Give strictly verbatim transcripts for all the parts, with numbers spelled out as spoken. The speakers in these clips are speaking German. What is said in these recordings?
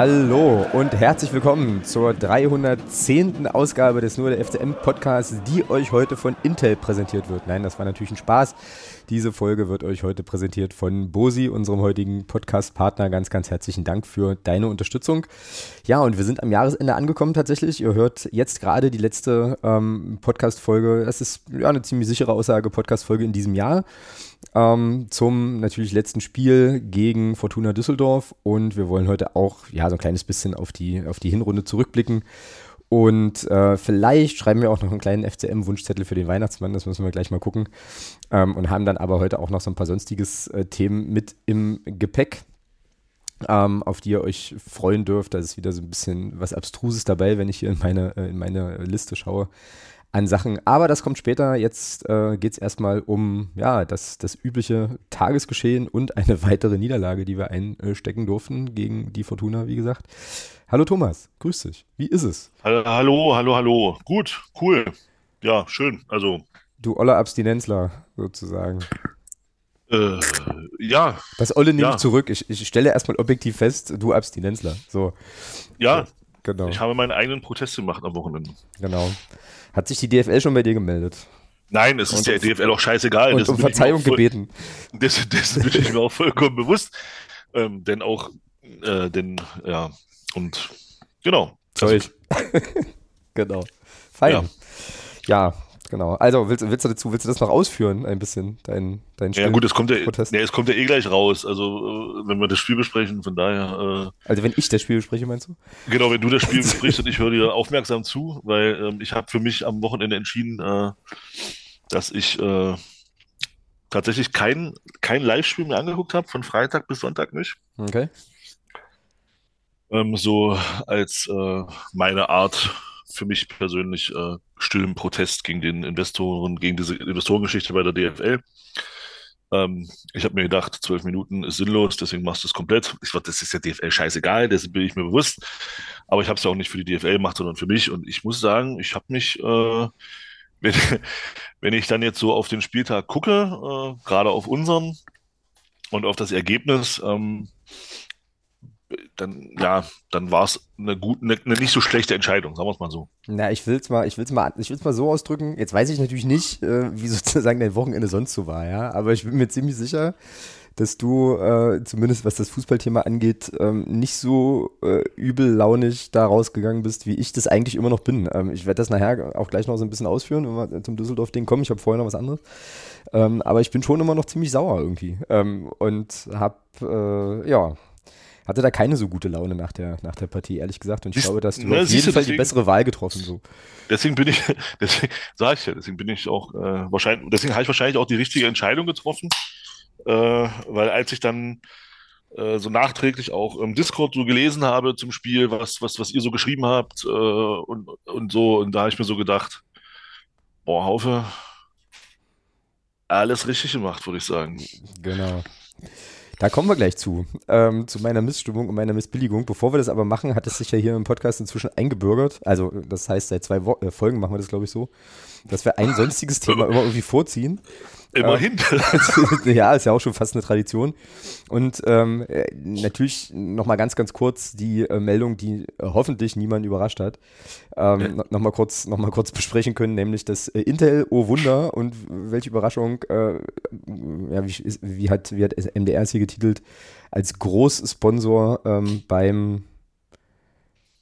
Hallo und herzlich willkommen zur dreihundertzehnten Ausgabe des Nur der F C M Podcasts, die euch heute von Intel präsentiert wird. Nein, das war natürlich ein Spaß. Diese Folge wird euch heute präsentiert von Bosi, unserem heutigen Podcast-Partner. Ganz, ganz herzlichen Dank für deine Unterstützung. Ja, und wir sind am Jahresende angekommen tatsächlich. Ihr hört jetzt gerade die letzte ähm, Podcast-Folge. Das ist ja eine ziemlich sichere Aussage, Podcast-Folge in diesem Jahr. Ähm, zum natürlich letzten Spiel gegen Fortuna Düsseldorf. Und wir wollen heute auch ja so ein kleines bisschen auf die, auf die Hinrunde zurückblicken. Und äh, vielleicht schreiben wir auch noch einen kleinen F C M-Wunschzettel für den Weihnachtsmann, das müssen wir gleich mal gucken. Ähm, und haben dann aber heute auch noch so ein paar sonstiges äh, Themen mit im Gepäck, ähm, auf die ihr euch freuen dürft. Da ist wieder so ein bisschen was Abstruses dabei, wenn ich hier in meine, äh, in meine Liste schaue an Sachen. Aber das kommt später. Jetzt äh, geht es erstmal um ja, das, das übliche Tagesgeschehen und eine weitere Niederlage, die wir einstecken durften gegen die Fortuna, wie gesagt. Hallo Thomas, grüß dich. Wie ist es? Hallo, hallo, hallo. Gut, cool. Ja, schön. Also du olle Abstinenzler sozusagen. Äh, ja. Das olle nehme ja. ich zurück. Ich, ich stelle erstmal objektiv fest, du Abstinenzler. So. Ja, so, genau. Ich habe meinen eigenen Protest gemacht am Wochenende. Genau. Hat sich die D F L schon bei dir gemeldet? Nein, es ist der D F L auch scheißegal. Und um Verzeihung gebeten. Dessen bin ich mir auch vollkommen bewusst. Ähm, denn auch, äh, denn, ja... Und genau. Zeug. Genau. Fein. Ja. ja, genau. Also willst, willst du dazu, willst du das noch ausführen, ein bisschen, dein, dein Spiel? Ja gut, es kommt ja, ja, es kommt ja eh gleich raus. Also wenn wir das Spiel besprechen, von daher. Äh, also wenn ich das Spiel bespreche, meinst du? Genau, wenn du das Spiel besprichst und ich höre dir aufmerksam zu, weil äh, ich habe für mich am Wochenende entschieden, äh, dass ich äh, tatsächlich kein, kein Live-Spiel mehr angeguckt habe, von Freitag bis Sonntag nicht. Okay. So als äh, meine Art für mich persönlich äh, stillen Protest gegen den Investoren, gegen diese Investorengeschichte bei der D F L. Ähm, ich habe mir gedacht, zwölf Minuten ist sinnlos, deswegen machst du es komplett. Ich war, das ist der D F L scheißegal, dessen bin ich mir bewusst. Aber ich habe es ja auch nicht für die D F L gemacht, sondern für mich. Und ich muss sagen, ich habe mich, äh, wenn, wenn ich dann jetzt so auf den Spieltag gucke, äh, gerade auf unseren und auf das Ergebnis, ähm, dann, ja, dann war es eine, eine, eine nicht so schlechte Entscheidung, sagen wir es mal so. Na, ich will es mal, ich will's mal, ich will's mal so ausdrücken, jetzt weiß ich natürlich nicht, äh, wie sozusagen dein Wochenende sonst so war, ja, aber ich bin mir ziemlich sicher, dass du äh, zumindest was das Fußballthema angeht, ähm, nicht so äh, übellaunig da rausgegangen bist, wie ich das eigentlich immer noch bin. Ähm, ich werde das nachher auch gleich noch so ein bisschen ausführen, wenn wir zum Düsseldorf-Ding kommen. Ich habe vorher noch was anderes. Ähm, aber ich bin schon immer noch ziemlich sauer irgendwie ähm, und habe, äh, ja... hatte da keine so gute Laune nach der, nach der Partie, ehrlich gesagt. Und ich glaube, dass du auf jeden Fall die bessere Wahl getroffen hast. So. Deswegen bin ich, deswegen sage ich ja, deswegen bin ich auch, äh, wahrscheinlich, deswegen habe ich wahrscheinlich auch die richtige Entscheidung getroffen, äh, weil als ich dann äh, so nachträglich auch im Discord so gelesen habe zum Spiel, was, was, was ihr so geschrieben habt äh, und, und so, und da habe ich mir so gedacht, boah, Haufe, alles richtig gemacht, würde ich sagen. Genau. Da kommen wir gleich zu, ähm, zu meiner Missstimmung und meiner Missbilligung. Bevor wir das aber machen, hat es sich ja hier im Podcast inzwischen eingebürgert. Also das heißt, seit zwei Wo- äh, Folgen machen wir das, glaube ich, so, dass wir ein sonstiges Thema immer irgendwie vorziehen. Immerhin. Ähm, ja, ist ja auch schon fast eine Tradition. Und ähm, natürlich nochmal ganz, ganz kurz die äh, Meldung, die äh, hoffentlich niemanden überrascht hat, ähm, äh. no- nochmal kurz, noch mal kurz besprechen können, nämlich das äh, Intel, oh Wunder, und welche Überraschung, äh, ja, wie, ist, wie, hat, wie hat M D R es hier getitelt, als Großsponsor ähm, beim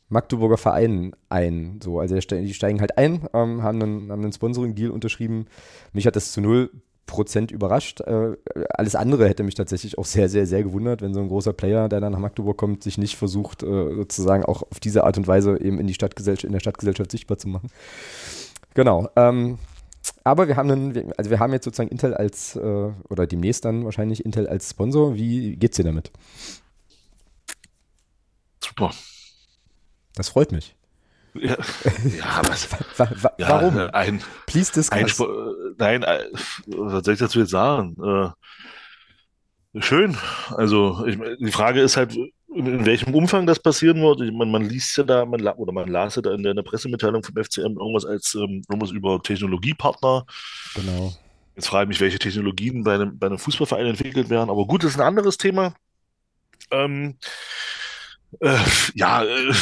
Magdeburger Verein ein. So, also die steigen halt ein, ähm, haben einen, haben einen Sponsoring-Deal unterschrieben. Mich hat das zu null Prozent überrascht. Äh, alles andere hätte mich tatsächlich auch sehr, sehr, sehr gewundert, wenn so ein großer Player, der dann nach Magdeburg kommt, sich nicht versucht, äh, sozusagen auch auf diese Art und Weise eben in, die Stadtgesellschaft, in der Stadtgesellschaft sichtbar zu machen. Genau. Ähm, aber wir haben einen, also wir haben jetzt sozusagen Intel als, äh, oder demnächst dann wahrscheinlich Intel als Sponsor. Wie geht's dir damit? Super. Das freut mich. Ja, ja, was, ja, warum? Ein, Please discuss. Ein Sp- Nein, was soll ich dazu jetzt sagen? Äh, schön. Also ich, die Frage ist halt, in, in welchem Umfang das passieren wird. Ich, man, man liest ja da, man, oder man las ja da in der, in der Pressemitteilung vom F C M irgendwas als ähm, irgendwas über Technologiepartner. Genau. Jetzt frage ich mich, welche Technologien bei einem, bei einem Fußballverein entwickelt werden. Aber gut, das ist ein anderes Thema. Ähm, Äh, ja, äh,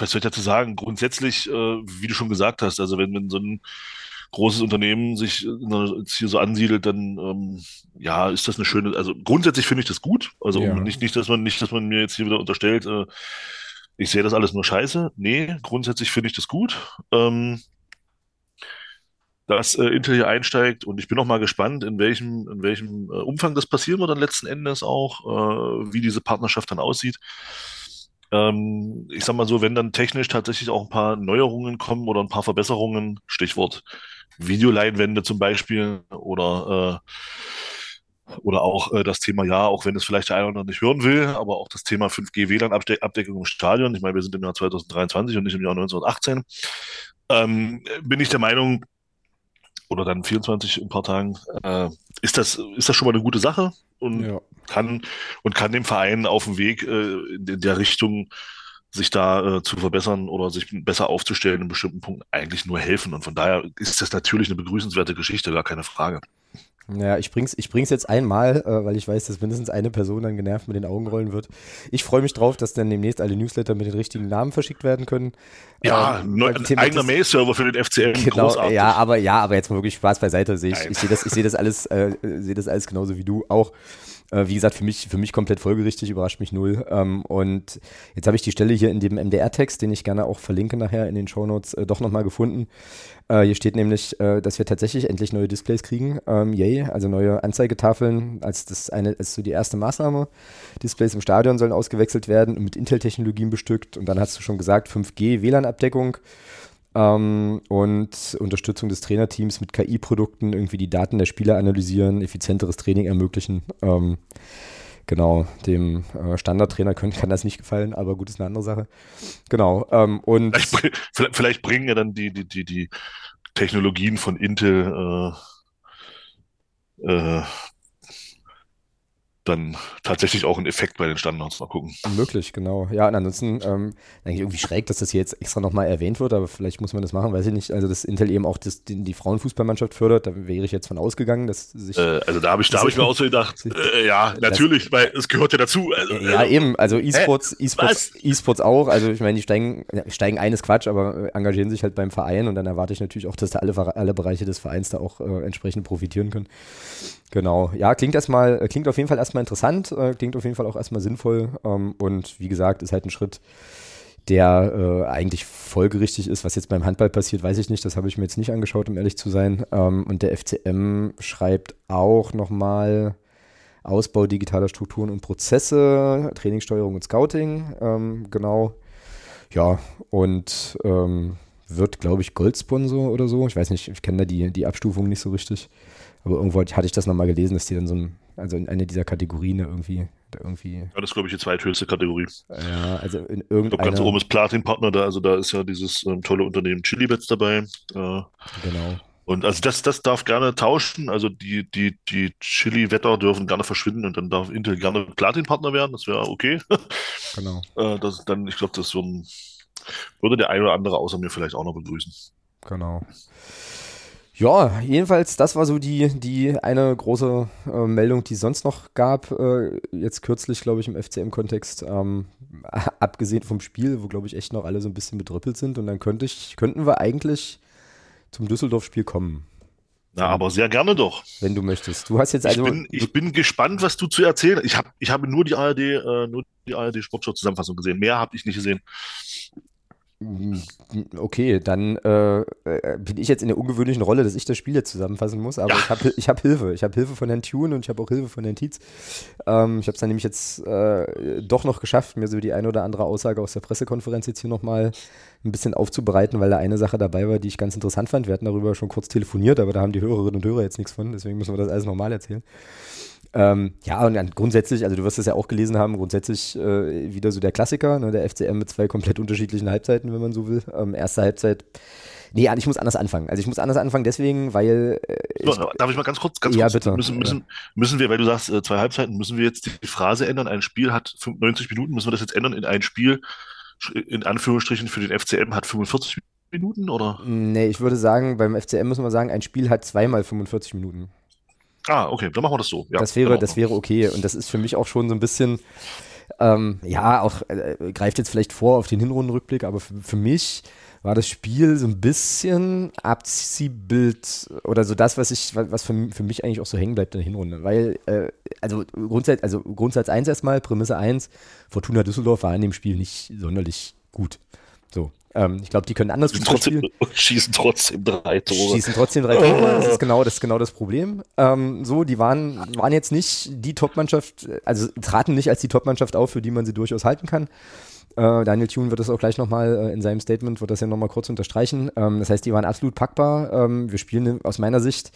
was soll ich dazu sagen? Grundsätzlich, äh, wie du schon gesagt hast, also wenn, wenn so ein großes Unternehmen sich äh, hier so ansiedelt, dann ähm, ja, ist das eine schöne, also grundsätzlich finde ich das gut. Also ja. nicht, nicht, dass man, nicht, dass man mir jetzt hier wieder unterstellt, äh, ich sehe das alles nur scheiße. Nee, grundsätzlich finde ich das gut. Ähm, dass äh, Intel hier einsteigt, und ich bin auch mal gespannt, in welchem, in welchem äh, Umfang das passieren wird dann letzten Endes auch, äh, wie diese Partnerschaft dann aussieht. Ähm, ich sag mal so, wenn dann technisch tatsächlich auch ein paar Neuerungen kommen oder ein paar Verbesserungen, Stichwort Videoleinwände zum Beispiel, oder äh, Oder auch äh, das Thema, ja, auch wenn es vielleicht der eine oder andere nicht hören will, aber auch das Thema fünf G W LAN-Abdeckung im Stadion. Ich meine, wir sind im Jahr zwanzig dreiundzwanzig und nicht im Jahr neunzehnhundertachtzehn. Ähm, bin ich der Meinung, oder dann vierundzwanzig in ein paar Tagen, äh, ist das, ist das schon mal eine gute Sache, und ja. kann, und kann dem Verein auf dem Weg äh, in, in der Richtung, sich da äh, zu verbessern oder sich besser aufzustellen in bestimmten Punkten, eigentlich nur helfen. Und von daher ist das natürlich eine begrüßenswerte Geschichte, gar keine Frage. Naja, ich bring's, ich bring's jetzt einmal, äh, weil ich weiß, dass mindestens eine Person dann genervt mit den Augen rollen wird. Ich freue mich drauf, dass dann demnächst alle Newsletter mit den richtigen Namen verschickt werden können. Ja, ähm, neu, ein eigener Mail-Server für den F C M, genau, großartig. Ja, aber ja, aber jetzt mal wirklich Spaß beiseite. Seh ich, ich sehe das, ich sehe das alles, äh, sehe das alles genauso wie du auch. Wie gesagt, für mich, für mich komplett folgerichtig, überrascht mich null. Und jetzt habe ich die Stelle hier in dem M D R-Text, den ich gerne auch verlinke nachher in den Shownotes, doch nochmal gefunden. Hier steht nämlich, dass wir tatsächlich endlich neue Displays kriegen. Yay, also neue Anzeigetafeln. Als das eine, als so die erste Maßnahme. Displays im Stadion sollen ausgewechselt werden und mit Intel-Technologien bestückt. Und dann hast du schon gesagt, fünf G W LAN-Abdeckung. Ähm, und Unterstützung des Trainerteams mit K I-Produkten, irgendwie die Daten der Spieler analysieren, effizienteres Training ermöglichen. Ähm, genau, dem äh, Standardtrainer können, kann das nicht gefallen, aber gut, ist eine andere Sache. Genau. Ähm, und vielleicht, vielleicht, vielleicht bringen ja dann die, die, die, die Technologien von Intel äh, äh, dann tatsächlich auch einen Effekt bei den Standards, mal gucken. Möglich, genau. Ja, und ansonsten ähm, eigentlich irgendwie schräg, dass das hier jetzt extra nochmal erwähnt wird, aber vielleicht muss man das machen, weiß ich nicht. Also dass Intel eben auch das, die, die Frauenfußballmannschaft fördert, da wäre ich jetzt von ausgegangen, dass sich... Äh, also da habe ich, da hab ich mir auch so gedacht, äh, ja, natürlich, das, weil es gehört ja dazu. Also, ja, äh, eben, also E-Sports, hä? E-Sports, E-Sports auch, also ich meine, die steigen, steigen ein ist Quatsch, aber engagieren sich halt beim Verein, und dann erwarte ich natürlich auch, dass da alle, alle Bereiche des Vereins da auch äh, entsprechend profitieren können. Genau, ja, klingt erstmal, klingt auf jeden Fall erstmal interessant, äh, klingt auf jeden Fall auch erstmal sinnvoll, ähm, und wie gesagt, ist halt ein Schritt, der äh, eigentlich folgerichtig ist. Was jetzt beim Handball passiert, weiß ich nicht, das habe ich mir jetzt nicht angeschaut, um ehrlich zu sein, ähm, und der F C M schreibt auch nochmal Ausbau digitaler Strukturen und Prozesse, Trainingssteuerung und Scouting, ähm, genau, ja, und ähm, wird, glaube ich, Goldsponsor oder so, ich weiß nicht, ich kenne da die, die Abstufung nicht so richtig. Aber irgendwo hatte ich das nochmal gelesen, dass die dann so ein, also in einer dieser Kategorien irgendwie, da irgendwie. Ja, das ist, glaube ich, die zweithöchste Kategorie. Ja, also in irgendeiner. Ich glaube, ganz oben ist Platin-Partner da, also da ist ja dieses ähm, tolle Unternehmen Chilibets dabei. Äh, genau. Und also das, das darf gerne tauschen, also die, die, die Chili-Wetter dürfen gerne verschwinden, und dann darf Intel gerne Platin-Partner werden, das wäre okay. Genau. äh, das, dann, ich glaube, das würden, würde der ein oder andere außer mir vielleicht auch noch begrüßen. Genau. Ja, jedenfalls, das war so die, die eine große äh, Meldung, die es sonst noch gab, äh, jetzt kürzlich, glaube ich, im F C M-Kontext, ähm, abgesehen vom Spiel, wo, glaube ich, echt noch alle so ein bisschen bedrüppelt sind. Und dann könnte ich, könnten wir eigentlich zum Düsseldorf-Spiel kommen. Na, aber sehr gerne doch. Wenn du möchtest. Du hast jetzt also, ich bin, ich bin gespannt, was du zu erzählen hast. Ich habe ich hab nur die A R D, äh, nur die A R D-Sportschau-Zusammenfassung gesehen. Mehr habe ich nicht gesehen. Okay, dann äh, bin ich jetzt in der ungewöhnlichen Rolle, dass ich das Spiel jetzt zusammenfassen muss, aber ja. ich habe ich hab Hilfe. Ich habe Hilfe von Herrn Thioune und ich habe auch Hilfe von Herrn Titz. Ähm, ich habe es dann nämlich jetzt äh, doch noch geschafft, mir so die eine oder andere Aussage aus der Pressekonferenz jetzt hier nochmal ein bisschen aufzubereiten, weil da eine Sache dabei war, die ich ganz interessant fand. Wir hatten darüber schon kurz telefoniert, aber da haben die Hörerinnen und Hörer jetzt nichts von, deswegen müssen wir das alles nochmal erzählen. Ähm, ja, und grundsätzlich, also du wirst es ja auch gelesen haben, grundsätzlich äh, wieder so der Klassiker, ne, der F C M mit zwei komplett unterschiedlichen Halbzeiten, wenn man so will. Ähm, erste Halbzeit, nee, ich muss anders anfangen. Also ich muss anders anfangen deswegen, weil... Äh, ich, so, darf ich mal ganz kurz, ganz ja, kurz, bitte. Müssen, müssen, müssen wir, weil du sagst, äh, zwei Halbzeiten, müssen wir jetzt die Phrase ändern, ein Spiel hat neunzig Minuten, müssen wir das jetzt ändern in ein Spiel, in Anführungsstrichen, für den F C M hat fünfundvierzig Minuten, oder? Nee, ich würde sagen, beim F C M müssen wir sagen, ein Spiel hat zweimal fünfundvierzig Minuten. Ah, okay, dann machen wir das so. Ja, das wäre, das wäre okay, und das ist für mich auch schon so ein bisschen, Ähm, ja, auch äh, greift jetzt vielleicht vor auf den Hinrundenrückblick, aber f- für mich war das Spiel so ein bisschen Abziehbild oder so das, was ich, was für, für mich eigentlich auch so hängen bleibt in der Hinrunde. Weil, äh, also Grundsatz, also Grundsatz eins erstmal, Prämisse eins, Fortuna Düsseldorf war in dem Spiel nicht sonderlich gut. So. Ähm, ich glaube, die können anders trotzdem, schießen trotzdem drei Tore. Schießen trotzdem drei Tore, das ist genau das, ist genau das Problem. Ähm, so, die waren, waren jetzt nicht die Top-Mannschaft, also traten nicht als die Top-Mannschaft auf, für die man sie durchaus halten kann. Äh, Daniel Thioune wird das auch gleich nochmal äh, in seinem Statement, wird das ja nochmal kurz unterstreichen. Ähm, das heißt, die waren absolut packbar. Ähm, wir spielen ne, aus meiner Sicht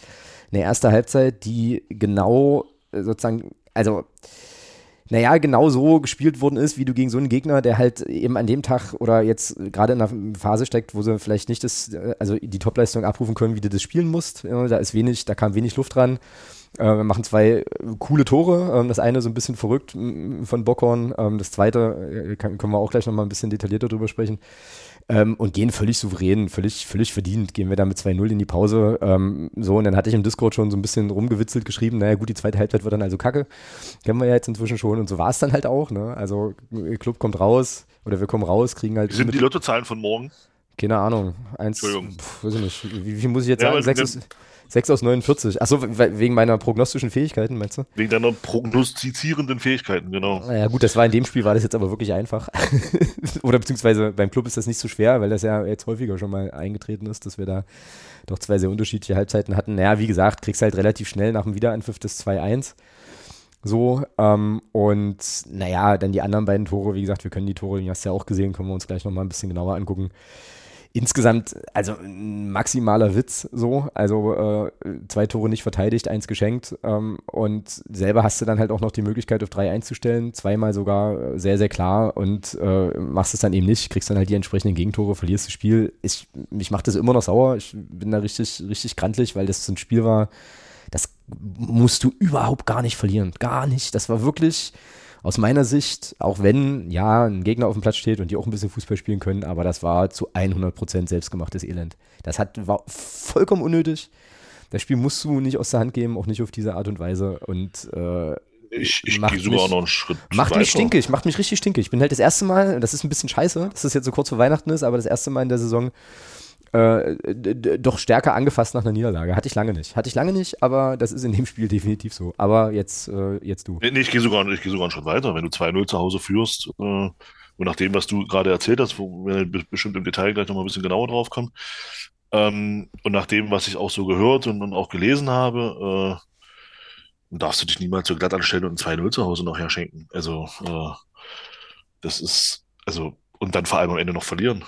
eine erste Halbzeit, die genau äh, sozusagen, also... naja, genau so gespielt worden ist, wie du gegen so einen Gegner, der halt eben an dem Tag oder jetzt gerade in einer Phase steckt, wo sie vielleicht nicht das, also die Topleistung abrufen können, wie du das spielen musst. Da ist wenig, da kam wenig Luft dran. Wir machen zwei coole Tore. Das eine so ein bisschen verrückt von Bockhorn. Das zweite können wir auch gleich nochmal ein bisschen detaillierter drüber sprechen. Ähm, und gehen völlig souverän, völlig völlig verdient, gehen wir da mit zwei null in die Pause. Ähm, so, und dann hatte ich im Discord schon so ein bisschen rumgewitzelt, geschrieben, naja gut, die zweite Halbzeit wird dann also kacke. Kennen wir ja jetzt inzwischen schon. Und so war es dann halt auch, ne? Also Club kommt raus, oder wir kommen raus, kriegen halt... Wie sind die Lottozahlen von morgen? Keine Ahnung. Eins, pf, weiß ich nicht. Wie, wie muss ich jetzt ja, sagen? Sechs, sechs aus neunundvierzig. Achso, wegen meiner prognostischen Fähigkeiten, meinst du? Wegen deiner prognostizierenden Fähigkeiten, genau. Naja gut, das war in dem Spiel, war das jetzt aber wirklich einfach. Oder beziehungsweise beim Club ist das nicht so schwer, weil das ja jetzt häufiger schon mal eingetreten ist, dass wir da doch zwei sehr unterschiedliche Halbzeiten hatten. Naja, wie gesagt, kriegst halt relativ schnell nach dem Wiederanpfiff das zwei eins. So, ähm, und naja, dann die anderen beiden Tore, wie gesagt, wir können die Tore, die hast du ja auch gesehen, können wir uns gleich nochmal ein bisschen genauer angucken. Insgesamt, also maximaler Witz, so, also äh, zwei Tore nicht verteidigt, eins geschenkt ähm, und selber hast du dann halt auch noch die Möglichkeit auf drei einzustellen, zweimal sogar sehr, sehr klar und äh, machst es dann eben nicht, kriegst dann halt die entsprechenden Gegentore, verlierst das Spiel. Ich, mich macht das immer noch sauer, ich bin da richtig, richtig grantelig, weil das so ein Spiel war, das musst du überhaupt gar nicht verlieren, gar nicht, das war wirklich... Aus meiner Sicht, auch wenn, ja, ein Gegner auf dem Platz steht und die auch ein bisschen Fußball spielen können, aber das war zu hundert Prozent selbstgemachtes Elend. Das hat, war vollkommen unnötig. Das Spiel musst du nicht aus der Hand geben, auch nicht auf diese Art und Weise. Und äh, ich, ich gehe sogar auch noch einen Schritt macht weiter. Mich stinkig, macht mich richtig stinkig. Ich bin halt das erste Mal, das ist ein bisschen scheiße, dass das jetzt so kurz vor Weihnachten ist, aber das erste Mal in der Saison äh, d- d- doch stärker angefasst nach einer Niederlage. Hatte ich lange nicht. Hatte ich lange nicht, aber das ist in dem Spiel definitiv so. Aber jetzt, äh, jetzt du. Nee, ich gehe sogar, geh sogar einen Schritt weiter. Wenn du zwei null zu Hause führst äh, und nach dem, was du gerade erzählt hast, wo wir bestimmt im Detail gleich nochmal ein bisschen genauer drauf kommen, ähm, und nach dem, was ich auch so gehört und, und auch gelesen habe, äh, darfst du dich niemals so glatt anstellen und ein zwei null zu Hause nachher schenken. Also äh, das ist, also und dann vor allem am Ende noch verlieren.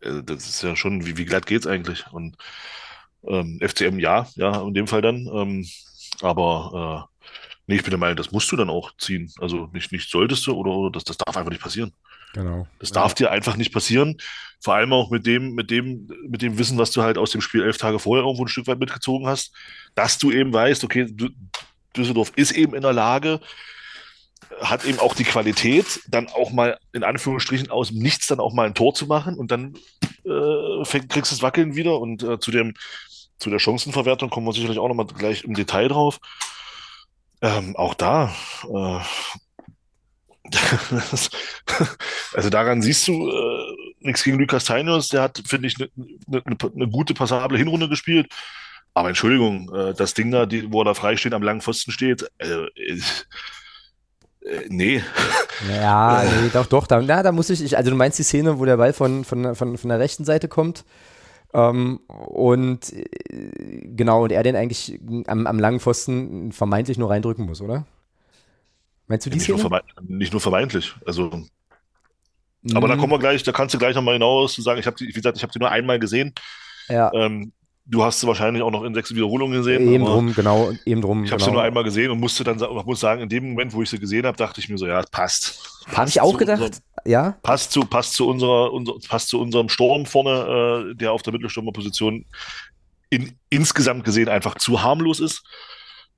Das ist ja schon, wie, wie glatt geht's eigentlich? Und ähm, F C M ja, ja, in dem Fall dann. Ähm, aber äh, nee, ich bin der Meinung, das musst du dann auch ziehen. Also nicht, nicht solltest du oder, oder das, das darf einfach nicht passieren. Genau. Das darf ja. dir einfach nicht passieren. Vor allem auch mit dem, mit dem, mit dem Wissen, was du halt aus dem Spiel elf Tage vorher irgendwo ein Stück weit mitgezogen hast, dass du eben weißt, okay, Düsseldorf ist eben in der Lage, hat eben auch die Qualität, dann auch mal in Anführungsstrichen aus dem Nichts dann auch mal ein Tor zu machen und dann äh, fäng, kriegst du das Wackeln wieder und äh, zu, dem, zu der Chancenverwertung kommen wir sicherlich auch nochmal gleich im Detail drauf. Ähm, auch da, äh, also daran siehst du äh, nichts gegen Lukas Castaños, der hat, finde ich, eine ne, ne gute, passable Hinrunde gespielt, aber Entschuldigung, äh, das Ding da, die, wo er da freisteht, am langen Pfosten steht, äh, ist, nee. Ja, nee, doch, doch. Da, na, da muss ich, ich, also du meinst die Szene, wo der Ball von, von, von, von der rechten Seite kommt ähm, und äh, genau, und er den eigentlich am, am langen Pfosten vermeintlich nur reindrücken muss, oder? Meinst du die ja, nicht Szene? Nur verme- nicht nur vermeintlich, also mhm. aber da kommen wir gleich, da kannst du gleich nochmal hinaus und sagen, ich habe die, wie gesagt, ich habe die nur einmal gesehen. Ja. Ähm, Du hast sie wahrscheinlich auch noch in sechs Wiederholungen gesehen. Eben drum, genau. Eben drum, ich habe genau. sie nur einmal gesehen und musste dann muss sagen, in dem Moment, wo ich sie gesehen habe, dachte ich mir so, ja, passt. passt habe ich auch gedacht, unserem, ja. Passt zu, passt zu unserer, unser, passt zu unserem Sturm vorne, äh, der auf der Mittelstürmerposition in, insgesamt gesehen einfach zu harmlos ist.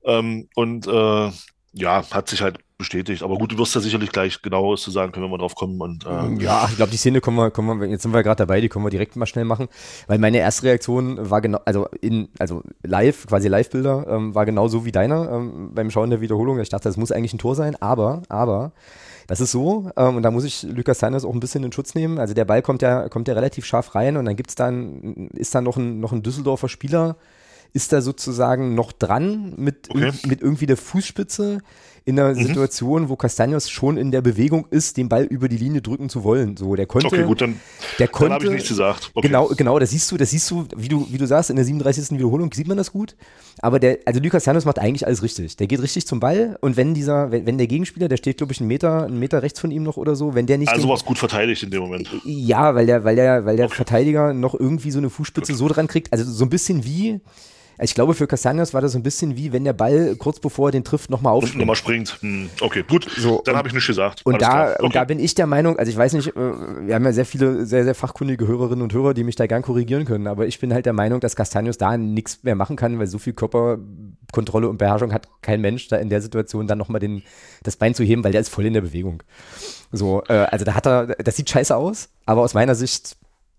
Ähm, und äh, ja, hat sich halt bestätigt. Aber gut, du wirst da sicherlich gleich genaueres zu sagen können, wenn wir drauf kommen. Und, äh, ja, ich glaube, die Szene kommen wir, kommen wir, jetzt sind wir gerade dabei, die können wir direkt mal schnell machen. Weil meine erste Reaktion war genau, also in, also live, quasi Live-Bilder, ähm, war genau so wie deiner ähm, beim Schauen der Wiederholung. Ich dachte, das muss eigentlich ein Tor sein, aber, aber Das ist so, ähm, und da muss ich Lukas Castaños auch ein bisschen in Schutz nehmen. Also der Ball kommt ja, kommt ja relativ scharf rein und dann gibt's dann, ist dann noch ein, noch ein Düsseldorfer Spieler, ist da sozusagen noch dran mit, okay. irg- mit irgendwie der Fußspitze in einer mhm. Situation, wo Castaños schon in der Bewegung ist, den Ball über die Linie drücken zu wollen. So, der konnte, okay, gut, dann, der konnte, dann habe ich nichts gesagt. Okay. Genau, genau, das siehst du, das siehst du, wie du, wie du sagst, in der siebenunddreißigsten Wiederholung sieht man das gut. Aber der, also Lukas Castaños macht eigentlich alles richtig. Der geht richtig zum Ball und wenn dieser, wenn, wenn der Gegenspieler, der steht, glaube ich, einen Meter, einen Meter rechts von ihm noch oder so, wenn der nicht. Also den, was gut verteidigt in dem Moment. Ja, weil der, weil der, weil der okay. Verteidiger noch irgendwie so eine Fußspitze okay. so dran kriegt. Also so ein bisschen wie. Ich glaube, für Castaños war das so ein bisschen wie, wenn der Ball kurz bevor er den trifft, nochmal aufspringt. Nochmal springt. Hm, okay, gut, so, dann habe ich nichts gesagt. Und da, okay. und da bin ich der Meinung, also ich weiß nicht, wir haben ja sehr viele, sehr, sehr fachkundige Hörerinnen und Hörer, die mich da gern korrigieren können, aber ich bin halt der Meinung, dass Castaños da nichts mehr machen kann, weil so viel Körperkontrolle und Beherrschung hat kein Mensch, da in der Situation dann nochmal den, das Bein zu heben, weil der ist voll in der Bewegung. So, äh, also da hat er, das sieht scheiße aus, aber aus meiner Sicht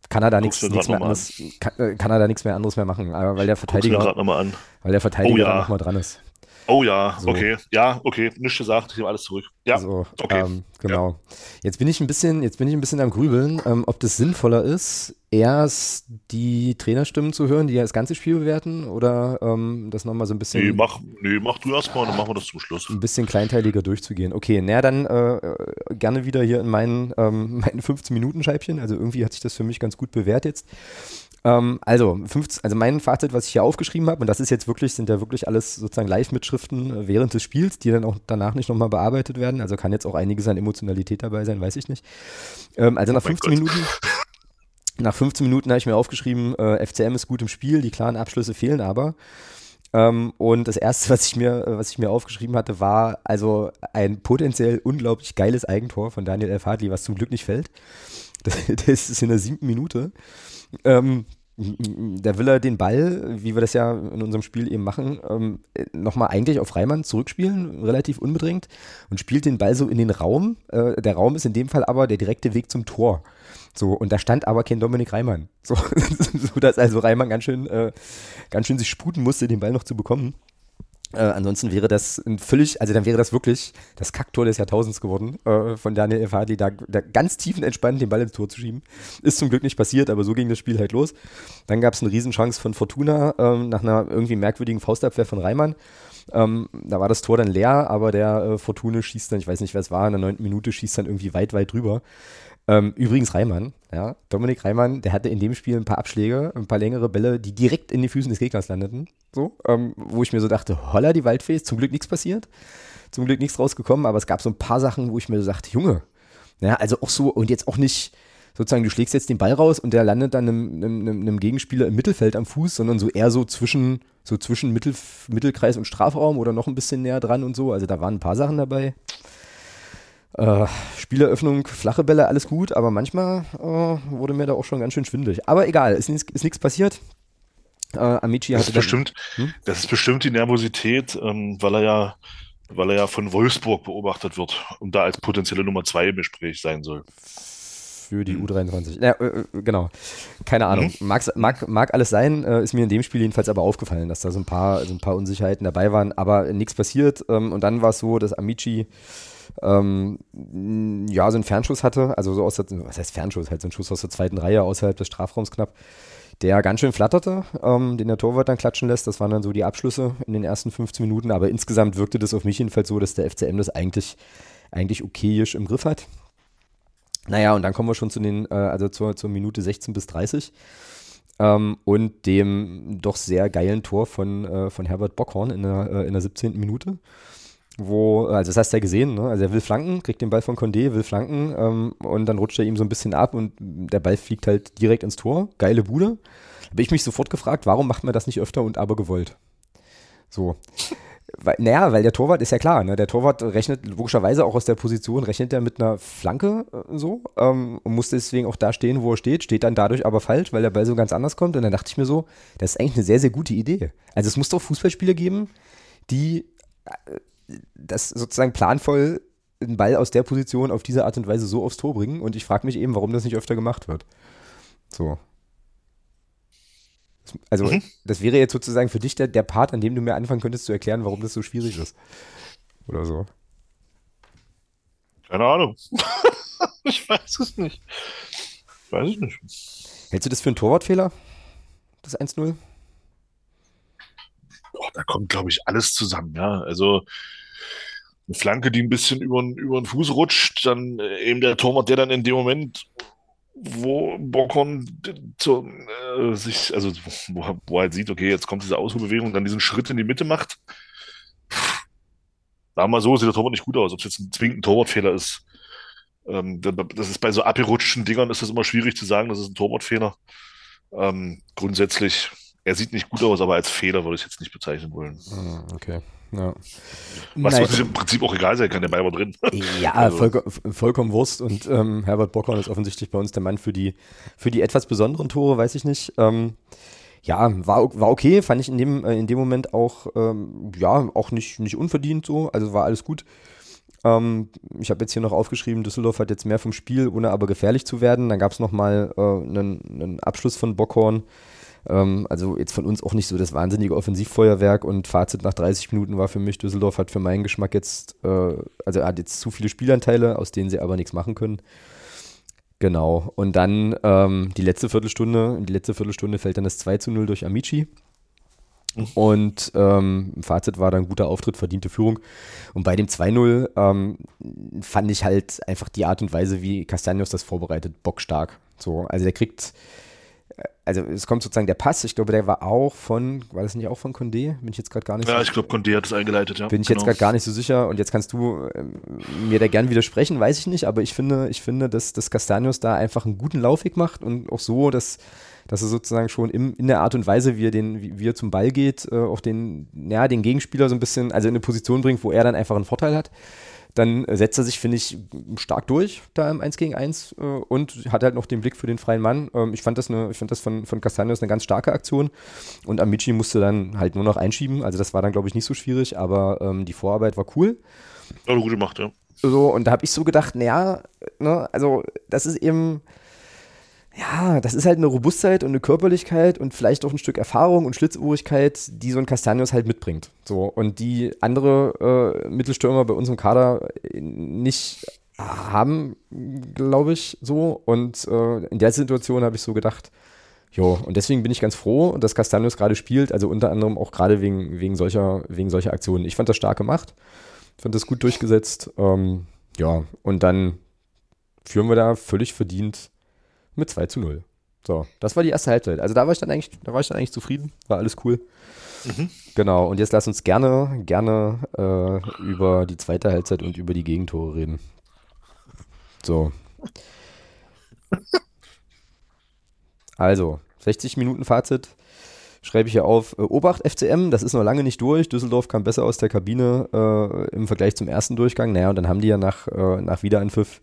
kann er da nichts mehr anderes, kann, kann er da nichts mehr anderes mehr machen, aber weil der Verteidiger an. weil der Verteidiger oh ja. nochmal dran ist. Oh ja, so. okay, ja, okay, nichts gesagt, ich nehme alles zurück. Ja, so, okay, ähm, genau. Ja. Jetzt bin ich ein bisschen, jetzt bin ich ein bisschen am Grübeln, ähm, ob das sinnvoller ist, erst die Trainerstimmen zu hören, die ja das ganze Spiel bewerten, oder ähm, das nochmal so ein bisschen. Nee, mach, nee, mach du erstmal, dann machen wir das zum Schluss. Ein bisschen kleinteiliger durchzugehen. Okay, naja, dann äh, gerne wieder hier in meinen, ähm, meinen fünfzehn-Minuten-Scheibchen. Also irgendwie hat sich das für mich ganz gut bewährt jetzt. Ähm, also, fünfzehn, also mein Fazit, was ich hier aufgeschrieben habe, und das ist jetzt wirklich, sind ja wirklich alles sozusagen Live-Mitschriften während des Spiels, die dann auch danach nicht nochmal bearbeitet werden. Also kann jetzt auch einiges an Emotionalität dabei sein, weiß ich nicht. Ähm, also nach fünfzehn oh Minuten, nach fünfzehn Minuten habe ich mir aufgeschrieben, äh, F C M ist gut im Spiel, die klaren Abschlüsse fehlen aber. Ähm, und das erste, was ich mir, was ich mir aufgeschrieben hatte, war also ein potenziell unglaublich geiles Eigentor von Daniel El Fadli, was zum Glück nicht fällt. Das, das ist in der siebten Minute. Ähm, da will er den Ball, wie wir das ja in unserem Spiel eben machen, ähm, nochmal eigentlich auf Reimann zurückspielen, relativ unbedrängt, und spielt den Ball so in den Raum. Äh, der Raum ist in dem Fall aber der direkte Weg zum Tor. So, und da stand aber kein Dominik Reimann. So, so dass also Reimann ganz schön, äh, ganz schön sich sputen musste, den Ball noch zu bekommen. Äh, ansonsten wäre das ein völlig, also dann wäre das wirklich das Kacktor des Jahrtausends geworden, äh, von Daniel El Fadli, da, da ganz tiefenentspannt den Ball ins Tor zu schieben. Ist zum Glück nicht passiert, aber so ging das Spiel halt los. Dann gab es eine Riesenchance von Fortuna, ähm, nach einer irgendwie merkwürdigen Faustabwehr von Reimann. Ähm, da war das Tor dann leer, aber der äh, Fortuna schießt dann, ich weiß nicht, wer es war, in der neunten Minute schießt dann irgendwie weit, weit drüber. Ähm, übrigens Reimann, ja, Dominik Reimann, der hatte in dem Spiel ein paar Abschläge, ein paar längere Bälle, die direkt in den Füßen des Gegners landeten, so, ähm, wo ich mir so dachte, holla die Waldfee, ist zum Glück nichts passiert, zum Glück nichts rausgekommen, aber es gab so ein paar Sachen, wo ich mir so dachte, Junge, ja, also auch so, und jetzt auch nicht sozusagen, du schlägst jetzt den Ball raus und der landet dann einem, einem, einem Gegenspieler im Mittelfeld am Fuß, sondern so eher so zwischen, so zwischen Mittel, Mittelkreis und Strafraum oder noch ein bisschen näher dran und so, also da waren ein paar Sachen dabei. Äh, Spieleröffnung, flache Bälle, alles gut, aber manchmal äh, wurde mir da auch schon ganz schön schwindelig. Aber egal, ist nichts passiert. Äh, Amici hatte das ist bestimmt, hm? Das ist bestimmt die Nervosität, ähm, weil er ja, weil er ja von Wolfsburg beobachtet wird und da als potenzielle Nummer zwei im Gespräch sein soll. Für die U dreiundzwanzig. Ja, äh, genau. Keine Ahnung. Mhm. Mag's, mag, mag alles sein, äh, ist mir in dem Spiel jedenfalls aber aufgefallen, dass da so ein paar, so ein paar Unsicherheiten dabei waren, aber nichts passiert. Ähm, und dann war es so, dass Amici Ähm, ja, so einen Fernschuss hatte, also so aus der, was heißt Fernschuss, halt so ein Schuss aus der zweiten Reihe außerhalb des Strafraums knapp, der ganz schön flatterte, ähm, den der Torwart dann klatschen lässt. Das waren dann so die Abschlüsse in den ersten fünfzehn Minuten, aber insgesamt wirkte das auf mich jedenfalls so, dass der F C M das eigentlich, eigentlich okayisch im Griff hat. Naja, und dann kommen wir schon zu den, äh, also zur, zur Minute sechzehn bis dreißig. Ähm, und dem doch sehr geilen Tor von, äh, von Herbert Bockhorn in der, äh, in der siebzehnten Minute. Wo, also das hast du ja gesehen, ne? Also er will flanken, kriegt den Ball von Condé, will flanken ähm, und dann rutscht er ihm so ein bisschen ab und der Ball fliegt halt direkt ins Tor. Geile Bude. Habe ich mich sofort gefragt, warum macht man das nicht öfter und aber gewollt? So. Weil, naja, weil der Torwart ist ja klar, ne? Der Torwart rechnet logischerweise auch aus der Position, rechnet er mit einer Flanke äh, so ähm, und muss deswegen auch da stehen, wo er steht, steht dann dadurch aber falsch, weil der Ball so ganz anders kommt und dann dachte ich mir so, das ist eigentlich eine sehr, sehr gute Idee. Also es muss doch Fußballspieler geben, die äh, das sozusagen planvoll einen Ball aus der Position auf diese Art und Weise so aufs Tor bringen und ich frage mich eben, warum das nicht öfter gemacht wird. So. Also mhm. das wäre jetzt sozusagen für dich der, der Part, an dem du mir anfangen könntest zu erklären, warum das so schwierig ist. Oder so. Keine Ahnung. Ich weiß es nicht. Ich weiß es nicht. Hältst du das für einen Torwartfehler? Das eins null? Oh, da kommt, glaube ich, alles zusammen. Ja, also eine Flanke, die ein bisschen über, über den Fuß rutscht, dann eben der Torwart, der dann in dem Moment, wo Bockhorn zu, äh, sich, also wo, wo halt sieht, okay, jetzt kommt diese Ausholbewegung, dann diesen Schritt in die Mitte macht. Da mal so sieht der Torwart nicht gut aus, ob es jetzt ein zwingend Torwartfehler ist. Ähm, das ist bei so abgerutschten Dingern ist das immer schwierig zu sagen, das ist ein Torwartfehler. Ähm, grundsätzlich, er sieht nicht gut aus, aber als Fehler würde ich es jetzt nicht bezeichnen wollen. Okay. Ja. Was uns im Prinzip auch egal sein kann, der Ball war drin. Ja, also. voll, vollkommen Wurst. Und ähm, Herbert Bockhorn ist offensichtlich bei uns der Mann für die, für die etwas besonderen Tore, weiß ich nicht. Ähm, ja, war, war okay, fand ich in dem, in dem Moment auch, ähm, ja, auch nicht, nicht unverdient so. Also war alles gut. Ähm, ich habe jetzt hier noch aufgeschrieben, Düsseldorf hat jetzt mehr vom Spiel, ohne aber gefährlich zu werden. Dann gab es nochmal äh, einen, einen Abschluss von Bockhorn. Ähm, also jetzt von uns auch nicht so das wahnsinnige Offensivfeuerwerk, und Fazit nach dreißig Minuten war für mich, Düsseldorf hat für meinen Geschmack jetzt, äh, also er hat jetzt zu viele Spielanteile, aus denen sie aber nichts machen können. Genau, und dann ähm, die letzte Viertelstunde, die letzte Viertelstunde fällt dann das zwei zu null durch Amici. Und ähm, Fazit war dann guter Auftritt, verdiente Führung. Und bei dem zwei null ähm, fand ich halt einfach die Art und Weise, wie Castaños das vorbereitet, bockstark. So, also der kriegt, also es kommt sozusagen der Pass, ich glaube, der war auch von, war das nicht auch von Condé? Bin ich jetzt gerade gar nicht ja, so sicher. Ja, ich glaube, Condé hat es eingeleitet, ja. Bin ich genau. jetzt gerade gar nicht so sicher, und jetzt kannst du ähm, mir da gern widersprechen, weiß ich nicht, aber ich finde, ich finde, dass, dass Castaños da einfach einen guten Laufweg macht, und auch so, dass dass er sozusagen schon im, in der Art und Weise, wie er, den, wie, wie er zum Ball geht, äh, auch den, ja, den Gegenspieler so ein bisschen, also in eine Position bringt, wo er dann einfach einen Vorteil hat. Dann setzt er sich, finde ich, stark durch da im eins gegen eins äh, und hat halt noch den Blick für den freien Mann. Ähm, ich fand das, eine, ich fand das von, von Castaños eine ganz starke Aktion, und Amici musste dann halt nur noch einschieben. Also das war dann, glaube ich, nicht so schwierig, aber ähm, die Vorarbeit war cool. Ja, gut gemacht, ja. So, und da habe ich so gedacht, naja, ne, also das ist eben... Ja, das ist halt eine Robustheit und eine Körperlichkeit und vielleicht auch ein Stück Erfahrung und Schlitzohrigkeit, die so ein Castaños halt mitbringt. So, und die andere äh, Mittelstürmer bei uns im Kader nicht haben, glaube ich, so. Und äh, in der Situation habe ich so gedacht, jo, und deswegen bin ich ganz froh, dass Castaños gerade spielt, also unter anderem auch gerade wegen, wegen, solcher, wegen solcher Aktionen. Ich fand das stark gemacht, fand das gut durchgesetzt. Ähm, ja, und dann führen wir da völlig verdient mit zwei zu null. So, das war die erste Halbzeit. Also da war ich dann eigentlich, da war ich dann eigentlich zufrieden, war alles cool. Mhm. Genau, und jetzt lass uns gerne, gerne äh, über die zweite Halbzeit und über die Gegentore reden. So. Also, sechzig Minuten Fazit. Schreibe ich hier auf, äh, Obacht, F C M, das ist noch lange nicht durch. Düsseldorf kam besser aus der Kabine äh, im Vergleich zum ersten Durchgang. Naja, und dann haben die ja nach, äh, nach Wiederanpfiff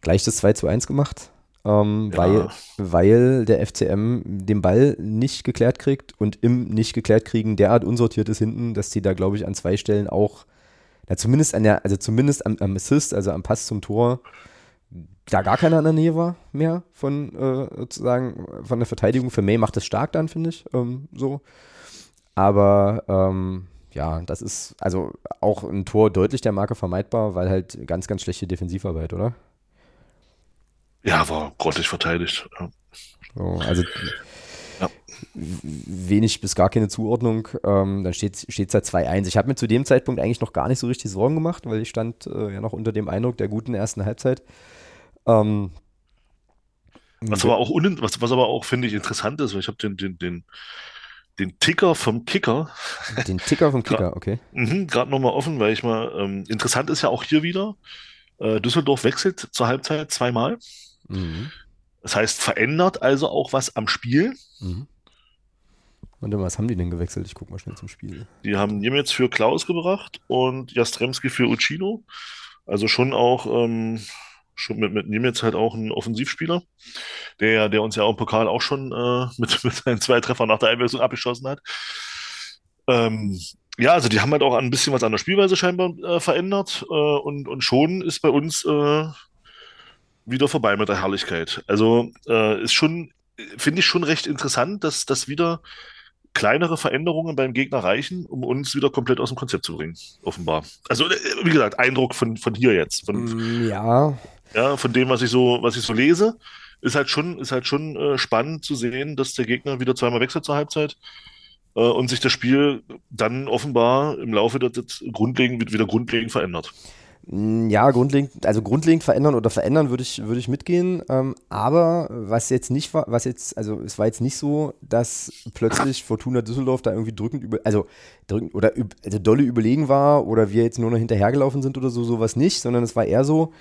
gleich das zwei zu eins gemacht. Ähm, ja. weil, weil der F C M den Ball nicht geklärt kriegt und im nicht geklärt kriegen derart unsortiert ist hinten, dass die da, glaube ich, an zwei Stellen auch, na, zumindest an der, also zumindest am, am Assist, also am Pass zum Tor, da gar keiner in der Nähe war mehr von äh, sozusagen von der Verteidigung. Für May macht das stark dann, finde ich, ähm, so. Aber ähm, ja, das ist also auch ein Tor deutlich der Marke vermeidbar, weil halt ganz, ganz schlechte Defensivarbeit, oder? Ja, war grottig verteidigt. Ja. So, also ja. Wenig bis gar keine Zuordnung. Ähm, dann steht es da zwei eins. Ich habe mir zu dem Zeitpunkt eigentlich noch gar nicht so richtig Sorgen gemacht, weil ich stand äh, ja noch unter dem Eindruck der guten ersten Halbzeit. Ähm, was, aber auch un- was, was aber auch, finde ich, interessant ist, weil ich habe den, den, den, den Ticker vom Kicker. Den Ticker vom Kicker, okay. Mhm, gerade nochmal offen, weil ich mal, ähm, interessant ist ja auch hier wieder, äh, Düsseldorf wechselt zur Halbzeit zweimal. Mhm. Das heißt, verändert also auch was am Spiel. Mhm. Und dann, was haben die denn gewechselt? Ich gucke mal schnell zum Spiel. Die haben Niemetz für Klaus gebracht und Jastremski für Ucino. Also schon auch ähm, schon mit, mit Niemetz halt auch ein Offensivspieler, der, der uns ja auch im Pokal auch schon äh, mit, mit seinen zwei Treffern nach der Einwechslung abgeschossen hat. Ähm, ja, also die haben halt auch ein bisschen was an der Spielweise scheinbar äh, verändert äh, und, und schon ist bei uns äh, wieder vorbei mit der Herrlichkeit. Also äh, ist schon, finde ich schon recht interessant, dass das wieder kleinere Veränderungen beim Gegner reichen, um uns wieder komplett aus dem Konzept zu bringen, offenbar. Also, wie gesagt, Eindruck von, von hier jetzt. Von, ja. ja. Von dem, was ich so, was ich so lese, ist halt schon, ist halt schon äh, spannend zu sehen, dass der Gegner wieder zweimal wechselt zur Halbzeit äh, und sich das Spiel dann offenbar im Laufe der Zeit grundlegend, wieder grundlegend verändert. Ja, grundlegend, also grundlegend verändern oder verändern würde ich, würde ich mitgehen, ähm, aber was jetzt nicht war, was jetzt, also es war jetzt nicht so, dass plötzlich Fortuna Düsseldorf da irgendwie drückend über, also drückend oder also dolle überlegen war oder wir jetzt nur noch hinterhergelaufen sind oder so, sowas nicht, sondern es war eher so,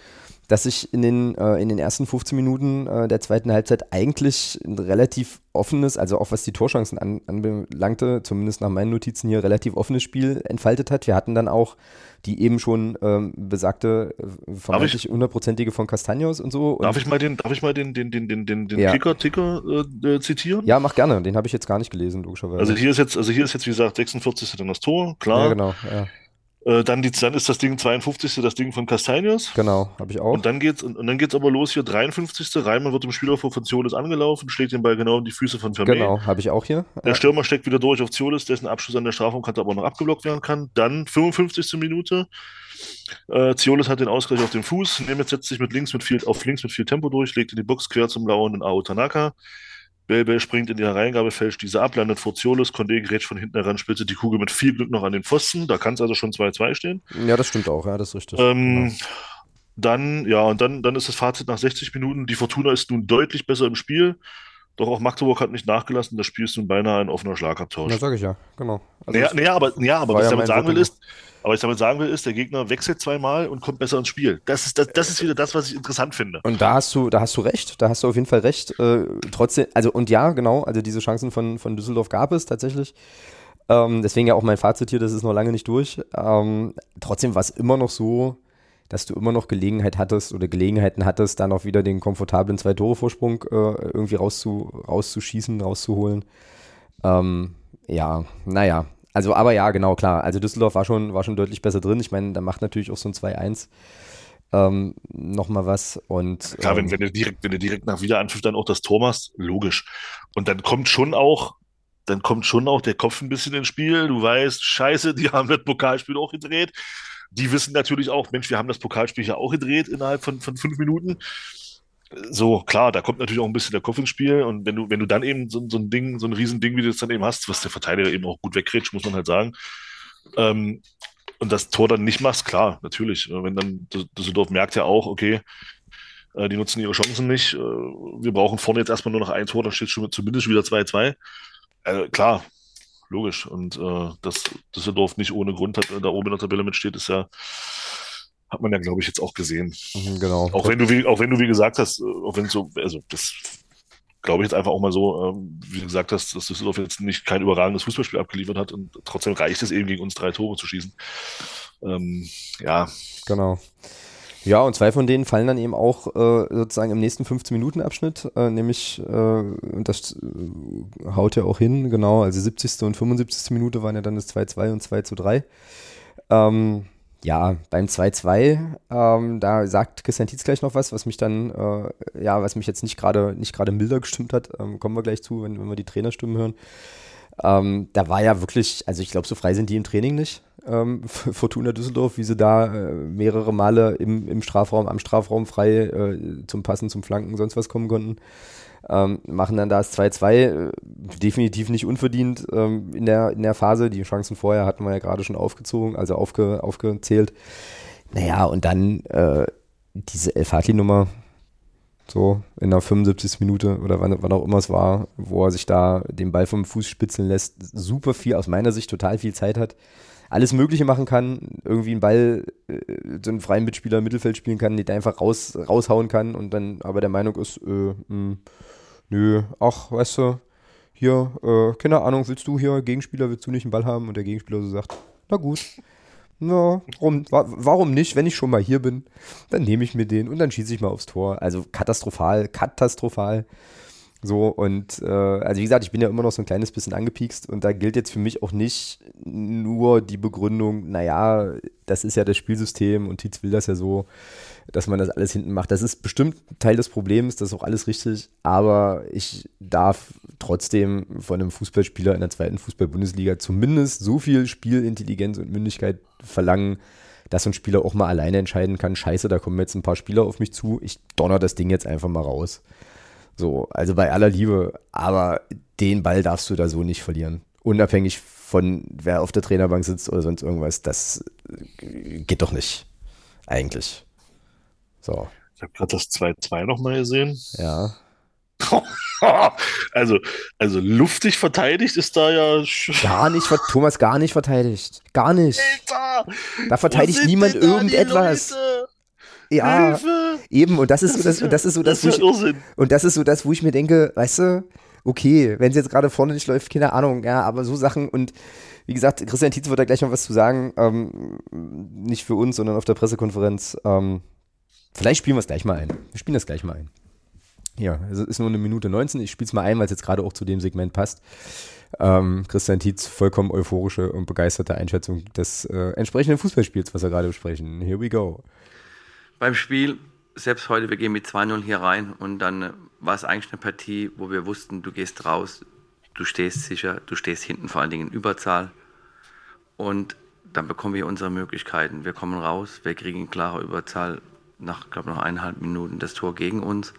dass sich in den, äh, in den ersten fünfzehn Minuten äh, der zweiten Halbzeit eigentlich ein relativ offenes, also auch was die Torchancen an, anbelangte, zumindest nach meinen Notizen hier, relativ offenes Spiel entfaltet hat. Wir hatten dann auch die eben schon ähm, besagte, äh, vermeintlich hundertprozentige von Castaños und so. Und darf ich mal den, darf ich mal den, den, den, den, den, den ja. Kicker, Ticker äh, äh, zitieren? Ja, mach gerne. Den habe ich jetzt gar nicht gelesen, logischerweise. Also hier ist jetzt, also hier ist jetzt, wie gesagt, sechsundvierzigste dann das Tor, klar. Ja, genau, ja. Dann, die, dann ist das Ding zweiundfünfzigste das Ding von Castaños. Genau, habe ich auch. Und dann geht's und, und dann geht's aber los hier dreiundfünfzigste Reimann wird im Spielaufbau von Ziolis angelaufen, schlägt den Ball genau in die Füße von Vermeer. Genau, habe ich auch hier. Der Stürmer steckt wieder durch auf Ziolis, dessen Abschluss an der Strafraumkante aber noch abgeblockt werden kann. Dann fünfundfünfzigste Minute. Äh, Ziolis hat den Ausgleich auf dem Fuß. Nemitz setzt sich mit links mit viel auf links mit viel Tempo durch, legt in die Box quer zum lauernden Ao Tanaka. Belbel springt in die Hereingabe, fälscht diese ab, landet vor Ziolis, Condé grätscht von hinten heran, splittet die Kugel mit viel Glück noch an den Pfosten. Da kann es also schon zwei zwei stehen. Ja, das stimmt auch, ja, das ist richtig. Ähm, genau. Dann, ja, und dann, dann ist das Fazit nach sechzig Minuten. Die Fortuna ist nun deutlich besser im Spiel. Doch auch Magdeburg hat nicht nachgelassen. Das Spiel ist nun beinahe ein offener Schlagabtausch. Das sage ich ja, genau. Also naja, naja, aber, naja, aber was ja ich damit sagen will, ist, aber was ich damit sagen will, ist, der Gegner wechselt zweimal und kommt besser ins Spiel. Das ist, das, das ist wieder das, was ich interessant finde. Und da hast du, da hast du recht, da hast du auf jeden Fall recht. Äh, trotzdem, also und ja, genau, also diese Chancen von, von Düsseldorf gab es tatsächlich. Ähm, deswegen ja auch mein Fazit hier, das ist noch lange nicht durch. Ähm, trotzdem war es immer noch so, dass du immer noch Gelegenheit hattest oder Gelegenheiten hattest, dann auch wieder den komfortablen Zwei-Tore-Vorsprung äh, irgendwie rauszu, rauszuschießen, rauszuholen. Ähm, ja, naja. Also, aber ja, genau, klar. Also Düsseldorf war schon, war schon deutlich besser drin. Ich meine, da macht natürlich auch so ein zwei eins ähm, nochmal was. Und, klar, ähm, wenn, wenn, du direkt, wenn du direkt nach Wiederanpfiff dann auch das Tor machst, logisch. Und dann kommt schon auch dann kommt schon auch der Kopf ein bisschen ins Spiel. Du weißt, scheiße, die haben das Pokalspiel auch gedreht. Die wissen natürlich auch, Mensch, wir haben das Pokalspiel ja auch gedreht innerhalb von, von fünf Minuten. So, klar, da kommt natürlich auch ein bisschen der Kopf ins Spiel. Und wenn du, wenn du dann eben so, so ein Ding, so ein Riesending, wie du es dann eben hast, was der Verteidiger eben auch gut wegkretscht, muss man halt sagen, ähm, und das Tor dann nicht machst, klar, natürlich. Wenn dann Düsseldorf merkt ja auch, okay, äh, die nutzen ihre Chancen nicht. Äh, wir brauchen vorne jetzt erstmal nur noch ein Tor, dann steht schon zumindest wieder zwei zwei. Äh, klar. Logisch. Und äh, dass Düsseldorf nicht ohne Grund hat, da oben in der Tabelle mitsteht, ist ja, hat man ja, glaube ich, jetzt auch gesehen. Genau. Auch wenn du, wie, auch wenn du, wie gesagt hast, auch wenn so, also das glaube ich jetzt einfach auch mal so, ähm, wie du gesagt hast, dass Düsseldorf jetzt nicht kein überragendes Fußballspiel abgeliefert hat und trotzdem reicht es eben gegen uns drei Tore zu schießen. Ähm, ja. Genau. Ja, und zwei von denen fallen dann eben auch äh, sozusagen im nächsten fünfzehn-Minuten-Abschnitt, äh, nämlich, äh, und das äh, haut ja auch hin, genau, also siebzigste und fünfundsiebzigste Minute waren ja dann das zwei zwei und zwei zu drei. Ähm, ja, beim zwei zwei, ähm, da sagt Christian Titz gleich noch was, was mich dann, äh, ja, was mich jetzt nicht gerade nicht gerade milder gestimmt hat, ähm, kommen wir gleich zu, wenn, wenn wir die Trainerstimmen hören. Ähm, da war ja wirklich, also ich glaube, so frei sind die im Training nicht, ähm, Fortuna Düsseldorf, wie sie da äh, mehrere Male im, im Strafraum, am Strafraum frei äh, zum Passen, zum Flanken, sonst was kommen konnten, ähm, machen dann das zwei zwei, äh, definitiv nicht unverdient ähm, in der, in der Phase, die Chancen vorher hatten wir ja gerade schon aufgezogen, also aufge, aufgezählt, naja, und dann äh, diese El Fadli-Nummer, so in der fünfundsiebzigsten Minute oder wann, wann auch immer es war, wo er sich da den Ball vom Fuß spitzeln lässt, super viel, aus meiner Sicht total viel Zeit hat, alles Mögliche machen kann, irgendwie einen Ball, so einen freien Mitspieler im Mittelfeld spielen kann, den einfach raus, raushauen kann und dann aber der Meinung ist, äh, mh, nö, ach, weißt du, hier, äh, keine Ahnung, willst du hier, Gegenspieler, willst du nicht einen Ball haben? Und der Gegenspieler so sagt, na gut. No, warum, warum nicht, wenn ich schon mal hier bin, dann nehme ich mir den und dann schieße ich mal aufs Tor, also katastrophal, katastrophal, so und äh, also wie gesagt, ich bin ja immer noch so ein kleines bisschen angepiekst und da gilt jetzt für mich auch nicht nur die Begründung, naja, das ist ja das Spielsystem und Tietz will das ja so, dass man das alles hinten macht, das ist bestimmt Teil des Problems, das ist auch alles richtig, aber ich darf trotzdem von einem Fußballspieler in der zweiten Fußball-Bundesliga zumindest so viel Spielintelligenz und Mündigkeit verlangen, dass ein Spieler auch mal alleine entscheiden kann, scheiße, da kommen jetzt ein paar Spieler auf mich zu, ich donner das Ding jetzt einfach mal raus. So, also bei aller Liebe, aber den Ball darfst du da so nicht verlieren. Unabhängig von, wer auf der Trainerbank sitzt oder sonst irgendwas, das geht doch nicht, eigentlich. So. Ich habe gerade das zwei zwei nochmal gesehen. Ja. Also, also luftig verteidigt ist da ja... Gar nicht, Thomas, gar nicht verteidigt. Gar nicht. Alter, da verteidigt niemand irgendetwas. Ja, Hilfe. Eben. Und das ist so das, und das ist so das, das, wo ich, und das ist so das, wo ich mir denke, weißt du, okay, wenn es jetzt gerade vorne nicht läuft, keine Ahnung, ja, aber so Sachen, und wie gesagt, Christian Titz wird da gleich noch was zu sagen, ähm, nicht für uns, sondern auf der Pressekonferenz. Ähm, vielleicht spielen wir es gleich mal ein. Wir spielen das gleich mal ein. Ja, es ist nur eine Minute neunzehn, ich spiele es mal ein, weil es jetzt gerade auch zu dem Segment passt. Ähm, Christian Titz, vollkommen euphorische und begeisterte Einschätzung des äh, entsprechenden Fußballspiels, was wir gerade besprechen. Here we go. Beim Spiel, selbst heute, wir gehen mit zwei null hier rein, und dann war es eigentlich eine Partie, wo wir wussten, du gehst raus, du stehst sicher, du stehst hinten, vor allen Dingen in Überzahl, und dann bekommen wir unsere Möglichkeiten. Wir kommen raus, wir kriegen in klarer Überzahl nach, glaube noch eineinhalb Minuten das Tor gegen uns.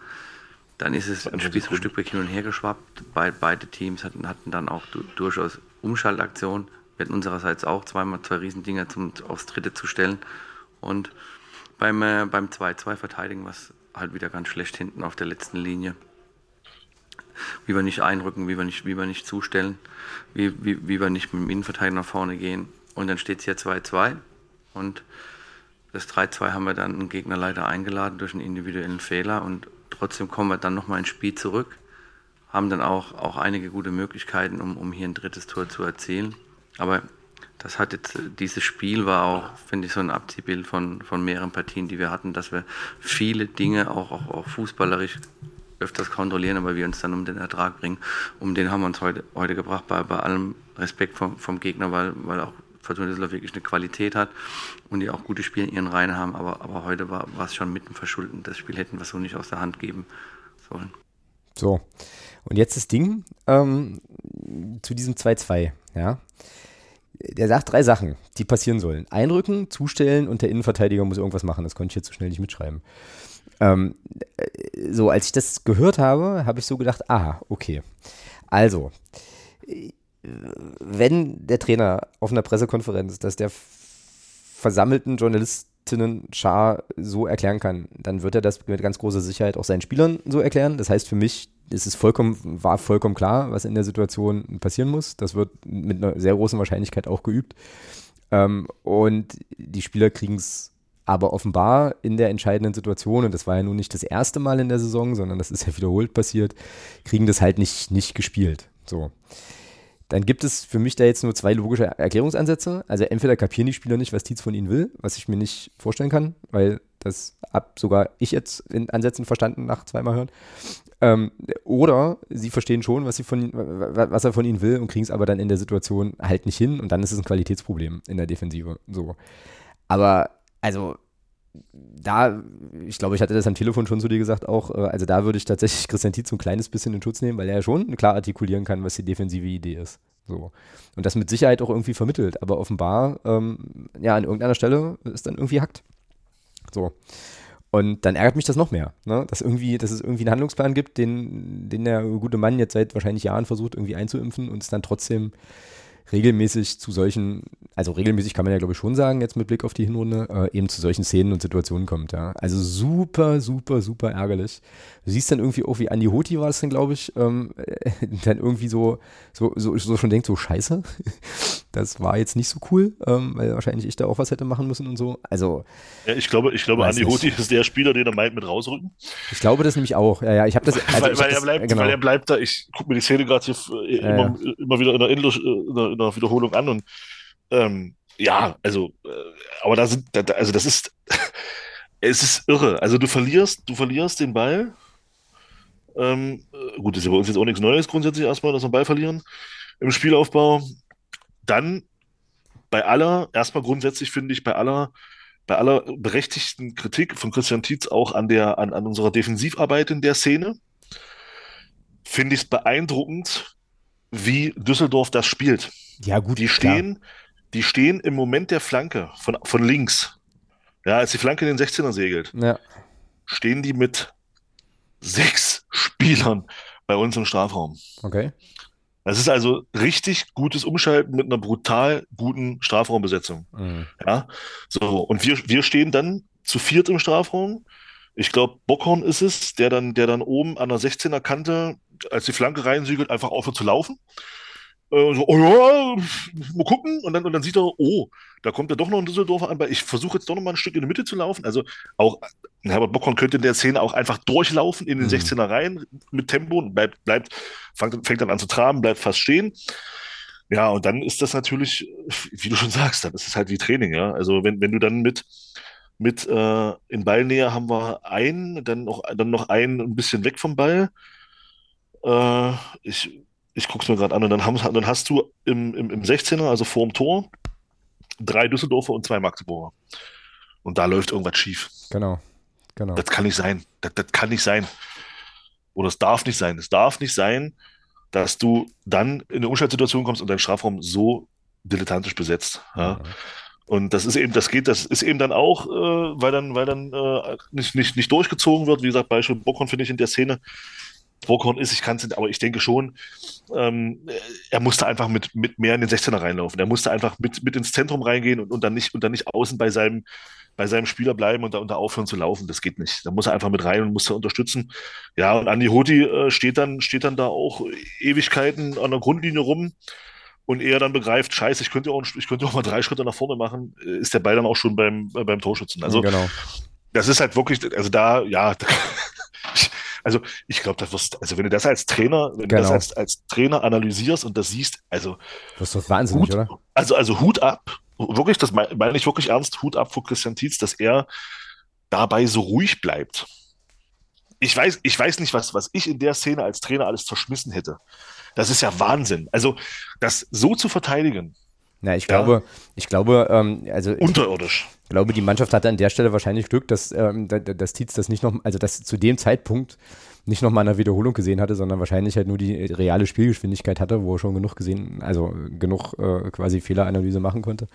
Dann ist es ein Spiel so ein Stück weit hin und her geschwappt. Be- beide Teams hatten, hatten dann auch du- durchaus Umschaltaktionen. Wir hatten unsererseits auch zweimal zwei Riesendinger zum, aufs Dritte zu stellen. Und beim, äh, beim zwei zwei verteidigen war es halt wieder ganz schlecht hinten auf der letzten Linie. Wie wir nicht einrücken, wie wir nicht, wie wir nicht zustellen, wie, wie, wie wir nicht mit dem Innenverteidiger nach vorne gehen. Und dann steht es hier zwei zwei. Und das drei zwei haben wir dann einen Gegner leider eingeladen durch einen individuellen Fehler. Und trotzdem kommen wir dann nochmal ins Spiel zurück, haben dann auch, auch einige gute Möglichkeiten, um, um hier ein drittes Tor zu erzielen. Aber das hat jetzt, dieses Spiel war auch, finde ich, so ein Abziehbild von, von mehreren Partien, die wir hatten, dass wir viele Dinge auch, auch, auch fußballerisch öfters kontrollieren, aber wir uns dann um den Ertrag bringen. Um den haben wir uns heute, heute gebracht, bei, bei allem Respekt vom, vom Gegner, weil, weil auch Fortuna Düsseldorf wirklich eine Qualität hat und die auch gute Spiele in ihren Reihen haben, aber, aber heute war es schon mitten verschulden. Das Spiel hätten wir so nicht aus der Hand geben sollen. So, und jetzt das Ding ähm, zu diesem zwei zwei. Ja. Der sagt drei Sachen, die passieren sollen. Einrücken, zustellen und der Innenverteidiger muss irgendwas machen. Das konnte ich jetzt so schnell nicht mitschreiben. Ähm, so, als ich das gehört habe, habe ich so gedacht, aha, okay. Also, wenn der Trainer auf einer Pressekonferenz, dass der versammelten Journalistinnen-Schar so erklären kann, dann wird er das mit ganz großer Sicherheit auch seinen Spielern so erklären. Das heißt, für mich ist es vollkommen, war vollkommen klar, was in der Situation passieren muss. Das wird mit einer sehr großen Wahrscheinlichkeit auch geübt. Und die Spieler kriegen es aber offenbar in der entscheidenden Situation, und das war ja nun nicht das erste Mal in der Saison, sondern das ist ja wiederholt passiert, kriegen das halt nicht, nicht gespielt. So. Dann gibt es für mich da jetzt nur zwei logische Erklärungsansätze. Also entweder kapieren die Spieler nicht, was Titz von ihnen will, was ich mir nicht vorstellen kann, weil das habe sogar ich jetzt in Ansätzen verstanden nach zweimal hören. Ähm, oder sie verstehen schon, was, sie von, was er von ihnen will, und kriegen es aber dann in der Situation halt nicht hin, und dann ist es ein Qualitätsproblem in der Defensive. So. Aber also da, ich glaube, ich hatte das am Telefon schon zu dir gesagt auch, also da würde ich tatsächlich Christian Titz so ein kleines bisschen in Schutz nehmen, weil er ja schon klar artikulieren kann, was die defensive Idee ist. So. Und das mit Sicherheit auch irgendwie vermittelt, aber offenbar, ähm, ja, an irgendeiner Stelle ist dann irgendwie hackt. So. Und dann ärgert mich das noch mehr, ne? Dass, irgendwie, dass es irgendwie einen Handlungsplan gibt, den, den der gute Mann jetzt seit wahrscheinlich Jahren versucht, irgendwie einzuimpfen, und es dann trotzdem regelmäßig zu solchen, also regelmäßig kann man ja, glaube ich, schon sagen, jetzt mit Blick auf die Hinrunde, äh, eben zu solchen Szenen und Situationen kommt, ja. Also super, super, super ärgerlich. Du siehst dann irgendwie auch, wie Andi Hoti war es dann, glaube ich, ähm, äh, dann irgendwie so, so, so, so schon denkt, so scheiße, das war jetzt nicht so cool, ähm, weil wahrscheinlich ich da auch was hätte machen müssen und so. Also ja, ich glaube, ich glaube Andi Hoti ist der Spieler, den er meint mit rausrücken. Ich glaube das nämlich auch, ja, ja, ich habe das. Also, weil, ich hab weil, das er bleibt, genau. weil er bleibt da, ich gucke mir die Szene gerade hier ja, immer, ja. immer wieder in der Endlos, in der, in der Wiederholung an, und ähm, ja, also äh, aber da sind, da, also das ist es ist irre, also du verlierst, du verlierst den Ball, ähm, gut, das ist ja bei uns jetzt auch nichts Neues grundsätzlich erstmal, dass wir den Ball verlieren im Spielaufbau, dann bei aller, erstmal grundsätzlich finde ich, bei aller bei aller berechtigten Kritik von Christian Titz auch an der, an, an unserer Defensivarbeit in der Szene, finde ich es beeindruckend, wie Düsseldorf das spielt. Ja, gut. Die stehen, klar. die stehen im Moment der Flanke von, von links. Ja, als die Flanke in den sechzehner segelt, ja. stehen die mit sechs Spielern bei uns im Strafraum. Okay. Das ist also richtig gutes Umschalten mit einer brutal guten Strafraumbesetzung. Mhm. Ja, so. Und wir, wir stehen dann zu viert im Strafraum. Ich glaube, Bockhorn ist es, der dann, der dann oben an der sechzehner Kante, als die Flanke reinsügelt, einfach aufhört zu laufen. Äh, so, oh ja, mal gucken. Und dann, und dann sieht er, oh, da kommt ja doch noch ein Düsseldorfer an, weil ich versuche jetzt doch noch mal ein Stück in die Mitte zu laufen. Also auch Herbert Bockhorn könnte in der Szene auch einfach durchlaufen in den mhm. sechzehner rein mit Tempo und bleibt, bleibt, fängt, fängt dann an zu traben, bleibt fast stehen. Ja, und dann ist das natürlich, wie du schon sagst, dann ist es halt wie Training, ja. Also wenn, wenn du dann mit mit äh, in Ballnähe haben wir einen, dann noch, dann noch einen ein bisschen weg vom Ball. Äh, ich ich gucke es mir gerade an. Und dann, haben, dann hast du im, im, im sechzehner, also vorm Tor, drei Düsseldorfer und zwei Magdeburger. Und da läuft irgendwas schief. Genau, genau. Das kann nicht sein. Das, das kann nicht sein. Oder es darf nicht sein. Es darf nicht sein, dass du dann in eine Umschaltsituation kommst und deinen Strafraum so dilettantisch besetzt. Ja. Mhm. Und das ist eben, das geht, das ist eben dann auch, äh, weil dann, weil dann äh, nicht, nicht, nicht durchgezogen wird. Wie gesagt, Beispiel Bockhorn finde ich in der Szene. Bockhorn ist, ich kann es nicht, aber ich denke schon, ähm, er musste einfach mit, mit mehr in den sechzehner reinlaufen. Er musste einfach mit, mit ins Zentrum reingehen und, und, dann nicht, und dann nicht außen bei seinem, bei seinem Spieler bleiben und da, und da aufhören zu laufen. Das geht nicht. Da muss er einfach mit rein und muss da unterstützen. Ja, und Andi Hoti äh, steht, dann, steht dann da auch Ewigkeiten an der Grundlinie rum. Und er dann begreift, scheiße, ich könnte, auch, ich könnte auch mal drei Schritte nach vorne machen, ist der Ball dann auch schon beim, beim Torschützen. Also genau. Das ist halt wirklich, also da, ja, also ich glaube, das wirst, also wenn du das als Trainer, wenn genau. du das als, als Trainer analysierst und das siehst, also das ist wahnsinnig, Hut, oder? Also, also Hut ab, wirklich, das meine ich wirklich ernst, Hut ab vor Christian Titz, dass er dabei so ruhig bleibt. Ich weiß, ich weiß nicht, was, was ich in der Szene als Trainer alles zerschmissen hätte. Das ist ja Wahnsinn. Also, das so zu verteidigen. Na, ich glaube, ja. ich glaube, ähm, also. Unterirdisch. Ich glaube, die Mannschaft hatte an der Stelle wahrscheinlich Glück, dass, ähm, dass Titz das nicht noch, also, dass zu dem Zeitpunkt nicht nochmal eine Wiederholung gesehen hatte, sondern wahrscheinlich halt nur die reale Spielgeschwindigkeit hatte, wo er schon genug gesehen, also, genug, äh, quasi Fehleranalyse machen konnte.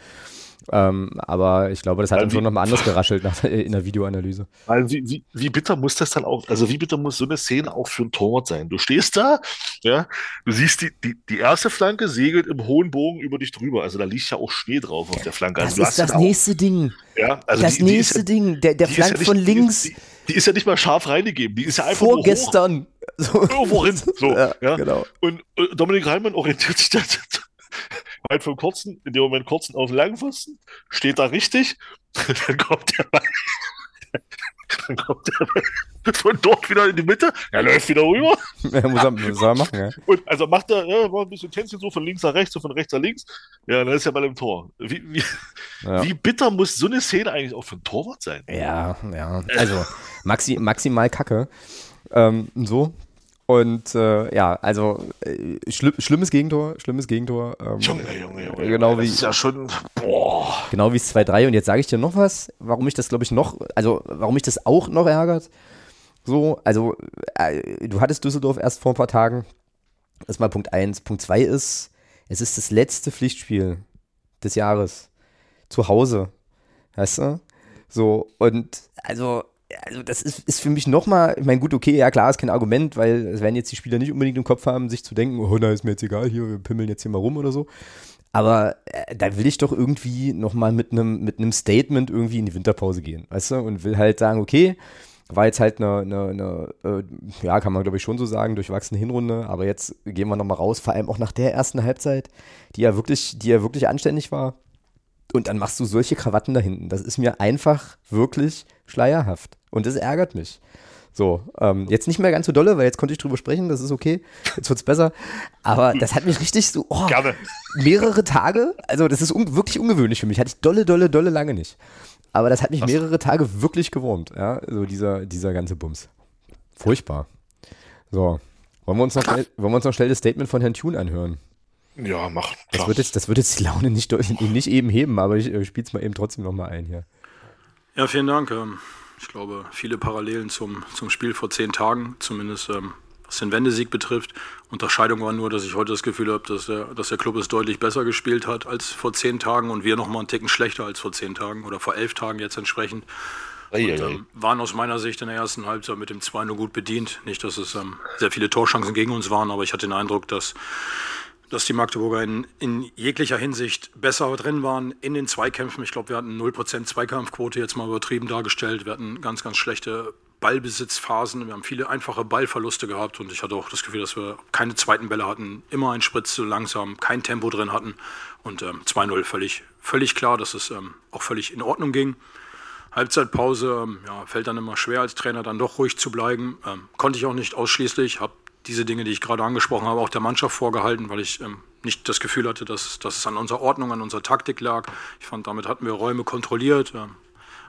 Ähm, aber ich glaube, das hat dann schon nochmal anders geraschelt nach, äh, in der Videoanalyse. Also wie, wie, wie bitter muss das dann auch, also wie bitter muss so eine Szene auch für einen Torwart sein? Du stehst da, ja, du siehst, die, die, die erste Flanke segelt im hohen Bogen über dich drüber. Also da liegt ja auch Schnee drauf auf der Flanke. Also das ist das da nächste Ding. Ja, also das die, nächste die ja, Ding, der, der Flank ja nicht, von links. Die ist, die, die ist ja nicht mal scharf reingegeben, die ist ja einfach vorgestern. So. Irgendwo hin. So, ja, ja. Genau. Und äh, Dominik Reimann orientiert sich da weit vom Kurzen, in dem Moment Kurzen auf den Langpfosten, steht da richtig, dann kommt der Ball, dann kommt der Ball von dort wieder in die Mitte, er läuft wieder rüber. Ja, muss er, muss er machen, ja. Und also macht er ja, macht ein bisschen Tänzchen so von links nach rechts, so von rechts nach links, ja, dann ist der Ball im Tor. Wie, wie, ja. wie bitter muss so eine Szene eigentlich auch für einen Torwart sein? Ja, ja, also maxi, maximal Kacke. Ähm, so. Und äh, ja, also äh, schlimm, schlimmes Gegentor, schlimmes Gegentor. Ähm, Junge, Junge, Junge. Genau wie, das ist ja schon, boah. Genau wie es zwei drei. Und jetzt sage ich dir noch was, warum ich das, glaube ich, noch, also warum mich das auch noch ärgert. So, also äh, du hattest Düsseldorf erst vor ein paar Tagen. Das ist mal Punkt eins. Punkt zwei ist, es ist das letzte Pflichtspiel des Jahres. Zu Hause. Weißt du? So, und also... Also das ist, ist für mich nochmal, ich meine, gut, okay, ja klar, ist kein Argument, weil es werden jetzt die Spieler nicht unbedingt im Kopf haben, sich zu denken, oh na, ist mir jetzt egal, hier, wir pimmeln jetzt hier mal rum oder so. Aber äh, da will ich doch irgendwie nochmal mit einem mit einem Statement irgendwie in die Winterpause gehen, weißt du? Und will halt sagen, okay, war jetzt halt eine, eine, eine äh, ja, kann man glaube ich schon so sagen, durchwachsene Hinrunde, aber jetzt gehen wir nochmal raus, vor allem auch nach der ersten Halbzeit, die ja wirklich, die ja wirklich anständig war. Und dann machst du solche Krawatten da hinten. Das ist mir einfach wirklich schleierhaft. Und das ärgert mich. So, ähm, jetzt nicht mehr ganz so dolle, weil jetzt konnte ich drüber sprechen, das ist okay, jetzt wird's besser. Aber das hat mich richtig so, oh, mehrere Tage, also das ist un- wirklich ungewöhnlich für mich, hatte ich dolle, dolle, dolle lange nicht. Aber das hat mich mehrere Tage wirklich gewurmt, ja, so dieser, dieser ganze Bums. Furchtbar. So, wollen wir uns noch schnell, wollen wir uns noch schnell das Statement von Herrn Thioune anhören? Ja, mach. Das wird, jetzt, das wird jetzt die Laune nicht, nicht eben heben, aber ich äh, spiele es mal eben trotzdem nochmal ein hier. Ja, vielen Dank. Ich glaube, viele Parallelen zum, zum Spiel vor zehn Tagen, zumindest ähm, was den Wendesieg betrifft. Unterscheidung war nur, dass ich heute das Gefühl habe, dass der, dass der Club es deutlich besser gespielt hat als vor zehn Tagen und wir nochmal einen Ticken schlechter als vor zehn Tagen oder vor elf Tagen jetzt entsprechend. Und, ähm, waren aus meiner Sicht in der ersten Halbzeit mit dem zwei null gut bedient. Nicht, dass es ähm, sehr viele Torchancen gegen uns waren, aber ich hatte den Eindruck, dass, dass die Magdeburger in, in jeglicher Hinsicht besser drin waren in den Zweikämpfen. Ich glaube, wir hatten null Prozent Zweikampfquote, jetzt mal übertrieben dargestellt. Wir hatten ganz, ganz schlechte Ballbesitzphasen. Wir haben viele einfache Ballverluste gehabt und ich hatte auch das Gefühl, dass wir keine zweiten Bälle hatten, immer einen Spritz zu langsam, kein Tempo drin hatten. Und ähm, zwei null völlig, völlig klar, dass es ähm, auch völlig in Ordnung ging. Halbzeitpause, ja, fällt dann immer schwer als Trainer, dann doch ruhig zu bleiben. Ähm, konnte ich auch nicht ausschließlich, habe diese Dinge, die ich gerade angesprochen habe, auch der Mannschaft vorgehalten, weil ich ähm, nicht das Gefühl hatte, dass, dass es an unserer Ordnung, an unserer Taktik lag. Ich fand, damit hatten wir Räume kontrolliert, ähm,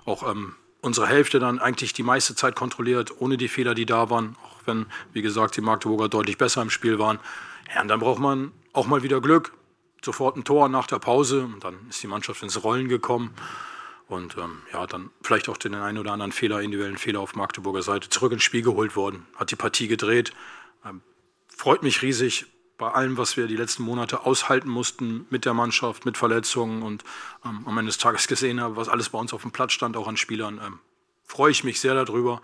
auch ähm, unsere Hälfte dann eigentlich die meiste Zeit kontrolliert, ohne die Fehler, die da waren, auch wenn, wie gesagt, die Magdeburger deutlich besser im Spiel waren. Ja, und dann braucht man auch mal wieder Glück, sofort ein Tor nach der Pause und dann ist die Mannschaft ins Rollen gekommen. Und ähm, ja, dann vielleicht auch den einen oder anderen Fehler, individuellen Fehler auf Magdeburger Seite zurück ins Spiel geholt worden, hat die Partie gedreht. Ähm, freut mich riesig bei allem, was wir die letzten Monate aushalten mussten mit der Mannschaft, mit Verletzungen und ähm, am Ende des Tages gesehen habe, was alles bei uns auf dem Platz stand, auch an Spielern. Ähm, freue ich mich sehr darüber.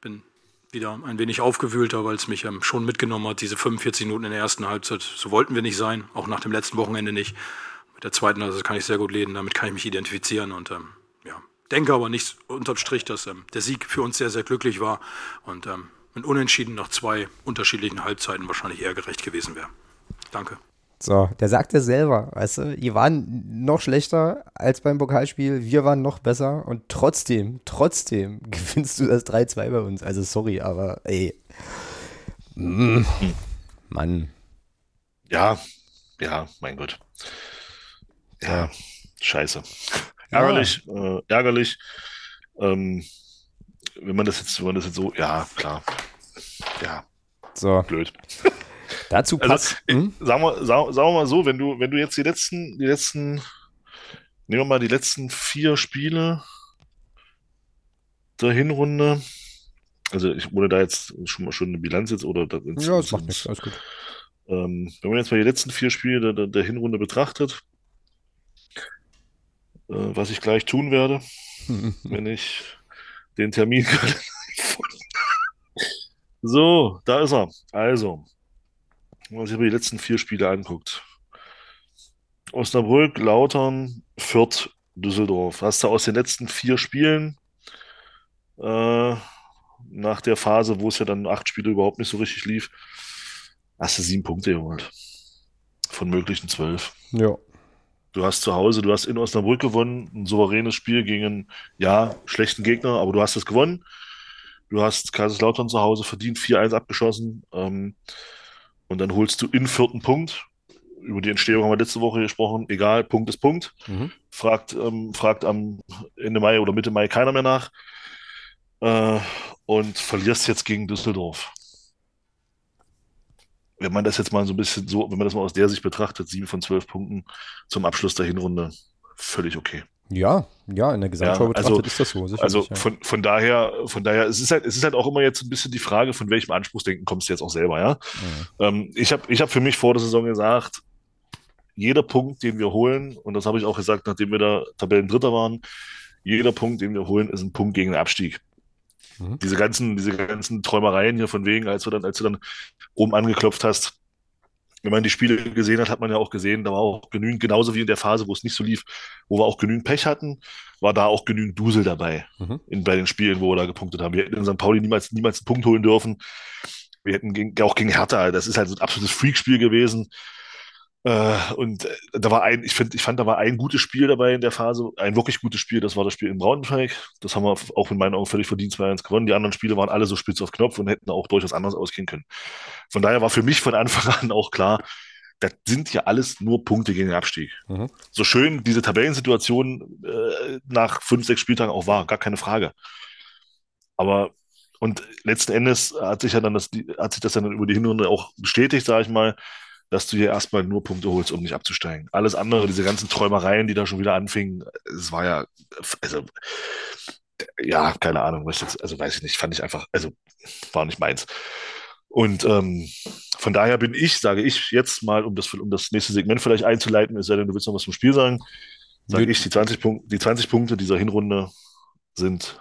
Bin wieder ein wenig aufgewühlter, weil es mich ähm, schon mitgenommen hat, diese fünfundvierzig Minuten in der ersten Halbzeit. So wollten wir nicht sein, auch nach dem letzten Wochenende nicht. Mit der zweiten, also kann ich sehr gut leben, damit kann ich mich identifizieren und ähm, ja, denke aber nicht unterm Strich, dass ähm, der Sieg für uns sehr, sehr glücklich war und ähm, ein Unentschieden nach zwei unterschiedlichen Halbzeiten wahrscheinlich eher gerecht gewesen wäre. Danke. So, der sagt ja selber, weißt du, ihr waren noch schlechter als beim Pokalspiel, wir waren noch besser und trotzdem, trotzdem gewinnst du das drei zwei bei uns. Also sorry, aber ey. Mm. Mann. Ja, ja, mein Gott. Ja, ja. Scheiße. Ärgerlich, ja. äh, ärgerlich. Ähm, wenn man das jetzt, wenn man das jetzt so, ja, klar. Ja. So. Blöd. Dazu passt. Also, hm? Sagen wir, sagen, sagen wir mal so, wenn du, wenn du jetzt die letzten, die letzten, nehmen wir mal die letzten vier Spiele der Hinrunde, also ich wurde da jetzt schon mal schon eine Bilanz jetzt oder ins, ja, das macht nichts, alles gut. Ähm, wenn man jetzt mal die letzten vier Spiele der, der, der Hinrunde betrachtet, was ich gleich tun werde, wenn ich den Termin gerade so, da ist er. Also, wenn man sich die letzten vier Spiele anguckt. Osnabrück, Lautern, Fürth, Düsseldorf. Hast du aus den letzten vier Spielen äh, nach der Phase, wo es ja dann acht Spiele überhaupt nicht so richtig lief, hast du sieben Punkte geholt. Von möglichen zwölf. Ja. Du hast zu Hause, du hast in Osnabrück gewonnen, ein souveränes Spiel gegen einen, ja, schlechten Gegner, aber du hast es gewonnen. Du hast Kaiserslautern zu Hause verdient, vier eins abgeschossen. Ähm, und dann holst du in vierten Punkt. Über die Entstehung haben wir letzte Woche gesprochen. Egal, Punkt ist Punkt. Mhm. Fragt, ähm, fragt am Ende Mai oder Mitte Mai keiner mehr nach. Äh, und verlierst jetzt gegen Düsseldorf. Wenn man das jetzt mal so ein bisschen so, wenn man das mal aus der Sicht betrachtet, sieben von zwölf Punkten zum Abschluss der Hinrunde, völlig okay. Ja, ja, in der Gesamtschau ja, betrachtet also, ist das so. Also ja. von, von daher, von daher, es ist halt, es ist halt auch immer jetzt ein bisschen die Frage, von welchem Anspruchsdenken kommst du jetzt auch selber, ja. ja. Ähm, ich habe ich hab für mich vor der Saison gesagt, jeder Punkt, den wir holen, und das habe ich auch gesagt, nachdem wir da Tabellendritter waren, jeder Punkt, den wir holen, ist ein Punkt gegen den Abstieg. Diese ganzen, diese ganzen Träumereien hier von wegen, als du dann, als du dann oben angeklopft hast, wenn man die Spiele gesehen hat, hat man ja auch gesehen, da war auch genügend, genauso wie in der Phase, wo es nicht so lief, wo wir auch genügend Pech hatten, war da auch genügend Dusel dabei, mhm. in, bei den Spielen, wo wir da gepunktet haben. Wir hätten in Sankt Pauli niemals, niemals einen Punkt holen dürfen. Wir hätten gegen, auch gegen Hertha, das ist halt so ein absolutes Freakspiel gewesen. Äh, und da war ein, ich finde, ich fand, da war ein gutes Spiel dabei in der Phase, ein wirklich gutes Spiel, das war das Spiel in Braunschweig. Das haben wir auch in meinen Augen völlig verdient zwei eins gewonnen. Die anderen Spiele waren alle so spitz auf Knopf und hätten auch durchaus anders ausgehen können. Von daher war für mich von Anfang an auch klar, das sind ja alles nur Punkte gegen den Abstieg. Mhm. So schön diese Tabellensituation äh, nach fünf, sechs Spieltagen auch war, gar keine Frage. Aber und letzten Endes hat sich ja dann das, hat sich das dann über die Hinrunde auch bestätigt, sage ich mal, dass du hier erstmal nur Punkte holst, um nicht abzusteigen. Alles andere, diese ganzen Träumereien, die da schon wieder anfingen, es war ja, also, ja, keine Ahnung, was jetzt, also weiß ich nicht, fand ich einfach, also war nicht meins. Und ähm, von daher bin ich, sage ich jetzt mal, um das, um das nächste Segment vielleicht einzuleiten, es sei denn, du willst noch was zum Spiel sagen, sage ich, die zwanzig, Punkt, die zwanzig Punkte dieser Hinrunde sind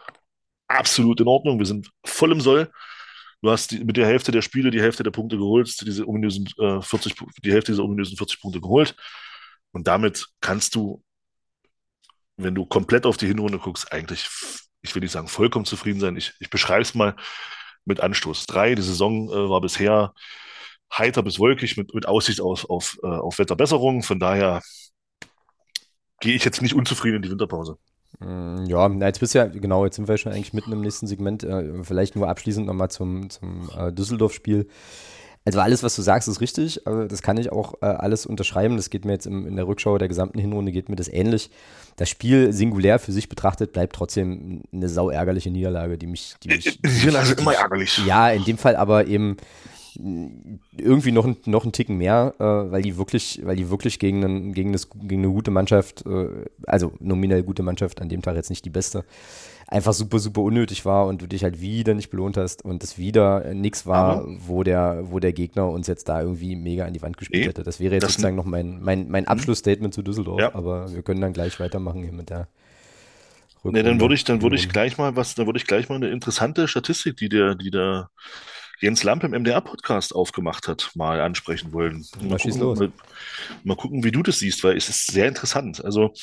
absolut in Ordnung. Wir sind voll im Soll. Du hast die, mit der Hälfte der Spiele die Hälfte der Punkte geholt, diese ominösen, äh, vierzig, die Hälfte dieser ominösen vierzig Punkte geholt. Und damit kannst du, wenn du komplett auf die Hinrunde guckst, eigentlich, ich will nicht sagen, vollkommen zufrieden sein. Ich, ich beschreibe es mal mit Anstoß drei. Die Saison äh, war bisher heiter bis wolkig mit, mit Aussicht auf, auf, äh, auf Wetterbesserung. Von daher gehe ich jetzt nicht unzufrieden in die Winterpause. Ja, jetzt bist ja, genau, jetzt sind wir schon eigentlich mitten im nächsten Segment. Äh, vielleicht nur abschließend nochmal zum, zum äh, Düsseldorf-Spiel. Also alles, was du sagst, ist richtig. Also das kann ich auch äh, alles unterschreiben. Das geht mir jetzt im, in der Rückschau der gesamten Hinrunde geht mir das ähnlich. Das Spiel singulär für sich betrachtet bleibt trotzdem eine sauärgerliche Niederlage, die mich... Die mich Niederlage ist immer ärgerlich. Ja, in dem Fall aber eben irgendwie noch, noch einen Ticken mehr, äh, weil die wirklich, weil die wirklich gegen, einen, gegen, das, gegen eine gute Mannschaft, äh, also nominell gute Mannschaft, an dem Tag jetzt nicht die beste, einfach super, super unnötig war und du dich halt wieder nicht belohnt hast und es wieder nichts war, mhm. wo, der, wo der Gegner uns jetzt da irgendwie mega an die Wand gespielt nee, hätte. Das wäre jetzt das sozusagen noch mein, mein, mein Abschlussstatement mhm. zu Düsseldorf, ja. Aber wir können dann gleich weitermachen hier mit der Rückrunde. Nee, dann würde ich, dann würde ich gleich mal was, dann würde ich gleich mal eine interessante Statistik, die der, die der Jens Lampe im M D R-Podcast aufgemacht hat, mal ansprechen wollen. Mal, mal, gucken, los. Mal, mal gucken, wie du das siehst, weil es ist sehr interessant. Also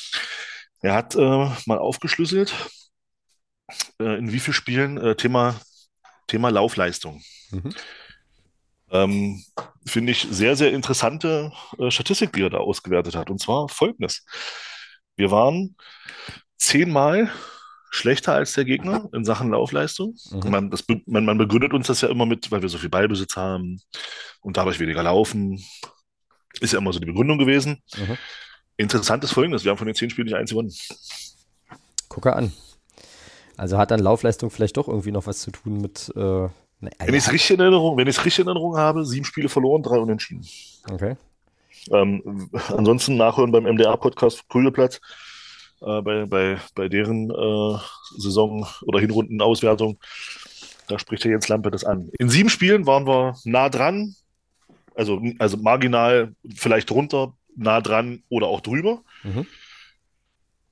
er hat äh, mal aufgeschlüsselt, äh, in wie vielen Spielen äh, Thema, Thema Laufleistung. Mhm. Ähm, finde ich sehr, sehr interessante äh, Statistik, die er da ausgewertet hat. Und zwar folgendes. Wir waren zehnmal schlechter als der Gegner in Sachen Laufleistung. Mhm. Man, das, man, man begründet uns das ja immer mit, weil wir so viel Ballbesitz haben und dadurch weniger laufen. Ist ja immer so die Begründung gewesen. Mhm. Interessant ist folgendes, wir haben von den zehn Spielen nicht eins gewonnen. Gucke an. Also hat dann Laufleistung vielleicht doch irgendwie noch was zu tun mit... Äh, ne, wenn ich es richtig in Erinnerung, wenn ich es richtig in Erinnerung habe, sieben Spiele verloren, drei unentschieden. Okay. Ähm, ansonsten nachhören beim M D R-Podcast Grüleplatz. Bei, bei, bei deren äh, Saison- oder Hinrundenauswertung, da spricht der Jens Lampe das an. In sieben Spielen waren wir nah dran, also, also marginal vielleicht drunter, nah dran oder auch drüber. Mhm.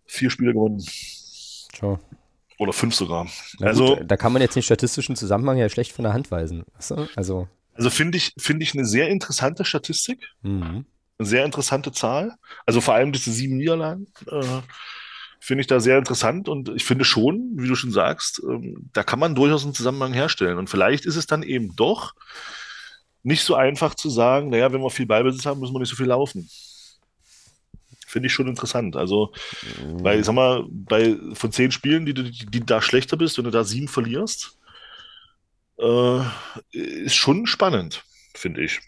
Vier Spiele gewonnen. Ciao. Oder fünf sogar. Na also gut, da kann man jetzt den statistischen Zusammenhang ja schlecht von der Hand weisen. Achso, also also finde ich, find ich eine sehr interessante Statistik. Mhm. Eine sehr interessante Zahl. Also vor allem diese sieben Niederlagen äh, finde ich da sehr interessant und ich finde schon, wie du schon sagst, ähm, da kann man durchaus einen Zusammenhang herstellen. Und vielleicht ist es dann eben doch nicht so einfach zu sagen, naja, wenn wir viel Ballbesitz haben, müssen wir nicht so viel laufen. Finde ich schon interessant. Also, mhm. weil, sag mal, bei, von zehn Spielen, die du die, die da schlechter bist, wenn du da sieben verlierst, äh, ist schon spannend, finde ich.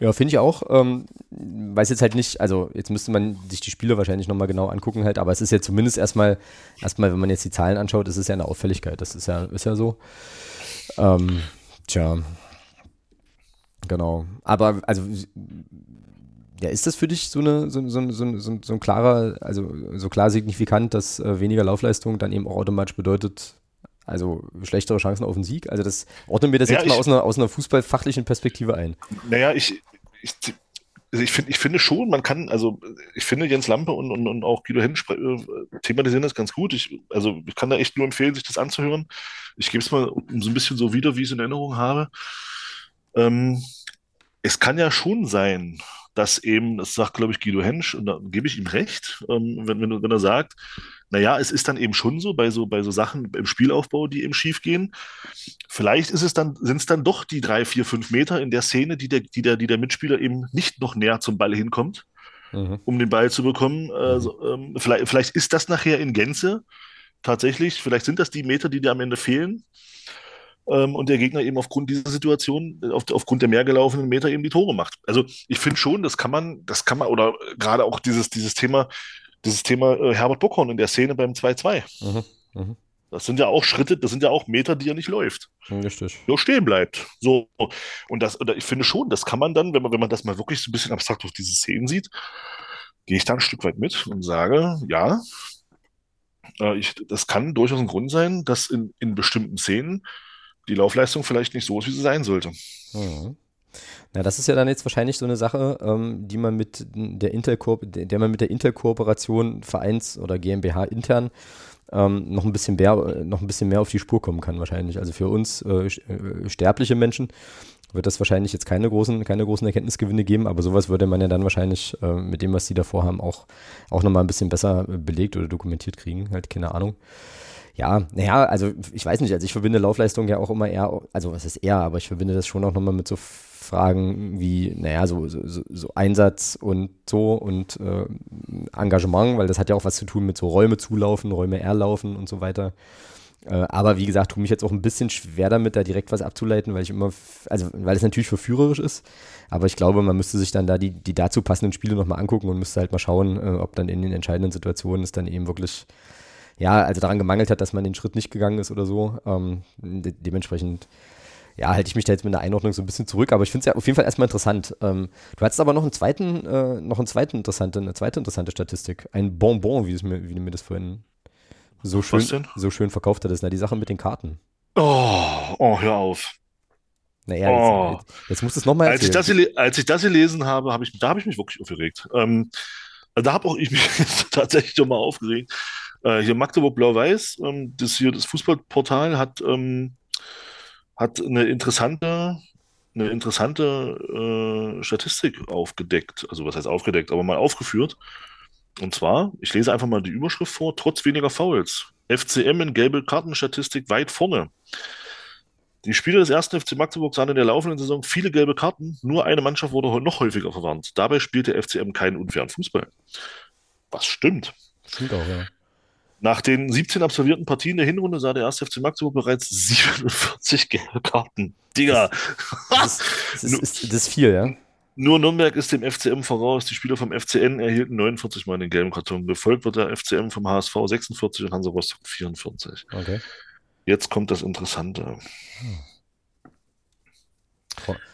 Ja, finde ich auch. Ähm, weiß jetzt halt nicht, also jetzt müsste man sich die Spiele wahrscheinlich nochmal genau angucken halt, aber es ist ja zumindest erstmal, erstmal, wenn man jetzt die Zahlen anschaut, es ist ja eine Auffälligkeit, das ist ja, ist ja so. Ähm, tja, genau. Aber, also, ja, ist das für dich so, eine, so, so, so, so, so ein klarer, also so klar signifikant, dass äh, weniger Laufleistung dann eben auch automatisch bedeutet, also schlechtere Chancen auf den Sieg. Also das ordnen wir das ja, jetzt mal ich, aus, einer, aus einer fußballfachlichen Perspektive ein. Naja, ich, ich, ich, find, ich finde schon, man kann, also ich finde Jens Lampe und, und, und auch Guido Hensch thematisieren das ganz gut. Ich, also ich kann da echt nur empfehlen, sich das anzuhören. Ich gebe es mal so ein bisschen so wieder, wie ich es in Erinnerung habe. Ähm, es kann ja schon sein, dass eben, das sagt, glaube ich, Guido Hensch, und da gebe ich ihm recht, ähm, wenn, wenn, wenn er sagt, naja, es ist dann eben schon so bei so, bei so Sachen im Spielaufbau, die eben schief gehen. Vielleicht ist es dann, sind es dann doch die drei, vier, fünf Meter in der Szene, die der, die der, die der Mitspieler eben nicht noch näher zum Ball hinkommt, mhm. um den Ball zu bekommen. Also, ähm, vielleicht, vielleicht ist das nachher in Gänze tatsächlich, vielleicht sind das die Meter, die dir am Ende fehlen. Und der Gegner eben aufgrund dieser Situation, auf, aufgrund der mehr gelaufenen Meter eben die Tore macht. Also ich finde schon, das kann man, das kann man, oder gerade auch dieses, dieses Thema, dieses Thema äh, Herbert Bockhorn in der Szene beim zwei zwei. Mhm, mh. Das sind ja auch Schritte, das sind ja auch Meter, die er nicht läuft. Richtig. Nur stehen bleibt. So. Und das, oder ich finde schon, das kann man dann, wenn man, wenn man das mal wirklich so ein bisschen abstrakt durch diese Szenen sieht, gehe ich da ein Stück weit mit und sage, ja, äh, ich, das kann durchaus ein Grund sein, dass in, in bestimmten Szenen die Laufleistung vielleicht nicht so ist, wie sie sein sollte. Mhm. Na, das ist ja dann jetzt wahrscheinlich so eine Sache, ähm, die man mit der Intel, der man mit der Intel-Kooperation Vereins- oder GmbH intern ähm, noch ein bisschen mehr, noch ein bisschen mehr auf die Spur kommen kann wahrscheinlich. Also für uns äh, sterbliche Menschen wird das wahrscheinlich jetzt keine großen, keine großen Erkenntnisgewinne geben, aber sowas würde man ja dann wahrscheinlich äh, mit dem, was die davor haben, auch, auch nochmal ein bisschen besser belegt oder dokumentiert kriegen, halt keine Ahnung. Ja, naja, also ich weiß nicht, also ich verbinde Laufleistung ja auch immer eher, also was ist eher, aber ich verbinde das schon auch nochmal mit so Fragen wie, naja, so, so, so Einsatz und so und äh, Engagement, weil das hat ja auch was zu tun mit so Räume zulaufen, Räume erlaufen und so weiter. Aber wie gesagt, tue mich jetzt auch ein bisschen schwer damit, da direkt was abzuleiten, weil ich immer, also weil es natürlich verführerisch ist, aber ich glaube, man müsste sich dann da die, die dazu passenden Spiele nochmal angucken und müsste halt mal schauen, ob dann in den entscheidenden Situationen es dann eben wirklich, ja, also daran gemangelt hat, dass man den Schritt nicht gegangen ist oder so. Ähm, de- dementsprechend, ja, halte ich mich da jetzt mit der Einordnung so ein bisschen zurück, aber ich finde es ja auf jeden Fall erstmal interessant. Ähm, du hattest aber noch einen zweiten, äh, noch einen zweiten interessante, eine zweite interessante Statistik, ein Bonbon, wie es mir, wie du mir das vorhin so schön, so schön verkauft hat es. Na, die Sache mit den Karten. Oh, oh hör auf. Naja, oh. jetzt, jetzt, jetzt musst du es nochmal erzählen. Als ich, das, als ich das gelesen habe, hab ich, da habe ich mich wirklich aufgeregt. Ähm, da habe auch ich mich tatsächlich nochmal aufgeregt. Äh, hier Magdeburg Blau-Weiß, ähm, das hier das Fußballportal hat, ähm, hat eine interessante, eine interessante äh, Statistik aufgedeckt. Also was heißt aufgedeckt, aber mal aufgeführt. Und zwar, ich lese einfach mal die Überschrift vor, trotz weniger Fouls. F C M in gelbe Kartenstatistik weit vorne. Die Spieler des ersten F C Magdeburg sahen in der laufenden Saison viele gelbe Karten, nur eine Mannschaft wurde noch häufiger verwarnt. Dabei spielt der F C M keinen unfairen Fußball. Was stimmt. Stimmt auch, ja. Nach den siebzehn absolvierten Partien der Hinrunde sah der erste F C Magdeburg bereits siebenundvierzig gelbe Karten. Digga! Das, das, ist, das, ist, das ist viel, ja? Nur Nürnberg ist dem F C M voraus. Die Spieler vom F C N erhielten neunundvierzig Mal den gelben Karton. Gefolgt wird der F C M vom H S V sechsundvierzig und Hansa Rostock vierundvierzig. Okay. Jetzt kommt das Interessante. Hm.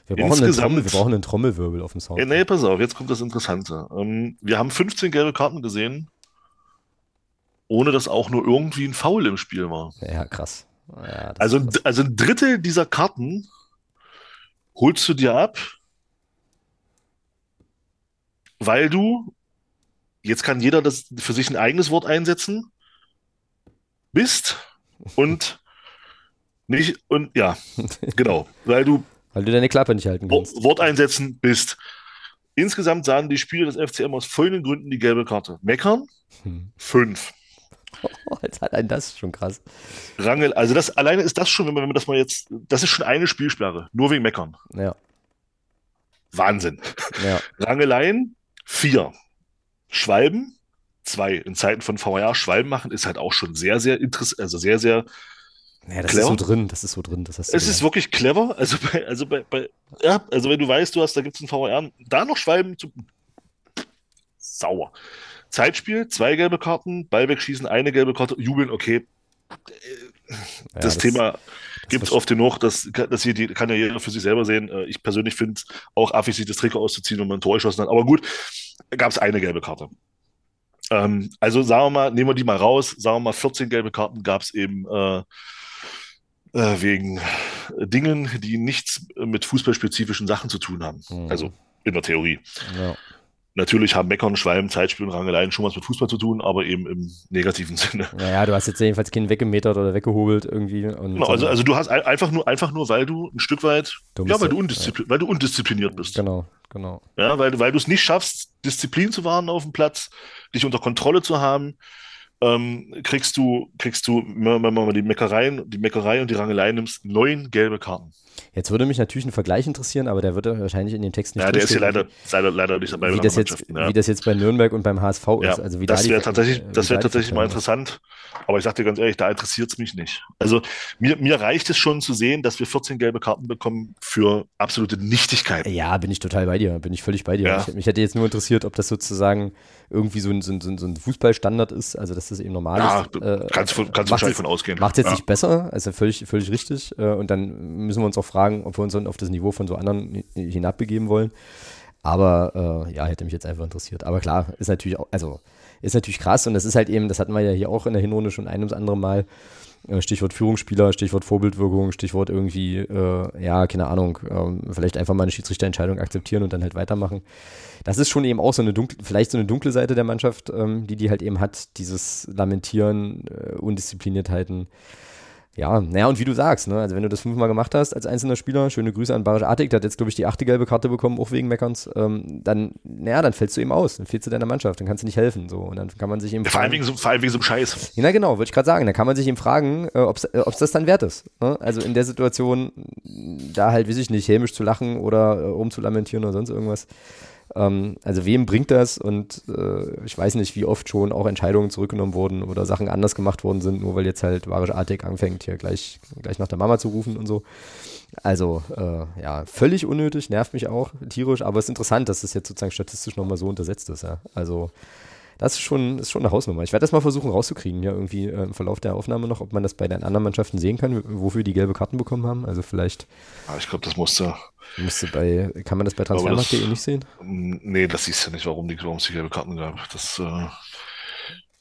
Wir, brauchen Insgesamt, Trommel, wir brauchen einen Trommelwirbel auf dem Sound. Äh, nee, pass auf, jetzt kommt das Interessante. Ähm, wir haben fünfzehn gelbe Karten gesehen, ohne dass auch nur irgendwie ein Foul im Spiel war. Ja, krass. Ja, also, krass. also ein Drittel dieser Karten holst du dir ab, weil du, jetzt kann jeder das für sich ein eigenes Wort einsetzen, bist und nicht, und ja, genau, weil du weil du deine Klappe nicht halten kannst. Wort einsetzen bist. Insgesamt sahen die Spieler des F C M aus folgenden Gründen die gelbe Karte. Meckern, hm. fünf. Oh, jetzt hat einen das schon krass. Rangel, also das alleine ist das schon, wenn man, wenn man das mal jetzt, das ist schon eine Spielsperre, nur wegen Meckern. Ja. Wahnsinn. Ja. Rangeleien, vier. Schwalben, zwei. In Zeiten von V A R Schwalben machen ist halt auch schon sehr, sehr interessant, also sehr, sehr ja, das clever. Ist so drin, das ist so drin. Das hast du es gelernt. Ist wirklich clever, also bei, also bei, bei ja, also wenn du weißt, du hast, da gibt es einen V A R, da noch Schwalben, zu sauer. Zeitspiel, zwei gelbe Karten, Ball wegschießen, eine gelbe Karte, jubeln, okay. Das, ja, das Thema gibt es oft genug, das, das hier, die, kann ja jeder für sich selber sehen. Ich persönlich finde es auch affig, sich das Trikot auszuziehen, wenn man ein Tor geschossen hat. Aber gut, gab es eine gelbe Karte. Ähm, also sagen wir mal, nehmen wir die mal raus, sagen wir mal, vierzehn gelbe Karten gab es eben äh, äh, wegen Dingen, die nichts mit fußballspezifischen Sachen zu tun haben. Mhm. Also in der Theorie. Ja. Natürlich haben Meckern, Schwalben, Zeitspiel und Rangeleien schon was mit Fußball zu tun, aber eben im negativen Sinne. Naja, du hast jetzt jedenfalls keinen weggemetert oder weggehobelt irgendwie. Und genau, also, also du hast einfach nur, einfach nur, weil du ein Stück weit, du ja, weil du, undiszipl- ja. weil du undiszipliniert bist. Genau, genau. Ja, weil, weil du es nicht schaffst, Disziplin zu wahren auf dem Platz, dich unter Kontrolle zu haben, ähm, kriegst du, kriegst du, wenn man mal die Meckereien, die Meckerei und die Rangelei nimmst, neun gelbe Karten. Jetzt würde mich natürlich ein Vergleich interessieren, aber der wird wahrscheinlich in dem Text nicht. Ja, der ist hier leider, leider, leider nicht dabei. Wie das, jetzt, ja. wie das jetzt bei Nürnberg und beim H S V ja, ist. Also wie das da wäre tatsächlich, äh, das wär da tatsächlich mal interessant. Aber ich sage dir ganz ehrlich, da interessiert es mich nicht. Also mir, mir reicht es schon zu sehen, dass wir vierzehn gelbe Karten bekommen für absolute Nichtigkeiten. Ja, bin ich total bei dir. Bin ich völlig bei dir. Ja. Ich, mich hätte jetzt nur interessiert, ob das sozusagen irgendwie so ein, so ein, so ein Fußballstandard ist, also dass das eben normal ja, ist. Äh, kannst du wahrscheinlich von ausgehen. Macht jetzt ja. nicht besser, also völlig, völlig richtig. Und dann müssen wir uns auch fragen, ob wir uns dann auf das Niveau von so anderen hinabbegeben wollen. Aber äh, ja, hätte mich jetzt einfach interessiert. Aber klar, ist natürlich auch, also ist natürlich krass und das ist halt eben, das hatten wir ja hier auch in der Hinrunde schon ein ums andere Mal, Stichwort Führungsspieler, Stichwort Vorbildwirkung, Stichwort irgendwie, äh, ja, keine Ahnung, ähm, vielleicht einfach mal eine Schiedsrichterentscheidung akzeptieren und dann halt weitermachen. Das ist schon eben auch so eine dunkle, vielleicht so eine dunkle Seite der Mannschaft, ähm, die die halt eben hat, dieses Lamentieren, äh, Undiszipliniertheiten. Ja, naja, und wie du sagst, ne, also wenn du das fünfmal gemacht hast als einzelner Spieler, schöne Grüße an Barisch Artig, der hat jetzt, glaube ich, die achte gelbe Karte bekommen, auch wegen Meckerns, ähm, dann, naja, dann fällst du eben aus, dann fehlst du deiner Mannschaft, dann kannst du nicht helfen, so, und dann kann man sich eben vor allem wegen so, vor allem wegen so einem Scheiß. Ja, genau, würde ich gerade sagen, dann kann man sich eben fragen, äh, ob es äh, das dann wert ist, ne? Also in der Situation, da halt, weiß ich nicht, hämisch zu lachen oder äh, rumzulamentieren oder sonst irgendwas. Also wem bringt das? Und äh, ich weiß nicht, wie oft schon auch Entscheidungen zurückgenommen wurden oder Sachen anders gemacht worden sind, nur weil jetzt halt Barisch Artig anfängt, hier gleich, gleich nach der Mama zu rufen und so. Also äh, ja, völlig unnötig, nervt mich auch tierisch, aber es ist interessant, dass das jetzt sozusagen statistisch nochmal so untersetzt ist. Ja. Also das ist schon, ist schon eine Hausnummer. Ich werde das mal versuchen rauszukriegen, ja, irgendwie äh, im Verlauf der Aufnahme noch, ob man das bei den anderen Mannschaften sehen kann, wofür die gelbe Karten bekommen haben. Also vielleicht... Ja, ich glaube, das musste... Müsste bei, kann man das bei Transfermarkt Punkt de nicht sehen? Nee, das siehst du nicht, warum die Groms die gelbe Karten gab. Das, äh,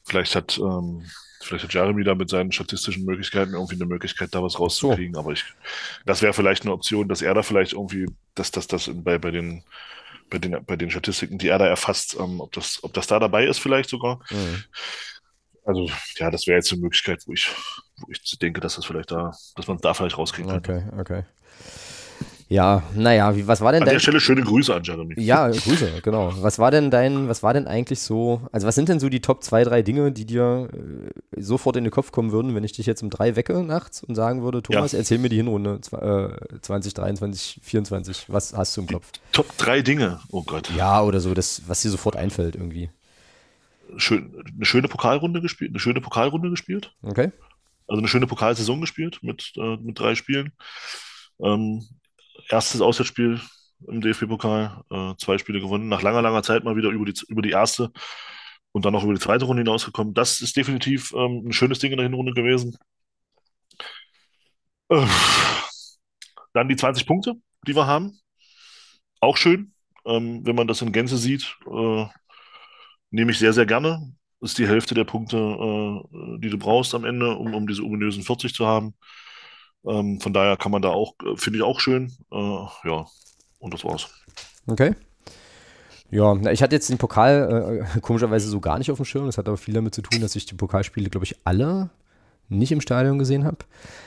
vielleicht hat, ähm, vielleicht hat Jeremy da mit seinen statistischen Möglichkeiten irgendwie eine Möglichkeit, da was rauszukriegen, so. Aber ich, das wäre vielleicht eine Option, dass er da vielleicht irgendwie, dass das, das bei, bei den, bei den, bei den Statistiken, die er da erfasst, ähm, ob das, ob das da dabei ist vielleicht sogar. Mhm. Also, ja, das wäre jetzt eine Möglichkeit, wo ich, wo ich denke, dass das vielleicht da, dass man es da vielleicht rauskriegen kann. Okay, okay. Ja, naja, wie, was war denn dein... An der Stelle schöne Grüße an Jeremy. Ja, Grüße, genau. Was war denn dein, was war denn eigentlich so, also was sind denn so die Top zwei, drei Dinge, die dir äh, sofort in den Kopf kommen würden, wenn ich dich jetzt um drei wecke nachts und sagen würde, Thomas, ja, erzähl mir die Hinrunde äh, zwanzig dreiundzwanzig, vierundzwanzig, was hast du im Kopf? Die Top drei Dinge, oh Gott. Ja, oder so, das, was dir sofort einfällt irgendwie. Schön, eine schöne Pokalrunde gespielt, eine schöne Pokalrunde gespielt. Okay. Also eine schöne Pokalsaison gespielt mit, äh, mit drei Spielen. Ähm, Erstes Auswärtsspiel im D F B-Pokal, äh, zwei Spiele gewonnen, nach langer, langer Zeit mal wieder über die, über die erste und dann noch über die zweite Runde hinausgekommen. Das ist definitiv ähm, ein schönes Ding in der Hinrunde gewesen. Äh, dann die zwanzig Punkte, die wir haben. Auch schön. Ähm, wenn man das in Gänze sieht, äh, nehme ich sehr, sehr gerne. Das ist die Hälfte der Punkte, äh, die du brauchst am Ende, um, um diese ominösen vierzig zu haben. Ähm, von daher kann man da auch, finde ich auch schön, äh, ja, und das war's. Okay. Ja, ich hatte jetzt den Pokal äh, komischerweise so gar nicht auf dem Schirm, das hat aber viel damit zu tun, dass ich die Pokalspiele, glaube ich, alle nicht im Stadion gesehen habe,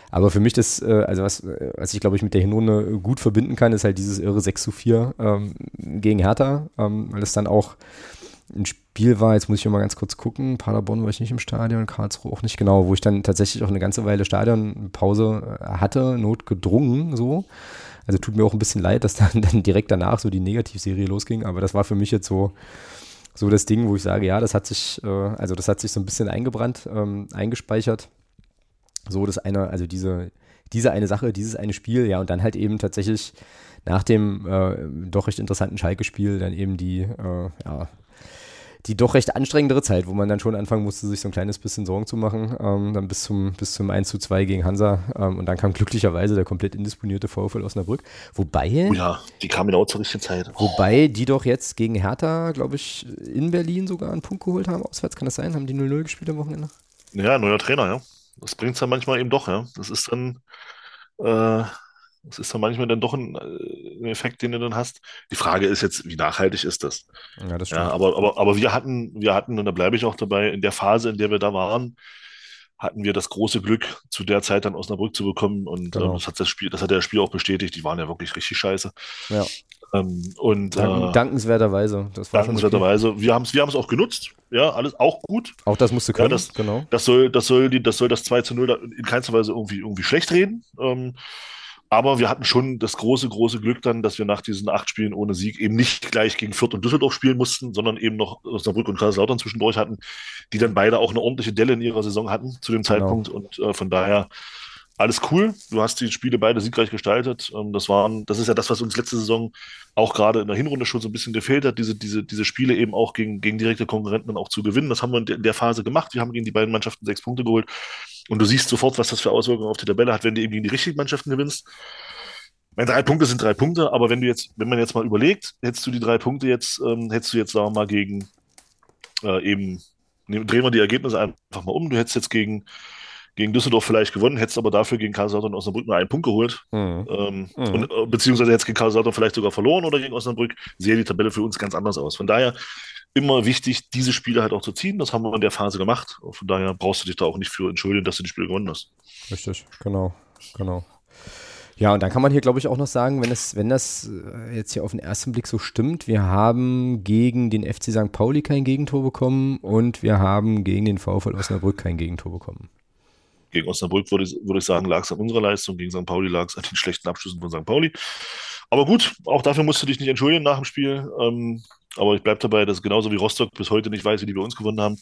aber für mich das, äh, also was, was ich glaube ich mit der Hinrunde gut verbinden kann, ist halt dieses irre sechs zu vier ähm, gegen Hertha, ähm, weil das dann auch ein Spiel war, jetzt muss ich mal ganz kurz gucken, Paderborn war ich nicht im Stadion, Karlsruhe auch nicht, genau, wo ich dann tatsächlich auch eine ganze Weile Stadionpause hatte, notgedrungen, so. Also tut mir auch ein bisschen leid, dass dann, dann direkt danach so die Negativserie losging, aber das war für mich jetzt so, so das Ding, wo ich sage, ja, das hat sich, äh, also das hat sich so ein bisschen eingebrannt, ähm, eingespeichert, so das eine, also diese, diese eine Sache, dieses eine Spiel, ja, und dann halt eben tatsächlich nach dem äh, doch recht interessanten Schalke-Spiel dann eben die, äh, ja, die doch recht anstrengendere Zeit, wo man dann schon anfangen musste, sich so ein kleines bisschen Sorgen zu machen, ähm, dann bis zum, bis zum eins zu zwei gegen Hansa, ähm, und dann kam glücklicherweise der komplett indisponierte VfL Osnabrück, wobei... Oh ja, die kamen genau zur richtigen Zeit. Wobei die doch jetzt gegen Hertha, glaube ich, in Berlin sogar einen Punkt geholt haben, auswärts, kann das sein? Haben die null null gespielt am Wochenende? Ja, neuer Trainer, ja. Das bringt es ja manchmal eben doch, ja. Das ist dann... Äh Das ist dann manchmal dann doch ein, ein Effekt, den du dann hast. Die Frage ist jetzt, wie nachhaltig ist das? Ja, das stimmt. Ja, aber, aber, aber wir hatten, wir hatten, und da bleibe ich auch dabei, in der Phase, in der wir da waren, hatten wir das große Glück, zu der Zeit dann Osnabrück zu bekommen. Und genau. ähm, das hat das Spiel, das hat der Spiel auch bestätigt. Die waren ja wirklich richtig scheiße. Ja. Ähm, und, Dank, äh, dankenswerterweise. Das war dankenswerterweise. Okay. Wir haben es wir haben's auch genutzt. Ja, alles auch gut. Auch das musste können. Ja, das, genau. Das soll das, soll die, das, soll das zwei zu null da in keinster Weise irgendwie, irgendwie schlecht reden. Ähm, Aber wir hatten schon das große, große Glück dann, dass wir nach diesen acht Spielen ohne Sieg eben nicht gleich gegen Fürth und Düsseldorf spielen mussten, sondern eben noch Osnabrück und Kaiserslautern zwischendurch hatten, die dann beide auch eine ordentliche Delle in ihrer Saison hatten zu dem Zeitpunkt. Genau. Und äh, von daher alles cool. Du hast die Spiele beide siegreich gestaltet. Ähm, das waren, das ist ja das, was uns letzte Saison auch gerade in der Hinrunde schon so ein bisschen gefehlt hat, diese, diese, diese Spiele eben auch gegen, gegen direkte Konkurrenten dann auch zu gewinnen. Das haben wir in der Phase gemacht. Wir haben gegen die beiden Mannschaften sechs Punkte geholt. Und du siehst sofort, was das für Auswirkungen auf die Tabelle hat, wenn du eben gegen die richtigen Mannschaften gewinnst. Meine, drei Punkte sind drei Punkte, aber wenn du jetzt, wenn man jetzt mal überlegt, hättest du die drei Punkte jetzt, ähm, hättest du jetzt, sagen wir mal, gegen äh, eben Nehmen, drehen wir die Ergebnisse einfach mal um. Du hättest jetzt gegen, gegen Düsseldorf vielleicht gewonnen, hättest aber dafür gegen Karlsruhe und Osnabrück nur einen Punkt geholt. Mhm. Ähm, mhm. Und, beziehungsweise hättest gegen Karlsruhe vielleicht sogar verloren oder gegen Osnabrück. Sähe die Tabelle für uns ganz anders aus. Von daher immer wichtig, diese Spiele halt auch zu ziehen. Das haben wir in der Phase gemacht. Von daher brauchst du dich da auch nicht für entschuldigen, dass du die Spiele gewonnen hast. Richtig, genau, genau. Ja, und dann kann man hier, glaube ich, auch noch sagen, wenn das, wenn das jetzt hier auf den ersten Blick so stimmt, wir haben gegen den F C Sankt Pauli kein Gegentor bekommen und wir haben gegen den VfL Osnabrück kein Gegentor bekommen. Gegen Osnabrück würde ich, würde ich sagen, lag es an unserer Leistung, gegen Sankt Pauli lag es an den schlechten Abschlüssen von Sankt Pauli. Aber gut, auch dafür musst du dich nicht entschuldigen nach dem Spiel. Ähm, aber ich bleibe dabei, dass genauso wie Rostock bis heute nicht weiß, wie die bei uns gewonnen haben,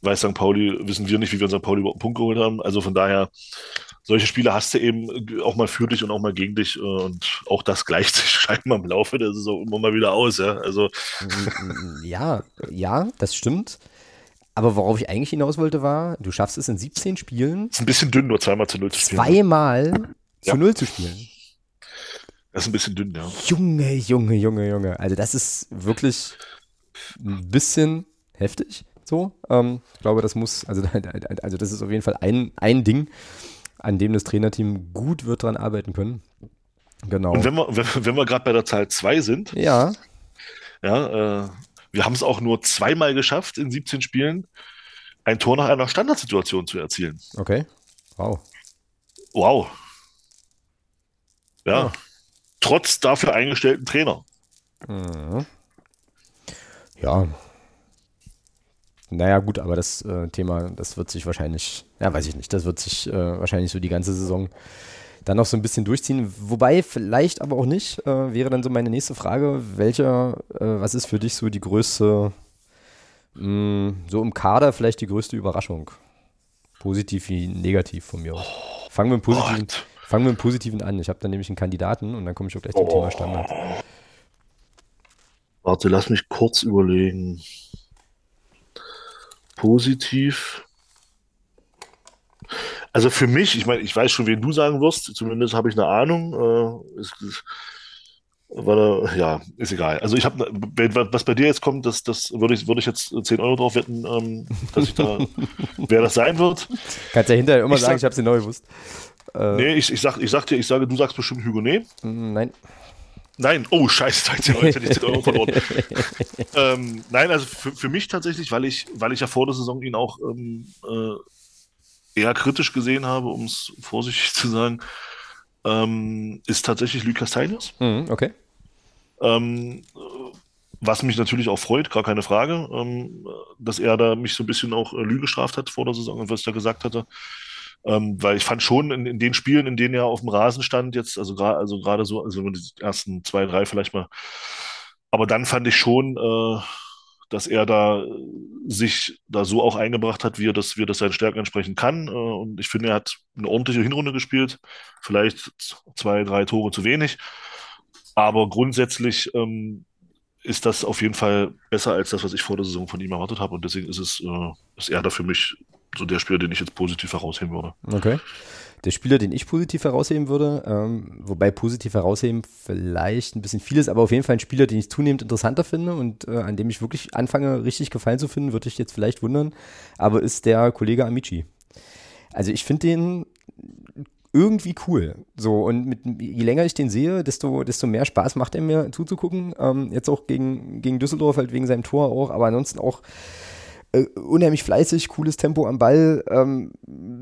weiß Sankt Pauli, wissen wir nicht, wie wir in Sankt Pauli überhaupt einen Punkt geholt haben. Also von daher, solche Spiele hast du eben auch mal für dich und auch mal gegen dich. Und auch das gleicht sich scheinbar im Laufe der Saison immer mal wieder aus. Ja, also. ja, ja, das stimmt. Aber worauf ich eigentlich hinaus wollte war, du schaffst es in siebzehn Spielen. Ist ein bisschen dünn, nur zweimal zu null zu spielen. Zweimal ja. zu null zu spielen. Das ist ein bisschen dünn, ja. Junge, Junge, Junge, Junge. Also das ist wirklich ein bisschen heftig. So, ähm, ich glaube, das muss, also, also das ist auf jeden Fall ein, ein Ding, an dem das Trainerteam gut wird dran arbeiten können. Genau. Und wenn wir, wenn wir gerade bei der Zahl zwei sind, ja, ja äh, wir haben es auch nur zweimal geschafft, in siebzehn Spielen ein Tor nach einer Standardsituation zu erzielen. Okay, wow. Wow. Ja, ja. Trotz dafür eingestellten Trainer. Mhm. Ja, naja, gut, aber das äh, Thema, das wird sich wahrscheinlich, ja, weiß ich nicht, das wird sich äh, wahrscheinlich so die ganze Saison dann noch so ein bisschen durchziehen. Wobei, vielleicht aber auch nicht, äh, wäre dann so meine nächste Frage, welcher, äh, was ist für dich so die größte, mh, so im Kader vielleicht die größte Überraschung? Positiv wie negativ von mir aus. Fangen wir im Positiven, fangen wir im Positiven an. Ich habe dann nämlich einen Kandidaten und dann komme ich auch gleich zum oh. Thema Standard. Warte, lass mich kurz überlegen. Positiv. Also für mich, ich meine, ich weiß schon, wen du sagen wirst, zumindest habe ich eine Ahnung. Äh, ist, ist, weil, ja, ist egal. Also ich habe, was bei dir jetzt kommt, das, das würde ich, würd ich jetzt zehn Euro drauf wetten, ähm, dass ich da, wer das sein wird. Kannst ja hinterher immer ich sagen, sag, ich habe es dir neu gewusst. Äh, nee, ich, ich, sag, ich sag dir, ich sage, du sagst bestimmt Hugonet. Nein. Nein, oh scheiße, heute hätte ich zehn Euro verloren. ähm, nein, also für, für mich tatsächlich, weil ich, weil ich ja vor der Saison ihn auch ähm, äh, eher kritisch gesehen habe, um es vorsichtig zu sagen, ähm, ist tatsächlich Lukas Castaños. Mhm, okay. Ähm, was mich natürlich auch freut, gar keine Frage, ähm, dass er da mich so ein bisschen auch äh, Lüge gestraft hat vor der Saison und was ich da gesagt hatte. Ähm, weil ich fand schon in, in den Spielen, in denen er auf dem Rasen stand, jetzt, also gerade also gerade so, also die ersten zwei, drei vielleicht mal, aber dann fand ich schon, äh, dass er da sich da so auch eingebracht hat, wie er das, wie er das seinen Stärken entsprechen kann. Äh, und ich finde, er hat eine ordentliche Hinrunde gespielt, vielleicht zwei, drei Tore zu wenig. Aber grundsätzlich ähm, ist das auf jeden Fall besser als das, was ich vor der Saison von ihm erwartet habe. Und deswegen ist es, äh, ist er da für mich so der Spieler, den ich jetzt positiv herausheben würde. Okay. Der Spieler, den ich positiv herausheben würde, ähm, wobei positiv herausheben vielleicht ein bisschen viel ist, aber auf jeden Fall ein Spieler, den ich zunehmend interessanter finde und äh, an dem ich wirklich anfange, richtig Gefallen zu finden, würde ich jetzt vielleicht wundern, aber ist der Kollege Amici. Also ich finde den irgendwie cool. So, und mit, je länger ich den sehe, desto, desto mehr Spaß macht er mir zuzugucken. Ähm, jetzt auch gegen, gegen Düsseldorf, halt wegen seinem Tor auch, aber ansonsten auch Uh, unheimlich fleißig, cooles Tempo am Ball, ähm,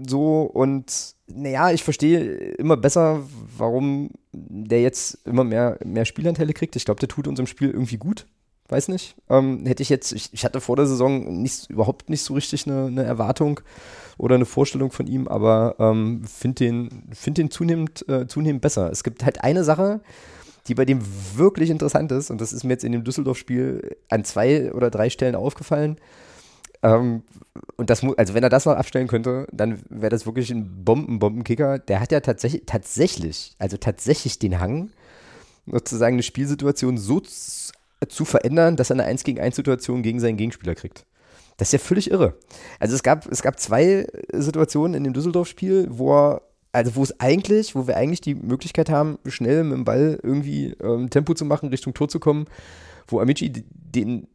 so und naja, ich verstehe immer besser, warum der jetzt immer mehr, mehr Spielanteile kriegt. Ich glaube, der tut unserem Spiel irgendwie gut, weiß nicht. Ähm, hätte ich jetzt, ich, ich hatte vor der Saison nicht, überhaupt nicht so richtig eine, eine Erwartung oder eine Vorstellung von ihm, aber ähm, finde den, find den zunehmend, äh, zunehmend besser. Es gibt halt eine Sache, die bei dem wirklich interessant ist und das ist mir jetzt in dem Düsseldorf-Spiel an zwei oder drei Stellen aufgefallen. Um, und das muss, also wenn er das noch abstellen könnte, dann wäre das wirklich ein Bomben-Bomben-Kicker. Der hat ja tatsächlich, tatsächlich, also tatsächlich den Hang, sozusagen eine Spielsituation so zu, zu verändern, dass er eine eins gegen eins Situation gegen seinen Gegenspieler kriegt. Das ist ja völlig irre. Also es gab, es gab zwei Situationen in dem Düsseldorf-Spiel, wo er, also wo es eigentlich, wo wir eigentlich die Möglichkeit haben, schnell mit dem Ball irgendwie ähm, Tempo zu machen, Richtung Tor zu kommen, wo Amici den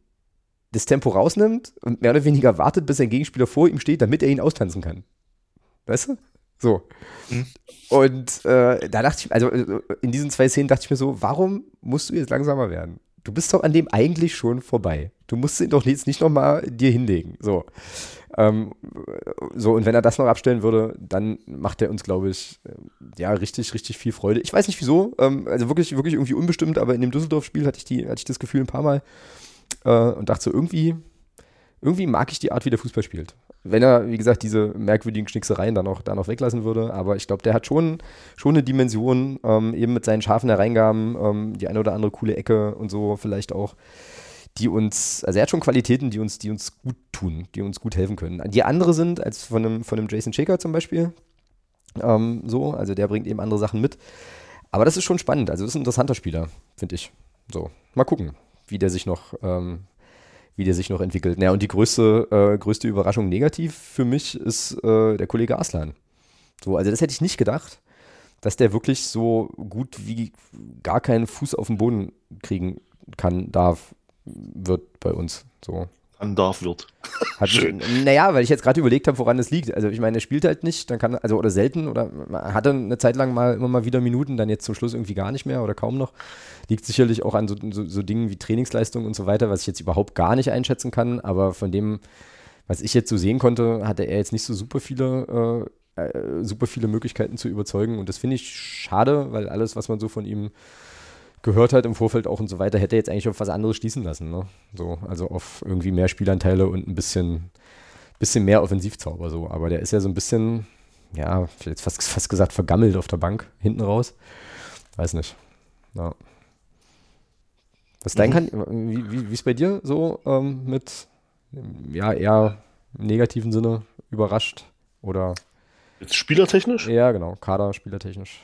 das Tempo rausnimmt und mehr oder weniger wartet, bis ein Gegenspieler vor ihm steht, damit er ihn austanzen kann. Weißt du? So. Mhm. Und äh, da dachte ich, also in diesen zwei Szenen dachte ich mir so, warum musst du jetzt langsamer werden? Du bist doch an dem eigentlich schon vorbei. Du musst ihn doch jetzt nicht nochmal dir hinlegen. So. Ähm, so, und wenn er das noch abstellen würde, dann macht er uns, glaube ich, ja, richtig, richtig viel Freude. Ich weiß nicht wieso, ähm, also wirklich, wirklich irgendwie unbestimmt, aber in dem Düsseldorf-Spiel hatte ich, die, hatte ich das Gefühl ein paar Mal äh, und dachte so, irgendwie, irgendwie mag ich die Art, wie der Fußball spielt. Wenn er, wie gesagt, diese merkwürdigen Schnicksereien da noch, da noch weglassen würde. Aber ich glaube, der hat schon, schon eine Dimension, ähm, eben mit seinen scharfen Hereingaben, ähm, die eine oder andere coole Ecke und so vielleicht auch, die uns, also er hat schon Qualitäten, die uns, die uns gut tun, die uns gut helfen können. Die andere sind als von einem, von einem Jason Shaker zum Beispiel. Ähm, so, also der bringt eben andere Sachen mit. Aber das ist schon spannend. Also das ist ein interessanter Spieler, finde ich. So, mal gucken, wie der sich noch... Ähm, wie der sich noch entwickelt. Naja, und die größte, äh, größte Überraschung negativ für mich ist äh, der Kollege Arslan. So, also das hätte ich nicht gedacht, dass der wirklich so gut wie gar keinen Fuß auf den Boden kriegen kann, darf, wird bei uns. So. Kann, darf, wird. Hat, schön. Naja, weil ich jetzt gerade überlegt habe, woran es liegt. Also ich meine, er spielt halt nicht, dann kann, also oder selten, oder hatte eine Zeit lang mal immer mal wieder Minuten, dann jetzt zum Schluss irgendwie gar nicht mehr oder kaum noch. Liegt sicherlich auch an so, so, so Dingen wie Trainingsleistung und so weiter, was ich jetzt überhaupt gar nicht einschätzen kann. Aber von dem, was ich jetzt so sehen konnte, hatte er jetzt nicht so super viele, äh, super viele Möglichkeiten zu überzeugen. Und das finde ich schade, weil alles, was man so von ihm gehört halt im Vorfeld auch und so weiter, hätte jetzt eigentlich auf was anderes schließen lassen. Ne? So, also auf irgendwie mehr Spielanteile und ein bisschen, bisschen mehr Offensivzauber. So. Aber der ist ja so ein bisschen, ja, jetzt fast, fast gesagt vergammelt auf der Bank, hinten raus. Weiß nicht. Ja. Was dein kann, wie es bei dir so ähm, mit, ja, eher im negativen Sinne überrascht oder? Jetzt spielertechnisch? Ja, genau, Kader, spielertechnisch.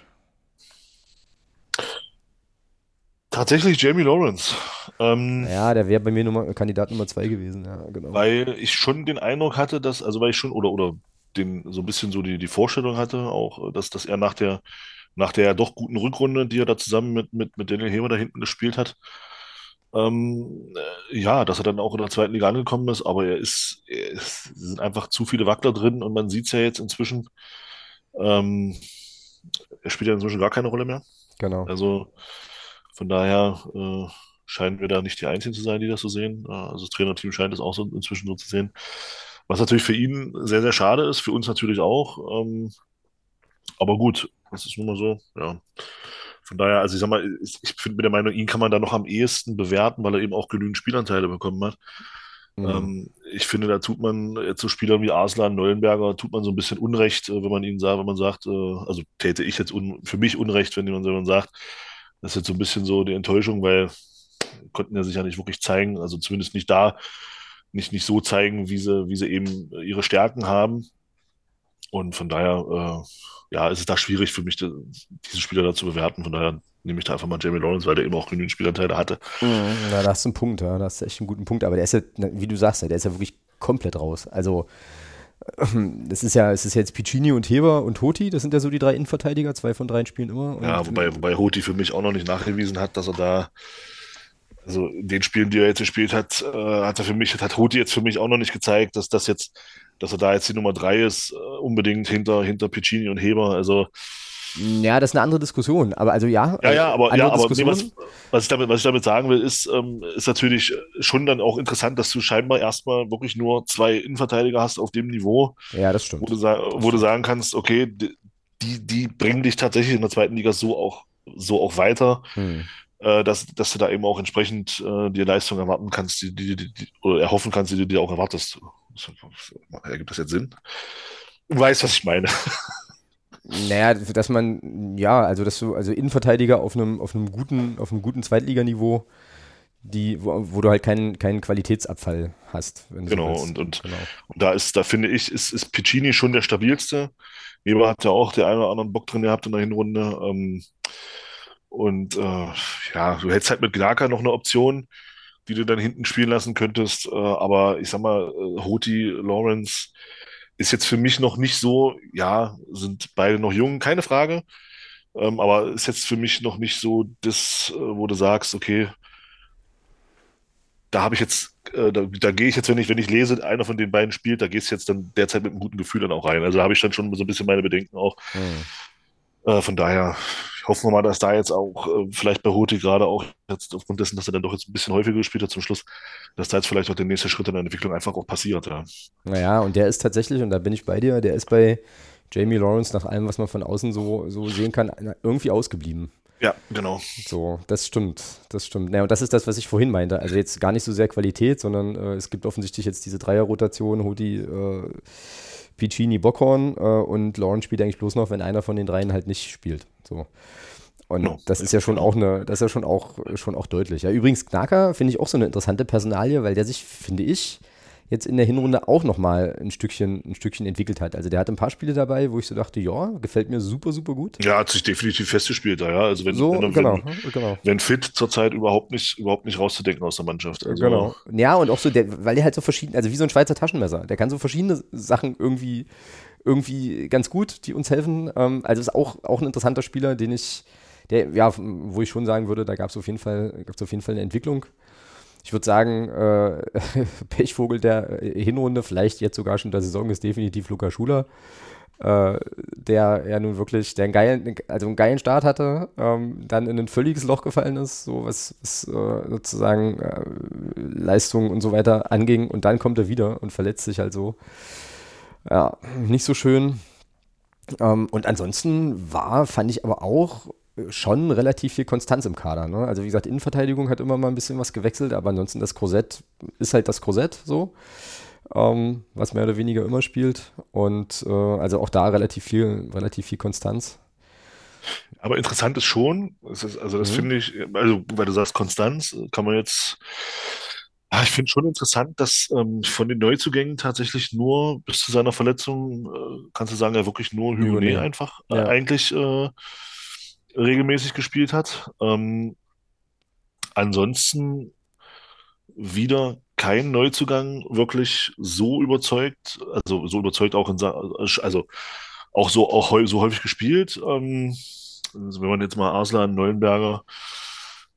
Tatsächlich Jamie Lawrence. Ähm, ja, der wäre bei mir Nummer, Kandidat Nummer zwei gewesen, ja, genau. Weil ich schon den Eindruck hatte, dass, also weil ich schon, oder, oder den, so ein bisschen so die, die Vorstellung hatte, auch, dass, dass er nach der, nach der doch guten Rückrunde, die er da zusammen mit, mit, mit Daniel Heber da hinten gespielt hat, ähm, ja, dass er dann auch in der zweiten Liga angekommen ist, aber er ist, er ist sind einfach zu viele Wackler drin und man sieht es ja jetzt inzwischen, ähm, er spielt ja inzwischen gar keine Rolle mehr. Genau. Also, von daher äh, scheinen wir da nicht die Einzigen zu sein, die das so sehen. Also das Trainerteam scheint es auch so inzwischen so zu sehen. Was natürlich für ihn sehr, sehr schade ist, für uns natürlich auch. Ähm, aber gut, das ist nun mal so. Ja. Von daher, also ich sag mal, ich, ich bin der Meinung, ihn kann man da noch am ehesten bewerten, weil er eben auch genügend Spielanteile bekommen hat. Mhm. Ähm, ich finde, da tut man zu so Spielern wie Arslan, Neuenberger, tut man so ein bisschen Unrecht, wenn man ihnen sagt, wenn man sagt, äh, also täte ich jetzt un- für mich Unrecht, wenn jemand sagt, das ist jetzt so ein bisschen so die Enttäuschung, weil konnten ja sich ja nicht wirklich zeigen, also zumindest nicht da, nicht, nicht so zeigen, wie sie, wie sie eben ihre Stärken haben. Und von daher, äh, ja, ist es da schwierig für mich, de, diese Spieler da zu bewerten. Von daher nehme ich da einfach mal Jamie Lawrence, weil der eben auch genügend Spielanteile hatte. Mhm, na, da hast du einen Punkt, ja, da hast du echt einen guten Punkt. Aber der ist ja, wie du sagst, der ist ja wirklich komplett raus. Also, das ist ja, es ist jetzt Piccini und Heber und Hoti, das sind ja so die drei Innenverteidiger, zwei von dreien spielen immer. Und ja, wobei, wobei Hoti für mich auch noch nicht nachgewiesen hat, dass er da, also in den Spielen, die er jetzt gespielt hat, hat er für mich, hat Hoti jetzt für mich auch noch nicht gezeigt, dass das jetzt, dass er da jetzt die Nummer drei ist, unbedingt hinter, hinter Piccini und Heber, also. Ja, das ist eine andere Diskussion, aber also ja. Ja, ja, aber, ja, aber nee, was, was, ich damit, was ich damit sagen will, ist, ähm, ist natürlich schon dann auch interessant, dass du scheinbar erstmal wirklich nur zwei Innenverteidiger hast auf dem Niveau. Ja, das stimmt. Wo du, wo du sagen kannst, okay, die, die bringen dich tatsächlich in der zweiten Liga so auch, so auch weiter, hm. äh, dass, dass du da eben auch entsprechend äh, dir Leistung erwarten kannst, die, die, die, die, oder erhoffen kannst, die du dir auch erwartest. Ergibt das jetzt Sinn? Du weißt, was ich meine. Naja, dass man, ja, also dass du, also Innenverteidiger auf einem, auf einem guten, auf einem guten Zweitliganiveau, die, wo, wo du halt keinen, keinen Qualitätsabfall hast. Wenn du genau, so und, und, genau, und da ist, da finde ich, ist, ist Piccini schon der stabilste. Weber hat ja auch den einen oder anderen Bock drin gehabt in der Hinrunde. Ähm, und äh, ja, du hättest halt mit Gnaka noch eine Option, die du dann hinten spielen lassen könntest. Äh, aber ich sag mal, Hoti, Lawrence, ist jetzt für mich noch nicht so, ja, sind beide noch jung, keine Frage, ähm, aber ist jetzt für mich noch nicht so das, wo du sagst, okay, da habe ich jetzt, äh, da, da gehe ich jetzt, wenn ich, wenn ich lese, einer von den beiden spielt, da gehst du jetzt dann derzeit mit einem guten Gefühl dann auch rein. Also da habe ich dann schon so ein bisschen meine Bedenken auch. Hm. Äh, von daher hoffen wir mal, dass da jetzt auch, äh, vielleicht bei Hoti gerade auch, jetzt aufgrund dessen, dass er dann doch jetzt ein bisschen häufiger gespielt hat zum Schluss, dass da jetzt vielleicht auch der nächste Schritt in der Entwicklung einfach auch passiert. Ja. Naja, und der ist tatsächlich, und da bin ich bei dir, der ist bei Jamie Lawrence, nach allem, was man von außen so, so sehen kann, irgendwie ausgeblieben. Ja, genau. So, das stimmt, das stimmt. Naja, und das ist das, was ich vorhin meinte. Also jetzt gar nicht so sehr Qualität, sondern äh, es gibt offensichtlich jetzt diese Dreierrotation, Hoti, äh, Piccini, Bockhorn äh, und Lawrence spielt eigentlich bloß noch, wenn einer von den dreien halt nicht spielt. So. Und no, das ist ja schon auch eine, das ist ja schon auch, schon auch deutlich. Ja, übrigens, Knacker finde ich auch so eine interessante Personalie, weil der sich, finde ich, jetzt in der Hinrunde auch nochmal ein Stückchen, ein Stückchen entwickelt hat. Also der hat ein paar Spiele dabei, wo ich so dachte, ja, gefällt mir super, super gut. Ja, hat sich definitiv festgespielt da, ja. Also wenn, so, wenn, genau, wenn, genau. wenn fit zurzeit überhaupt nicht, überhaupt nicht rauszudenken aus der Mannschaft. Also genau. Ja, und auch so, der, weil der halt so verschieden, also wie so ein Schweizer Taschenmesser. Der kann so verschiedene Sachen irgendwie, irgendwie ganz gut, die uns helfen. Also ist auch, auch ein interessanter Spieler, den ich, der, ja, wo ich schon sagen würde, da gab es auf jeden Fall, gab es auf jeden Fall eine Entwicklung. Ich würde sagen, äh, Pechvogel der Hinrunde, vielleicht jetzt sogar schon der Saison, ist definitiv Lukas Schuler, äh, der ja nun wirklich, der einen geilen, also einen geilen Start hatte, ähm, dann in ein völliges Loch gefallen ist, so was, was äh, sozusagen äh, Leistungen und so weiter anging, und dann kommt er wieder und verletzt sich halt so. Ja, nicht so schön. Ähm, und ansonsten war, fand ich aber auch, schon relativ viel Konstanz im Kader. Ne? Also wie gesagt, Innenverteidigung hat immer mal ein bisschen was gewechselt, aber ansonsten das Korsett ist halt das Korsett so, ähm, was mehr oder weniger immer spielt, und äh, also auch da relativ viel, relativ viel Konstanz. Aber interessant ist schon, es ist, also das mhm. finde ich, also weil du sagst Konstanz, kann man jetzt, ich finde schon interessant, dass ähm, von den Neuzugängen tatsächlich nur bis zu seiner Verletzung, äh, kannst du sagen, ja wirklich nur Hügonet einfach äh, ja. eigentlich äh, regelmäßig gespielt hat. Ähm, ansonsten wieder kein Neuzugang wirklich so überzeugt, also so überzeugt auch in also auch so auch so häufig gespielt. Ähm, wenn man jetzt mal Arslan, Neuenberger,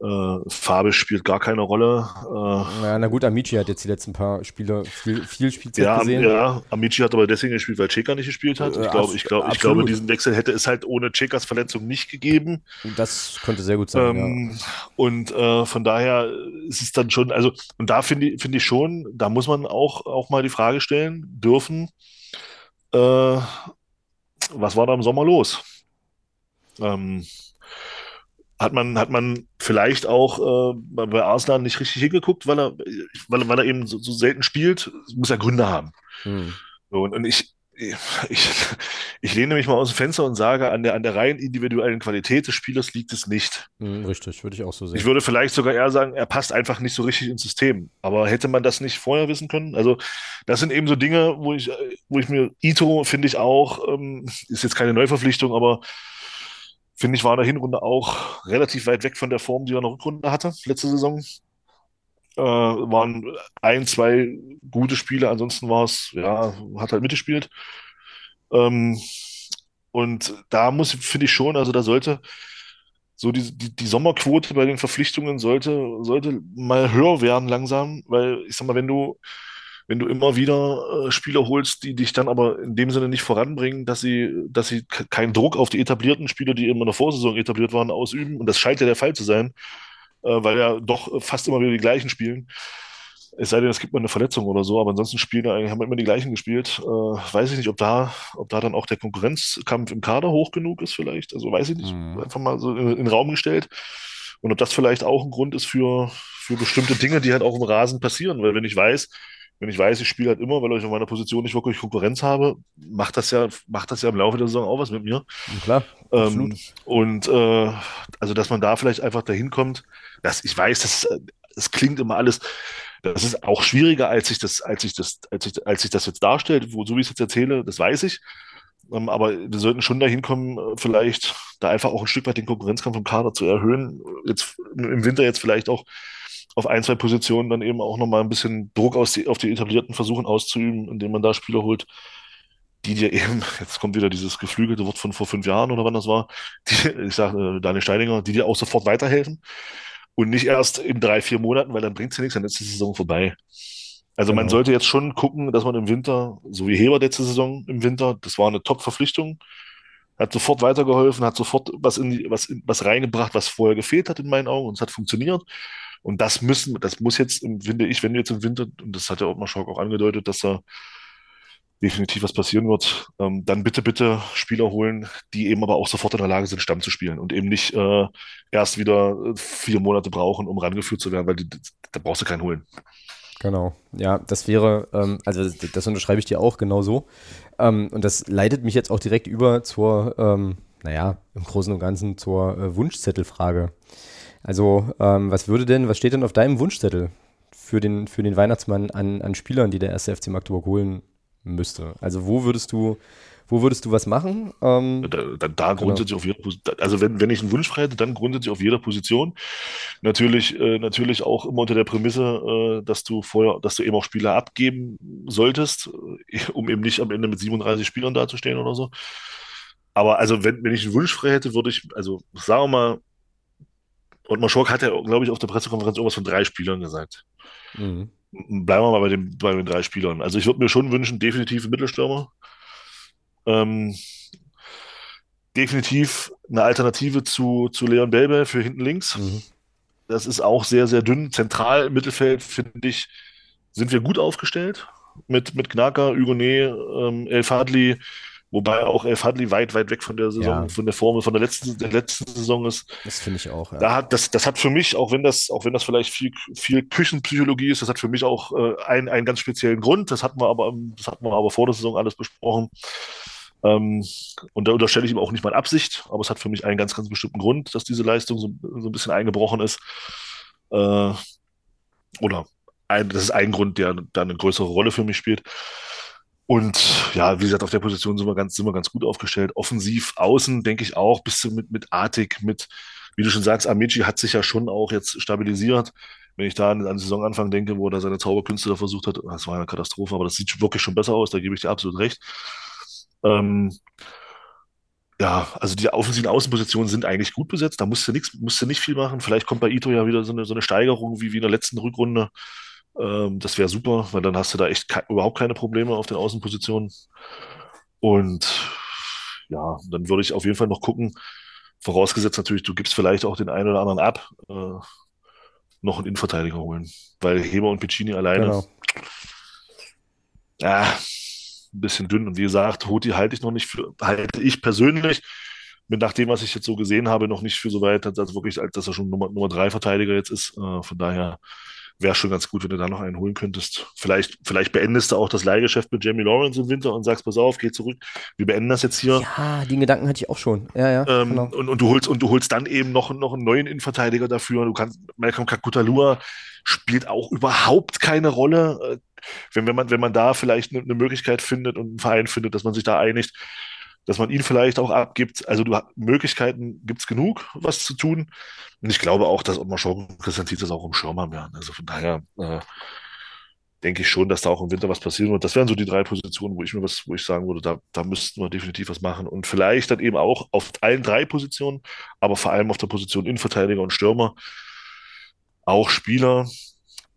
äh, Fabisch spielt gar keine Rolle. Äh, na, na gut, Amici hat jetzt die letzten paar Spiele viel, viel Spielzeit ja, gesehen. Ja, Amici hat aber deswegen gespielt, weil Checker nicht gespielt hat. Ich glaube, ich glaube, ich glaube, diesen Wechsel hätte es halt ohne Checkers Verletzung nicht gegeben. Das könnte sehr gut sein. Ähm, ja. Und äh, von daher ist es dann schon, also, und da finde ich, finde ich schon, da muss man auch, auch mal die Frage stellen dürfen, äh, was war da im Sommer los? Ähm, Hat man, hat man vielleicht auch äh, bei Arslan nicht richtig hingeguckt, weil er, weil, weil er eben so, so selten spielt, muss er Gründe haben. Hm. So, und, und ich, ich, ich lehne mich mal aus dem Fenster und sage, an der, an der rein individuellen Qualität des Spielers liegt es nicht. Hm, richtig, würde ich auch so sehen. Ich würde vielleicht sogar eher sagen, er passt einfach nicht so richtig ins System. Aber hätte man das nicht vorher wissen können? Also das sind eben so Dinge, wo ich, wo ich mir, Ito finde ich auch, ähm, ist jetzt keine Neuverpflichtung, aber finde ich, war in der Hinrunde auch relativ weit weg von der Form, die er in der Rückrunde hatte, letzte Saison. Äh, waren ein, zwei gute Spiele, ansonsten war es, ja, hat halt mitgespielt. Ähm, und da muss, finde ich schon, also da sollte so die, die, die Sommerquote bei den Verpflichtungen sollte, sollte mal höher werden langsam, weil ich sag mal, wenn du Wenn du immer wieder äh, Spieler holst, die dich dann aber in dem Sinne nicht voranbringen, dass sie, dass sie k- keinen Druck auf die etablierten Spieler, die eben in der Vorsaison etabliert waren, ausüben. Und das scheint ja der Fall zu sein, äh, weil ja doch fast immer wieder die gleichen spielen. Es sei denn, es gibt mal eine Verletzung oder so, aber ansonsten spielen eigentlich, haben wir immer die gleichen gespielt. Äh, weiß ich nicht, ob da, ob da dann auch der Konkurrenzkampf im Kader hoch genug ist vielleicht. Also weiß ich nicht, mhm. einfach mal so in, in den Raum gestellt. Und ob das vielleicht auch ein Grund ist für, für bestimmte Dinge, die halt auch im Rasen passieren. Weil wenn ich weiß, Wenn ich weiß, ich spiele halt immer, weil ich auf meiner Position nicht wirklich Konkurrenz habe, macht das ja, macht das ja im Laufe der Saison auch was mit mir. Klar, absolut. Ähm, und äh, also, dass man da vielleicht einfach dahin kommt, dass ich weiß, dass es klingt immer alles, das ist auch schwieriger, als ich das, als ich das, als ich, als ich das jetzt darstellt, wo, so wie ich es jetzt erzähle, das weiß ich. Ähm, aber wir sollten schon dahin kommen, vielleicht da einfach auch ein Stück weit den Konkurrenzkampf im Kader zu erhöhen. Jetzt im Winter jetzt vielleicht auch auf ein, zwei Positionen dann eben auch nochmal ein bisschen Druck aus die, auf die etablierten Versuchen auszuüben, indem man da Spieler holt, die dir eben, jetzt kommt wieder dieses geflügelte Wort von vor fünf Jahren oder wann das war, die, ich sage, Daniel Steininger, die dir auch sofort weiterhelfen. Und nicht erst in drei, vier Monaten, weil dann bringt es ja nichts, dann ist die Saison vorbei. Also genau. Man sollte jetzt schon gucken, dass man im Winter, so wie Heber letzte Saison im Winter, das war eine Top-Verpflichtung, hat sofort weitergeholfen, hat sofort was, in die, was, in, was reingebracht, was vorher gefehlt hat in meinen Augen, und es hat funktioniert. Und das müssen, das muss jetzt, finde ich, wenn jetzt im Winter, und das hat ja Ottmar Schork auch angedeutet, dass da definitiv was passieren wird, ähm, dann bitte, bitte Spieler holen, die eben aber auch sofort in der Lage sind, Stamm zu spielen und eben nicht äh, erst wieder vier Monate brauchen, um rangeführt zu werden, weil die, da brauchst du keinen holen. Genau, ja, das wäre, ähm, also das, das unterschreibe ich dir auch genau so. Ähm, und das leitet mich jetzt auch direkt über zur, ähm, naja, im Großen und Ganzen zur äh, Wunschzettelfrage. Also, ähm, was würde denn, was steht denn auf deinem Wunschzettel für den, für den Weihnachtsmann an, an Spielern, die der erste F C Magdeburg holen müsste? Also, wo würdest du, wo würdest du was machen? Ähm, da da, da genau. grundsätzlich auf jeder Position. Also, wenn, wenn ich einen Wunsch frei hätte, dann grundsätzlich auf jeder Position. Natürlich, äh, natürlich auch immer unter der Prämisse, äh, dass du vorher, dass du eben auch Spieler abgeben solltest, äh, um eben nicht am Ende mit siebenunddreißig Spielern dazustehen oder so. Aber also, wenn, wenn ich einen Wunsch frei hätte, würde ich, also sagen wir mal, Ottmar Schork hat ja, glaube ich, auf der Pressekonferenz irgendwas von drei Spielern gesagt. Mhm. Bleiben wir mal bei, dem, bei den drei Spielern. Also ich würde mir schon wünschen, definitiv einen Mittelstürmer. Ähm, definitiv eine Alternative zu, zu Leon Belbel für hinten links. Mhm. Das ist auch sehr, sehr dünn. Zentral im Mittelfeld, finde ich, sind wir gut aufgestellt. Mit, mit Gnaka, Hugonet, ähm, El Fadli. Wobei auch El Fadli weit, weit weg von der Saison, ja. von der Formel, von der letzten, der letzten Saison ist. Das finde ich auch, ja. Da hat, das, das hat für mich, auch wenn das, auch wenn das vielleicht viel, viel Küchenpsychologie ist, das hat für mich auch äh, einen, einen ganz speziellen Grund. Das hatten wir aber, das hatten wir aber vor der Saison alles besprochen. Ähm, und da unterstelle ich ihm auch nicht mal Absicht, aber es hat für mich einen ganz, ganz bestimmten Grund, dass diese Leistung so, so ein bisschen eingebrochen ist. Äh, oder ein, das ist ein Grund, der da eine größere Rolle für mich spielt. Und ja, wie gesagt, auf der Position sind wir ganz, sind wir ganz gut aufgestellt. Offensiv, außen denke ich auch, bis mit, mit Artig, mit, wie du schon sagst, Amici hat sich ja schon auch jetzt stabilisiert. Wenn ich da an den Saisonanfang denke, wo er da seine Zauberkünste da versucht hat, das war eine Katastrophe, aber das sieht wirklich schon besser aus, da gebe ich dir absolut recht. Ähm, ja, also die offensiven Außenpositionen sind eigentlich gut besetzt, da musst du nichts, musst du nicht viel machen. Vielleicht kommt bei Ito ja wieder so eine, so eine Steigerung wie, wie in der letzten Rückrunde. Das wäre super, weil dann hast du da echt ke- überhaupt keine Probleme auf den Außenpositionen. Und ja, dann würde ich auf jeden Fall noch gucken, vorausgesetzt natürlich, du gibst vielleicht auch den einen oder anderen ab, äh, noch einen Innenverteidiger holen. Weil Heber und Piccini alleine, genau. ja, ein bisschen dünn. Und wie gesagt, Hoti halte ich noch nicht für, halte ich persönlich, mit nach dem, was ich jetzt so gesehen habe, noch nicht für so weit, dass, wirklich, dass er schon Nummer, Nummer drei Verteidiger jetzt ist. Äh, von daher wäre schon ganz gut, wenn du da noch einen holen könntest. Vielleicht, vielleicht beendest du auch das Leihgeschäft mit Jamie Lawrence im Winter und sagst, pass auf, geh zurück, wir beenden das jetzt hier. Ja, den Gedanken hatte ich auch schon. Ja, ja, ähm, genau. und, und, du holst, und du holst dann eben noch, noch einen neuen Innenverteidiger dafür. Du kannst, Malcolm Kakutalua spielt auch überhaupt keine Rolle. Wenn, wenn, man, wenn man da vielleicht eine, eine Möglichkeit findet und einen Verein findet, dass man sich da einigt, dass man ihn vielleicht auch abgibt. Also du, Möglichkeiten gibt es genug, was zu tun. Und ich glaube auch, dass Ottmar Schork und Christian Titz das auch im Schirm haben werden. Also von daher äh, denke ich schon, dass da auch im Winter was passieren wird. Das wären so die drei Positionen, wo ich mir was, wo ich sagen würde, da, da müssten wir definitiv was machen. Und vielleicht dann eben auch auf allen drei Positionen, aber vor allem auf der Position Innenverteidiger und Stürmer auch Spieler,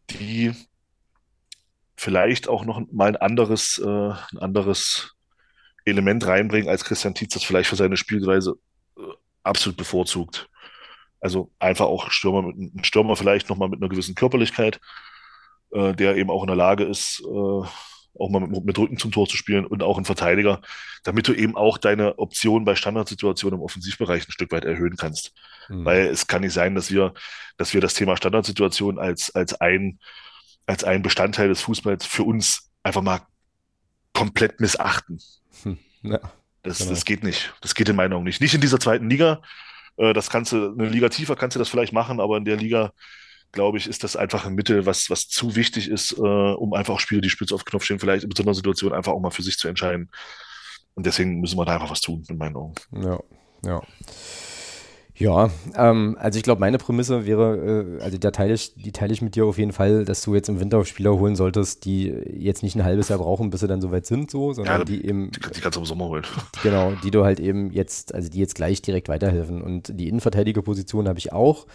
die vielleicht auch noch mal ein anderes, äh, ein anderes Element reinbringen, als Christian Titz das vielleicht für seine Spielweise äh, absolut bevorzugt. Also einfach auch Stürmer, mit, ein Stürmer vielleicht nochmal mit einer gewissen Körperlichkeit, äh, der eben auch in der Lage ist, äh, auch mal mit, mit Rücken zum Tor zu spielen, und auch ein Verteidiger, damit du eben auch deine Optionen bei Standardsituationen im Offensivbereich ein Stück weit erhöhen kannst. Mhm. Weil es kann nicht sein, dass wir, dass wir das Thema Standardsituation als, als, ein, als ein Bestandteil des Fußballs für uns einfach mal komplett missachten. Hm, ja, das, genau. das geht nicht. Das geht in meinen Augen nicht. Nicht in dieser zweiten Liga. Das kannst du, eine Liga tiefer kannst du das vielleicht machen, aber in der Liga, glaube ich, ist das einfach ein Mittel, was, was zu wichtig ist, um einfach auch Spieler, die spitz auf den Knopf stehen, vielleicht in so einer Situation einfach auch mal für sich zu entscheiden. Und deswegen müssen wir da einfach was tun, in meinen Augen. Ja, ja. Ja, ähm, also ich glaube, meine Prämisse wäre, äh, also da teile ich, die teile ich mit dir auf jeden Fall, dass du jetzt im Winter Spieler holen solltest, die jetzt nicht ein halbes Jahr brauchen, bis sie dann soweit sind, so, sondern ja, die eben. Die, die kannst du im Sommer holen. Genau, die du halt eben jetzt, also die jetzt gleich direkt weiterhelfen. Und die Innenverteidigerposition habe ich auch.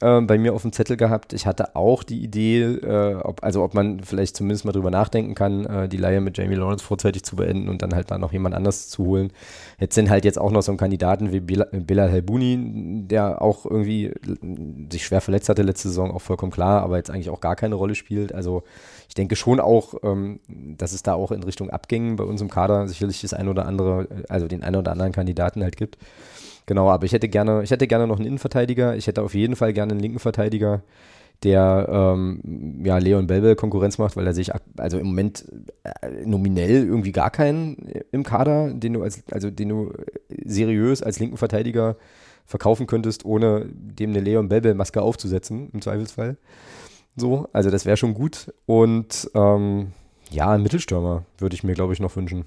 äh, bei mir auf dem Zettel gehabt. Ich hatte auch die Idee, äh, ob, also ob man vielleicht zumindest mal drüber nachdenken kann, äh, die Leihe mit Jamie Lawrence vorzeitig zu beenden und dann halt da noch jemand anders zu holen. Jetzt sind halt jetzt auch noch so einen Kandidaten wie Bela, Bela Helbuni, der auch irgendwie sich schwer verletzt hatte letzte Saison, auch vollkommen klar, aber jetzt eigentlich auch gar keine Rolle spielt. Also ich denke schon auch, ähm, dass es da auch in Richtung Abgängen bei uns im Kader sicherlich das ein oder andere, also den einen oder anderen Kandidaten halt gibt. Genau, aber ich hätte gerne, ich hätte gerne noch einen Innenverteidiger. Ich hätte auf jeden Fall gerne einen linken Verteidiger, der ähm, ja, Leon Belbel Konkurrenz macht, weil er sich also im Moment nominell irgendwie gar keinen im Kader, den du als, also den du seriös als linken Verteidiger verkaufen könntest, ohne dem eine Leon Belbel Maske aufzusetzen im Zweifelsfall. So, also das wäre schon gut. Und ähm, ja, einen Mittelstürmer würde ich mir, glaube ich, noch wünschen.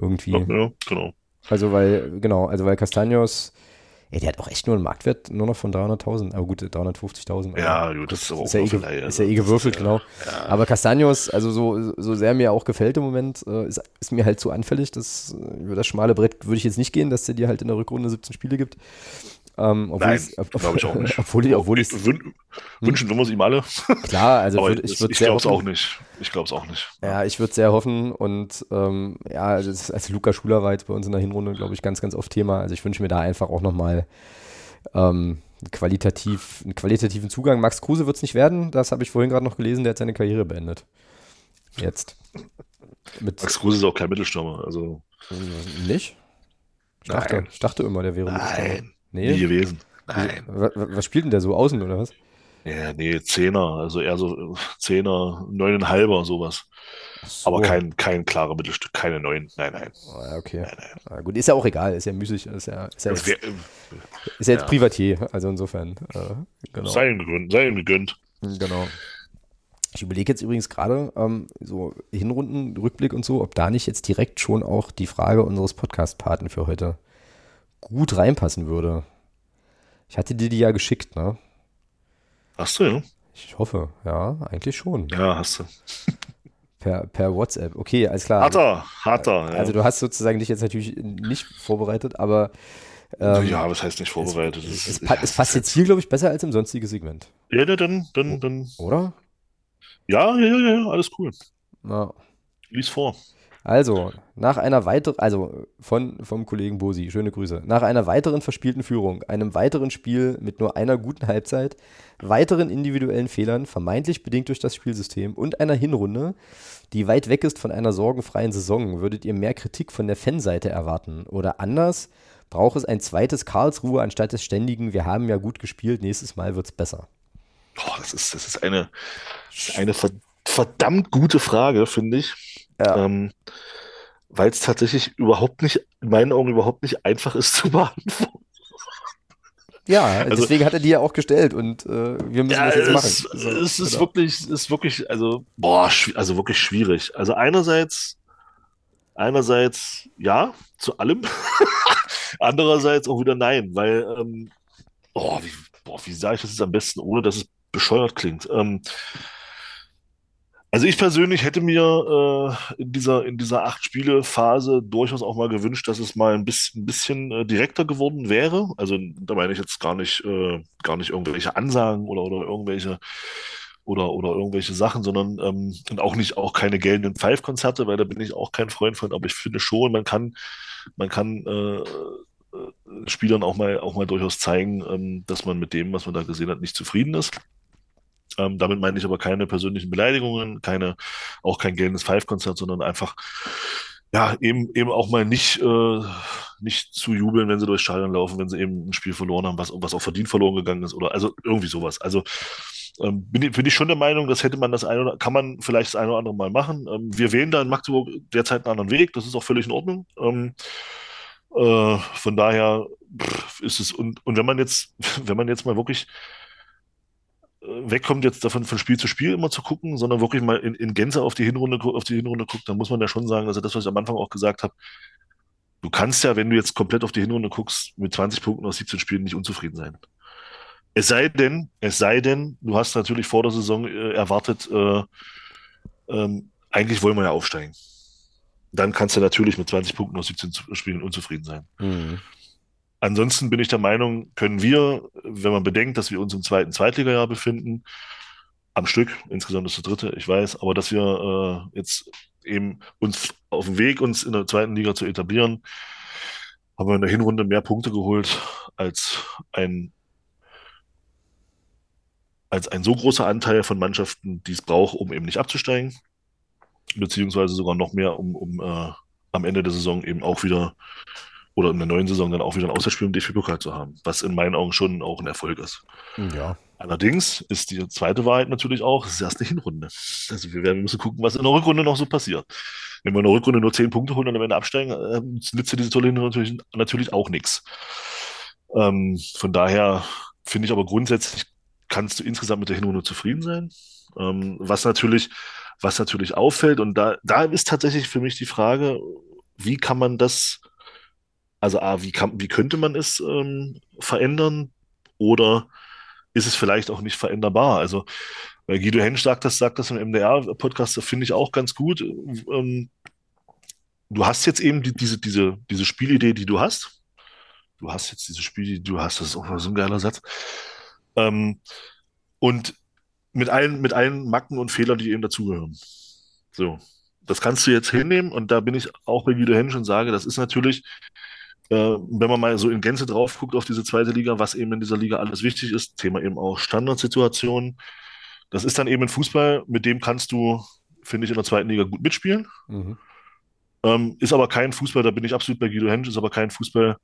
Irgendwie. Ja, genau. Also weil, genau, also weil Castaños, ey, der hat auch echt nur einen Marktwert nur noch von dreihunderttausend, aber gut, dreihundertfünfzigtausend. Ja, gut, das ist auch ja eh also, ja gewürfelt, ist, genau. Ja. Aber Castaños, also so, so sehr mir auch gefällt im Moment, ist, ist mir halt zu anfällig, dass, über das schmale Brett würde ich jetzt nicht gehen, dass der dir halt in der Rückrunde siebzehn Spiele gibt. Ähm, obwohl Nein, glaube ich auch nicht. Obwohl ich, obwohl ich, wün- wünschen würden wir es ihm alle. Klar, also würd, ich würde sehr hoffen. Ich glaube es auch nicht. Ich glaube es auch nicht. Ja, ich würde sehr hoffen. Und ähm, ja, also, also Luca Schuler war jetzt bei uns in der Hinrunde, glaube ich, ganz, ganz oft Thema. Also ich wünsche mir da einfach auch nochmal ähm, qualitativ, einen qualitativen Zugang. Max Kruse wird es nicht werden. Das habe ich vorhin gerade noch gelesen. Der hat seine Karriere beendet. Jetzt. Mit Max Kruse ist auch kein Mittelstürmer. Also nicht? Ich dachte, Nein. Ich dachte immer, der wäre Mittelstürmer. Nein. Nee. Nie gewesen. Nein. Was, was spielt denn der so? Außen oder was? Ja, nee, Zehner, also eher so Zehner, Neuneinhalber, sowas. So. Aber kein, kein klarer Mittelstück, keine Neun, nein, nein. Okay. Nein, nein. Ah, gut, ist ja auch egal, ist ja müßig, ist ja, ist ja jetzt, wär, ist ja jetzt ja. Privatier, also insofern. Äh, genau. Sei ihm gegönnt, sei ihm gegönnt. Genau. Ich überlege jetzt übrigens gerade, ähm, so Hinrunden, Rückblick und so, ob da nicht jetzt direkt schon auch die Frage unseres Podcast-Paten für heute gut reinpassen würde. Ich hatte dir die ja geschickt, ne? Hast du, ja? Ich hoffe, ja, eigentlich schon. Ja, hast du. Per, per WhatsApp, okay, alles klar. Hat er, hat er. Also ja. Du hast sozusagen dich jetzt natürlich nicht vorbereitet, aber ähm, ja, aber es heißt nicht vorbereitet. Es, es, es, es passt jetzt hier, glaube ich, besser als im sonstigen Segment. Ja, dann, dann, dann. Oder? Ja, ja, ja, ja, alles cool. Na. Lies vor. Also, nach einer weiteren, also von, vom Kollegen Bosi, schöne Grüße. Nach einer weiteren verspielten Führung, einem weiteren Spiel mit nur einer guten Halbzeit, weiteren individuellen Fehlern, vermeintlich bedingt durch das Spielsystem und einer Hinrunde, die weit weg ist von einer sorgenfreien Saison, würdet ihr mehr Kritik von der Fanseite erwarten? Oder anders, braucht es ein zweites Karlsruhe anstatt des ständigen, wir haben ja gut gespielt, nächstes Mal wird's besser? Oh, das ist, das ist eine, eine verdammt gute Frage, finde ich. Ja. Ähm, weil es tatsächlich überhaupt nicht, in meinen Augen überhaupt nicht einfach ist zu beantworten. Ja, also, deswegen hat er die ja auch gestellt und äh, wir müssen ja, das jetzt es, machen. So, es ist wirklich, ist wirklich, also boah, also wirklich schwierig. Also einerseits, einerseits ja, zu allem, andererseits auch wieder nein, weil ähm, oh, wie, boah, wie sage ich das jetzt am besten, ohne dass es bescheuert klingt. Ähm, Also ich persönlich hätte mir äh, in dieser in dieser Acht-Spiele-Phase durchaus auch mal gewünscht, dass es mal ein bisschen, ein bisschen äh, direkter geworden wäre. Also da meine ich jetzt gar nicht äh, gar nicht irgendwelche Ansagen oder oder irgendwelche oder oder irgendwelche Sachen, sondern ähm, und auch nicht auch keine geltenden Pfeifkonzerte, weil da bin ich auch kein Freund von. Aber ich finde schon, man kann man kann äh, Spielern auch mal auch mal durchaus zeigen, ähm, dass man mit dem, was man da gesehen hat, nicht zufrieden ist. Ähm, damit meine ich aber keine persönlichen Beleidigungen, keine, auch kein geltendes Five-Konzert, sondern einfach ja eben, eben auch mal nicht, äh, nicht zu jubeln, wenn sie durchs Stadion laufen, wenn sie eben ein Spiel verloren haben, was, was auch verdient verloren gegangen ist oder also irgendwie sowas. Also ähm, bin, bin ich schon der Meinung, das hätte man das eine oder kann man vielleicht das eine oder andere Mal machen. Ähm, wir wählen da in Magdeburg derzeit einen anderen Weg, das ist auch völlig in Ordnung. Ähm, äh, von daher ist es und, und wenn man jetzt, wenn man jetzt mal wirklich wegkommt jetzt davon, von Spiel zu Spiel immer zu gucken, sondern wirklich mal in, in Gänze auf die Hinrunde auf die Hinrunde guckt, dann muss man ja schon sagen, also das, was ich am Anfang auch gesagt habe, du kannst ja, wenn du jetzt komplett auf die Hinrunde guckst, mit zwanzig Punkten aus siebzehn Spielen nicht unzufrieden sein. Es sei denn, es sei denn, du hast natürlich vor der Saison äh, erwartet, äh, ähm, eigentlich wollen wir ja aufsteigen. Dann kannst du natürlich mit zwanzig Punkten aus siebzehn Spielen unzufrieden sein. Mhm. Ansonsten bin ich der Meinung, können wir, wenn man bedenkt, dass wir uns im zweiten Zweitliga-Jahr befinden, am Stück, insgesamt ist das dritte, ich weiß, aber dass wir äh, jetzt eben uns auf dem Weg, uns in der zweiten Liga zu etablieren, haben wir in der Hinrunde mehr Punkte geholt als ein, als ein so großer Anteil von Mannschaften, die es braucht, um eben nicht abzusteigen, beziehungsweise sogar noch mehr, um, um äh, am Ende der Saison eben auch wieder oder in der neuen Saison dann auch wieder ein Auswärtsspiel im D F B-Pokal zu haben, was in meinen Augen schon auch ein Erfolg ist. Ja. Allerdings ist die zweite Wahrheit natürlich auch, es ist erst eine Hinrunde. Also wir werden wir müssen gucken, was in der Rückrunde noch so passiert. Wenn wir in der Rückrunde nur zehn Punkte holen und am Ende absteigen, äh, nützt diese tolle Hinrunde natürlich, natürlich auch nichts. Ähm, von daher finde ich aber grundsätzlich, kannst du insgesamt mit der Hinrunde zufrieden sein. Ähm, was natürlich, was natürlich auffällt, und da, da ist tatsächlich für mich die Frage, wie kann man das Also A, wie, kann, wie könnte man es ähm, verändern, oder ist es vielleicht auch nicht veränderbar? Also, weil Guido Hensch sagt das, sagt das im M D R-Podcast, finde ich auch ganz gut. Ähm, du hast jetzt eben die, diese, diese, diese Spielidee, die du hast. Du hast jetzt diese Spielidee, die du hast. Das ist auch so ein geiler Satz. Ähm, und mit allen, mit allen Macken und Fehlern, die eben dazugehören. So, das kannst du jetzt hinnehmen, und da bin ich auch bei Guido Hensch und sage, das ist natürlich... wenn man mal so in Gänze drauf guckt auf diese zweite Liga, was eben in dieser Liga alles wichtig ist, Thema eben auch Standardsituationen, das ist dann eben ein Fußball, mit dem kannst du, finde ich, in der zweiten Liga gut mitspielen. Mhm. Ähm, ist aber kein Fußball, da bin ich absolut bei Guido Hensch, ist aber kein Fußball,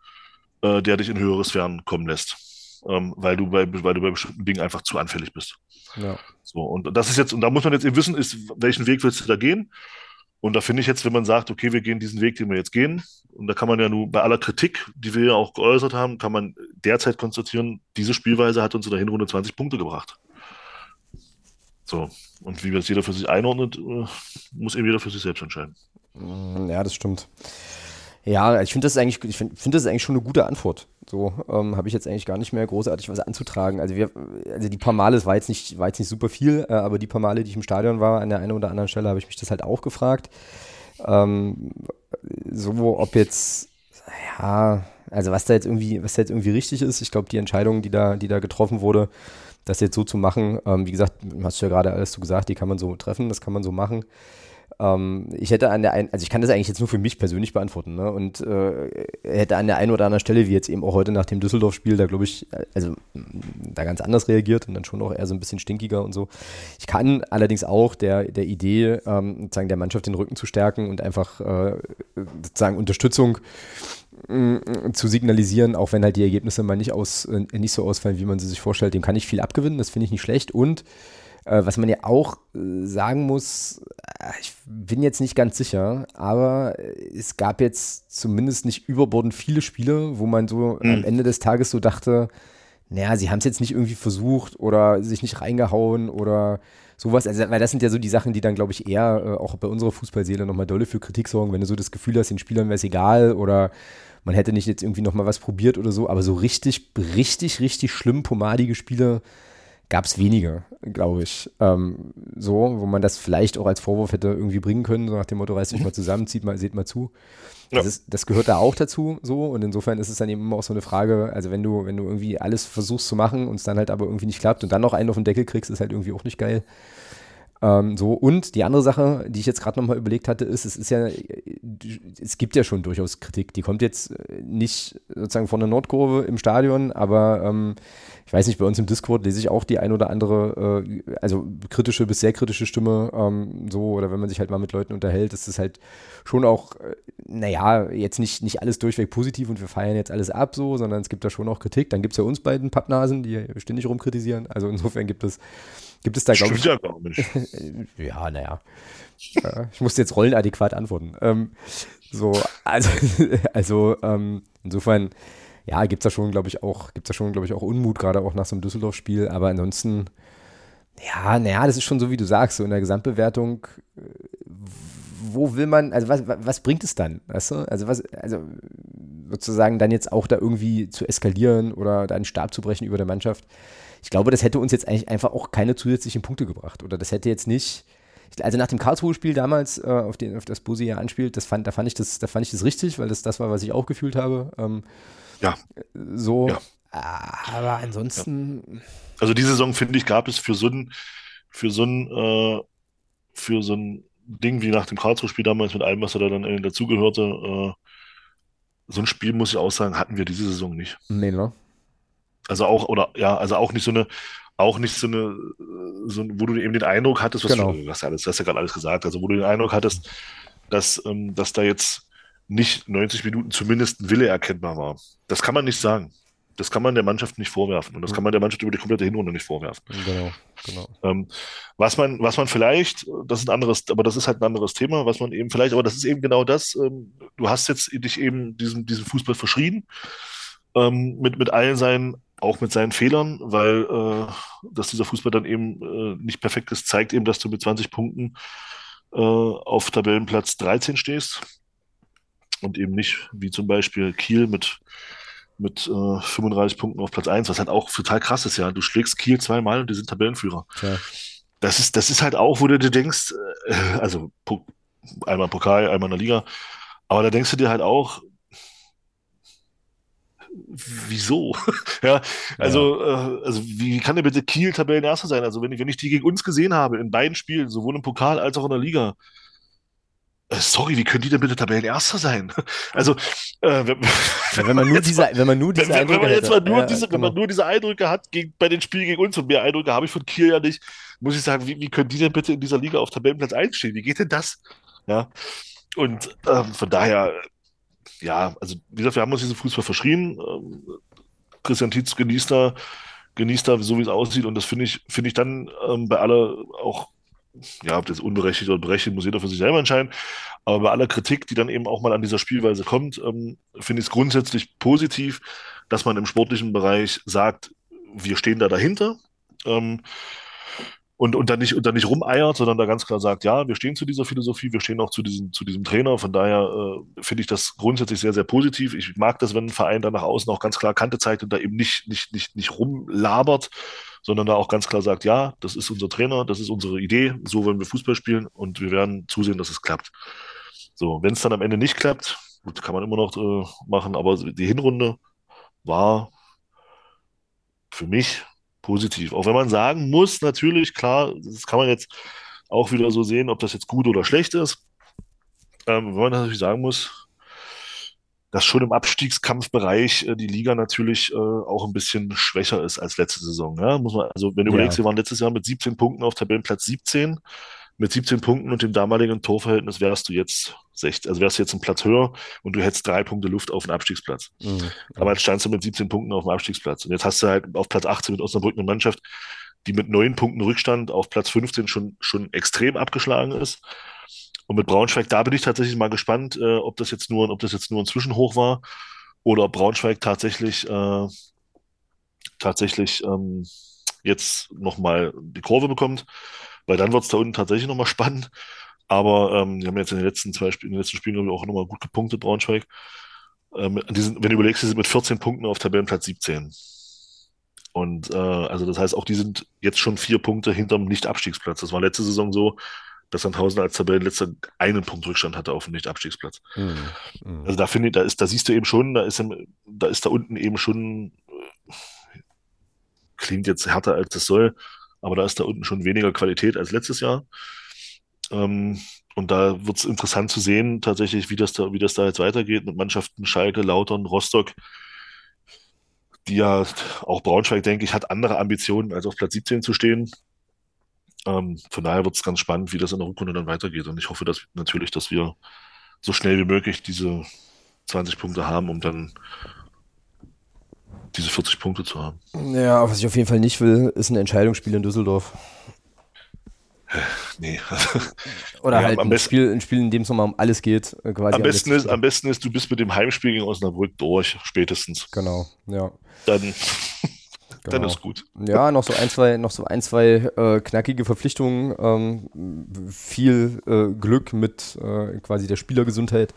äh, der dich in höhere Sphären kommen lässt, ähm, weil du bei, weil du bei bestimmten Dingen einfach zu anfällig bist. Ja. So, und das ist jetzt, und da muss man jetzt eben wissen, ist, welchen Weg willst du da gehen? Und da finde ich jetzt, wenn man sagt, okay, wir gehen diesen Weg, den wir jetzt gehen, und da kann man ja nur bei aller Kritik, die wir ja auch geäußert haben, kann man derzeit konstatieren, diese Spielweise hat uns in der Hinrunde zwanzig Punkte gebracht. So, und wie das jeder für sich einordnet, muss eben jeder für sich selbst entscheiden. Ja, das stimmt. Ja, ich finde das eigentlich, ich finde find das eigentlich schon eine gute Antwort. So ähm, habe ich jetzt eigentlich gar nicht mehr großartig was anzutragen. Also wir, also die paar Male, das war jetzt nicht, war jetzt nicht super viel, äh, aber die paar Male, die ich im Stadion war, an der einen oder anderen Stelle habe ich mich das halt auch gefragt. Ähm, so, ob jetzt, ja, also was da jetzt irgendwie, was da jetzt irgendwie richtig ist. Ich glaube, die Entscheidung, die da, die da getroffen wurde, das jetzt so zu machen, ähm, wie gesagt, hast du ja gerade alles so gesagt, die kann man so treffen, das kann man so machen. Ich hätte an der einen, also ich kann das eigentlich jetzt nur für mich persönlich beantworten, ne? Und äh, hätte an der einen oder anderen Stelle, wie jetzt eben auch heute nach dem Düsseldorf-Spiel, da glaube ich, also da ganz anders reagiert und dann schon auch eher so ein bisschen stinkiger und so. Ich kann allerdings auch der, der Idee, ähm, sozusagen der Mannschaft den Rücken zu stärken und einfach äh, sozusagen Unterstützung zu signalisieren, auch wenn halt die Ergebnisse mal nicht, aus, nicht so ausfallen, wie man sie sich vorstellt, dem kann ich viel abgewinnen, das finde ich nicht schlecht. Und was man ja auch sagen muss, ich bin jetzt nicht ganz sicher, aber es gab jetzt zumindest nicht überbordend viele Spiele, wo man so mhm. am Ende des Tages so dachte, naja, sie haben es jetzt nicht irgendwie versucht oder sich nicht reingehauen oder sowas. Also, weil das sind ja so die Sachen, die dann, glaube ich, eher auch bei unserer Fußballseele nochmal dolle für Kritik sorgen, wenn du so das Gefühl hast, den Spielern wäre es egal oder man hätte nicht jetzt irgendwie nochmal was probiert oder so. Aber so richtig, richtig, richtig schlimm pomadige Spiele gab es weniger, glaube ich, ähm, so, wo man das vielleicht auch als Vorwurf hätte irgendwie bringen können, so nach dem Motto, reißt euch mal zusammen, zieht mal, seht mal zu. Ja. Das, ist, das gehört da auch dazu, so, und insofern ist es dann eben immer auch so eine Frage, also wenn du, wenn du irgendwie alles versuchst zu machen und es dann halt aber irgendwie nicht klappt und dann noch einen auf den Deckel kriegst, ist halt irgendwie auch nicht geil. Ähm, so, und die andere Sache, die ich jetzt gerade nochmal überlegt hatte, ist, es ist ja, es gibt ja schon durchaus Kritik, die kommt jetzt nicht sozusagen von der Nordkurve im Stadion, aber ähm, ich weiß nicht, bei uns im Discord lese ich auch die ein oder andere, äh, also kritische bis sehr kritische Stimme, ähm, so, oder wenn man sich halt mal mit Leuten unterhält, ist es halt schon auch, äh, naja, jetzt nicht, nicht alles durchweg positiv und wir feiern jetzt alles ab, so, sondern es gibt da schon auch Kritik, dann gibt es ja uns beiden Pappnasen, die ständig rumkritisieren, also insofern gibt es Gibt es da, glaube ich, ja, gar nicht. ja, naja. Ich musste jetzt rollenadäquat antworten. Ähm, so, also, also ähm, insofern, ja, gibt es da schon, glaube ich, auch, gibt's da schon, glaube ich, auch Unmut, gerade auch nach so einem Düsseldorf-Spiel. Aber ansonsten, ja, naja, das ist schon so, wie du sagst, so in der Gesamtbewertung, wo will man, also was, was bringt es dann? Weißt du? Also was, also sozusagen dann jetzt auch da irgendwie zu eskalieren oder da einen Stab zu brechen über der Mannschaft. Ich glaube, das hätte uns jetzt eigentlich einfach auch keine zusätzlichen Punkte gebracht. Oder das hätte jetzt nicht, also nach dem Karlsruhe-Spiel damals, äh, auf, den, auf das Bosi ja anspielt, das fand, da, fand ich das, da fand ich das richtig, weil das das war, was ich auch gefühlt habe. Ähm, ja. So, ja. Aber ansonsten... Ja. Also diese Saison, finde ich, gab es für so ein für so ein, äh, für so ein Ding wie nach dem Karlsruhe-Spiel damals mit allem, was da dann dazugehörte, äh, so ein Spiel, muss ich auch sagen, hatten wir diese Saison nicht. Nee, ne? Also auch, oder ja, also auch nicht so eine, auch nicht so eine, so ein, wo du eben den Eindruck hattest, was genau. du, was alles, hast ja gerade alles gesagt, also wo du den Eindruck hattest, dass, ähm, dass da jetzt nicht neunzig Minuten zumindest ein Wille erkennbar war. Das kann man nicht sagen. Das kann man der Mannschaft nicht vorwerfen. Und das kann man der Mannschaft über die komplette Hinrunde nicht vorwerfen. Genau, genau. Ähm, was man, was man vielleicht, das ist ein anderes, aber das ist halt ein anderes Thema, was man eben vielleicht, aber das ist eben genau das, ähm, du hast jetzt dich eben diesem, diesem Fußball verschrieben, ähm, mit, mit allen seinen, auch mit seinen Fehlern, weil, äh, dass dieser Fußball dann eben äh, nicht perfekt ist, zeigt eben, dass du mit zwanzig Punkten äh, auf Tabellenplatz dreizehn stehst und eben nicht, wie zum Beispiel Kiel mit mit äh, fünfunddreißig Punkten auf Platz eins, was halt auch total krass ist, ja. Du schlägst Kiel zweimal und die sind Tabellenführer. Ja. Das ist, das ist halt auch, wo du dir denkst, äh, also einmal Pokal, einmal in der Liga, aber da denkst du dir halt auch, wieso? ja, also, ja. Äh, also wie kann denn bitte Kiel Tabellenerster sein? Also wenn ich, wenn ich die gegen uns gesehen habe, in beiden Spielen, sowohl im Pokal als auch in der Liga, sorry, wie können die denn bitte Tabellenerster sein? Also, äh, wenn, ja, wenn man nur diese Eindrücke hat. Wenn man jetzt mal nur, ja, diese, wenn man nur diese Eindrücke hat gegen, bei den Spielen gegen uns, und mehr Eindrücke habe ich von Kiel ja nicht, muss ich sagen, wie, wie können die denn bitte in dieser Liga auf Tabellenplatz eins stehen? Wie geht denn das? Ja. Und ähm, von daher, ja, also wie gesagt, wir haben uns diesen Fußball verschrien. Ähm, Christian Titz genießt da, genießt da, so wie es aussieht. Und das finde ich, finde ich dann ähm, bei aller auch, ja, ob das unberechtigt oder berechtigt, muss jeder für sich selber entscheiden. Aber bei aller Kritik, die dann eben auch mal an dieser Spielweise kommt, ähm, finde ich es grundsätzlich positiv, dass man im sportlichen Bereich sagt, wir stehen da dahinter, ähm, und, und, dann nicht, und dann nicht rumeiert, sondern da ganz klar sagt, ja, wir stehen zu dieser Philosophie, wir stehen auch zu diesem, zu diesem Trainer. Von daher äh, finde ich das grundsätzlich sehr, sehr positiv. Ich mag das, wenn ein Verein da nach außen auch ganz klar Kante zeigt und da eben nicht, nicht, nicht, nicht rumlabert, sondern da auch ganz klar sagt, ja, das ist unser Trainer, das ist unsere Idee, so wollen wir Fußball spielen und wir werden zusehen, dass es klappt. So, wenn es dann am Ende nicht klappt, gut, kann man immer noch äh, machen, aber die Hinrunde war für mich positiv. Auch wenn man sagen muss, natürlich, klar, das kann man jetzt auch wieder so sehen, ob das jetzt gut oder schlecht ist, ähm, wenn man natürlich sagen muss, dass schon im Abstiegskampfbereich äh, die Liga natürlich äh, auch ein bisschen schwächer ist als letzte Saison. Ja? Muss man, also wenn du überlegst, ja. Wir waren letztes Jahr mit siebzehn Punkten auf Tabellenplatz siebzehn. Mit siebzehn Punkten und dem damaligen Torverhältnis wärst du jetzt sechzehn, also wärst du jetzt einen Platz höher und du hättest drei Punkte Luft auf den Abstiegsplatz. Mhm. Aber jetzt standst du mit siebzehn Punkten auf dem Abstiegsplatz. Und jetzt hast du halt auf Platz achtzehn mit Osnabrück eine Mannschaft, die mit neun Punkten Rückstand auf Platz fünfzehn schon, schon extrem abgeschlagen ist. Und mit Braunschweig, da bin ich tatsächlich mal gespannt, äh, ob das jetzt nur, ob das jetzt nur ein Zwischenhoch war oder ob Braunschweig tatsächlich, äh, tatsächlich ähm, jetzt nochmal die Kurve bekommt. Weil dann wird es da unten tatsächlich nochmal spannend. Aber ähm, die haben jetzt in den letzten zwei Spielen, in den letzten Spielen, glaube ich, auch nochmal gut gepunktet, Braunschweig. Ähm, die sind, wenn du überlegst, die sind mit vierzehn Punkten auf Tabellenplatz siebzehn. Und äh, also das heißt, auch die sind jetzt schon vier Punkte hinterm Nicht-Abstiegsplatz. Das war letzte Saison so, dass Sandhausen als Tabellenletzter einen Punkt Rückstand hatte auf dem Nicht-Abstiegsplatz. Mhm. Mhm. Also da finde ich, da ist, da siehst du eben schon, da ist da ist da unten eben schon, äh, klingt jetzt härter als es soll, aber da ist da unten schon weniger Qualität als letztes Jahr. Ähm, und da wird es interessant zu sehen, tatsächlich, wie das, da, wie das da jetzt weitergeht mit Mannschaften Schalke, Lautern, Rostock, die ja auch Braunschweig, denke ich, hat andere Ambitionen, als auf Platz siebzehn zu stehen. Ähm, von daher wird es ganz spannend, wie das in der Rückrunde dann weitergeht. Und ich hoffe, dass natürlich, dass wir so schnell wie möglich diese zwanzig Punkte haben, um dann diese vierzig Punkte zu haben. Ja, was ich auf jeden Fall nicht will, ist ein Entscheidungsspiel in Düsseldorf. Nee. Oder ja, halt ein Spiel, ein Spiel, in dem es nochmal um alles geht. Quasi am, besten alles ist, am besten ist, du bist mit dem Heimspiel gegen Osnabrück durch, spätestens. Genau, ja. Dann, genau. Dann ist gut. Ja, noch so ein, zwei, noch so ein, zwei äh, knackige Verpflichtungen, ähm, viel äh, Glück mit äh, quasi der Spielergesundheit.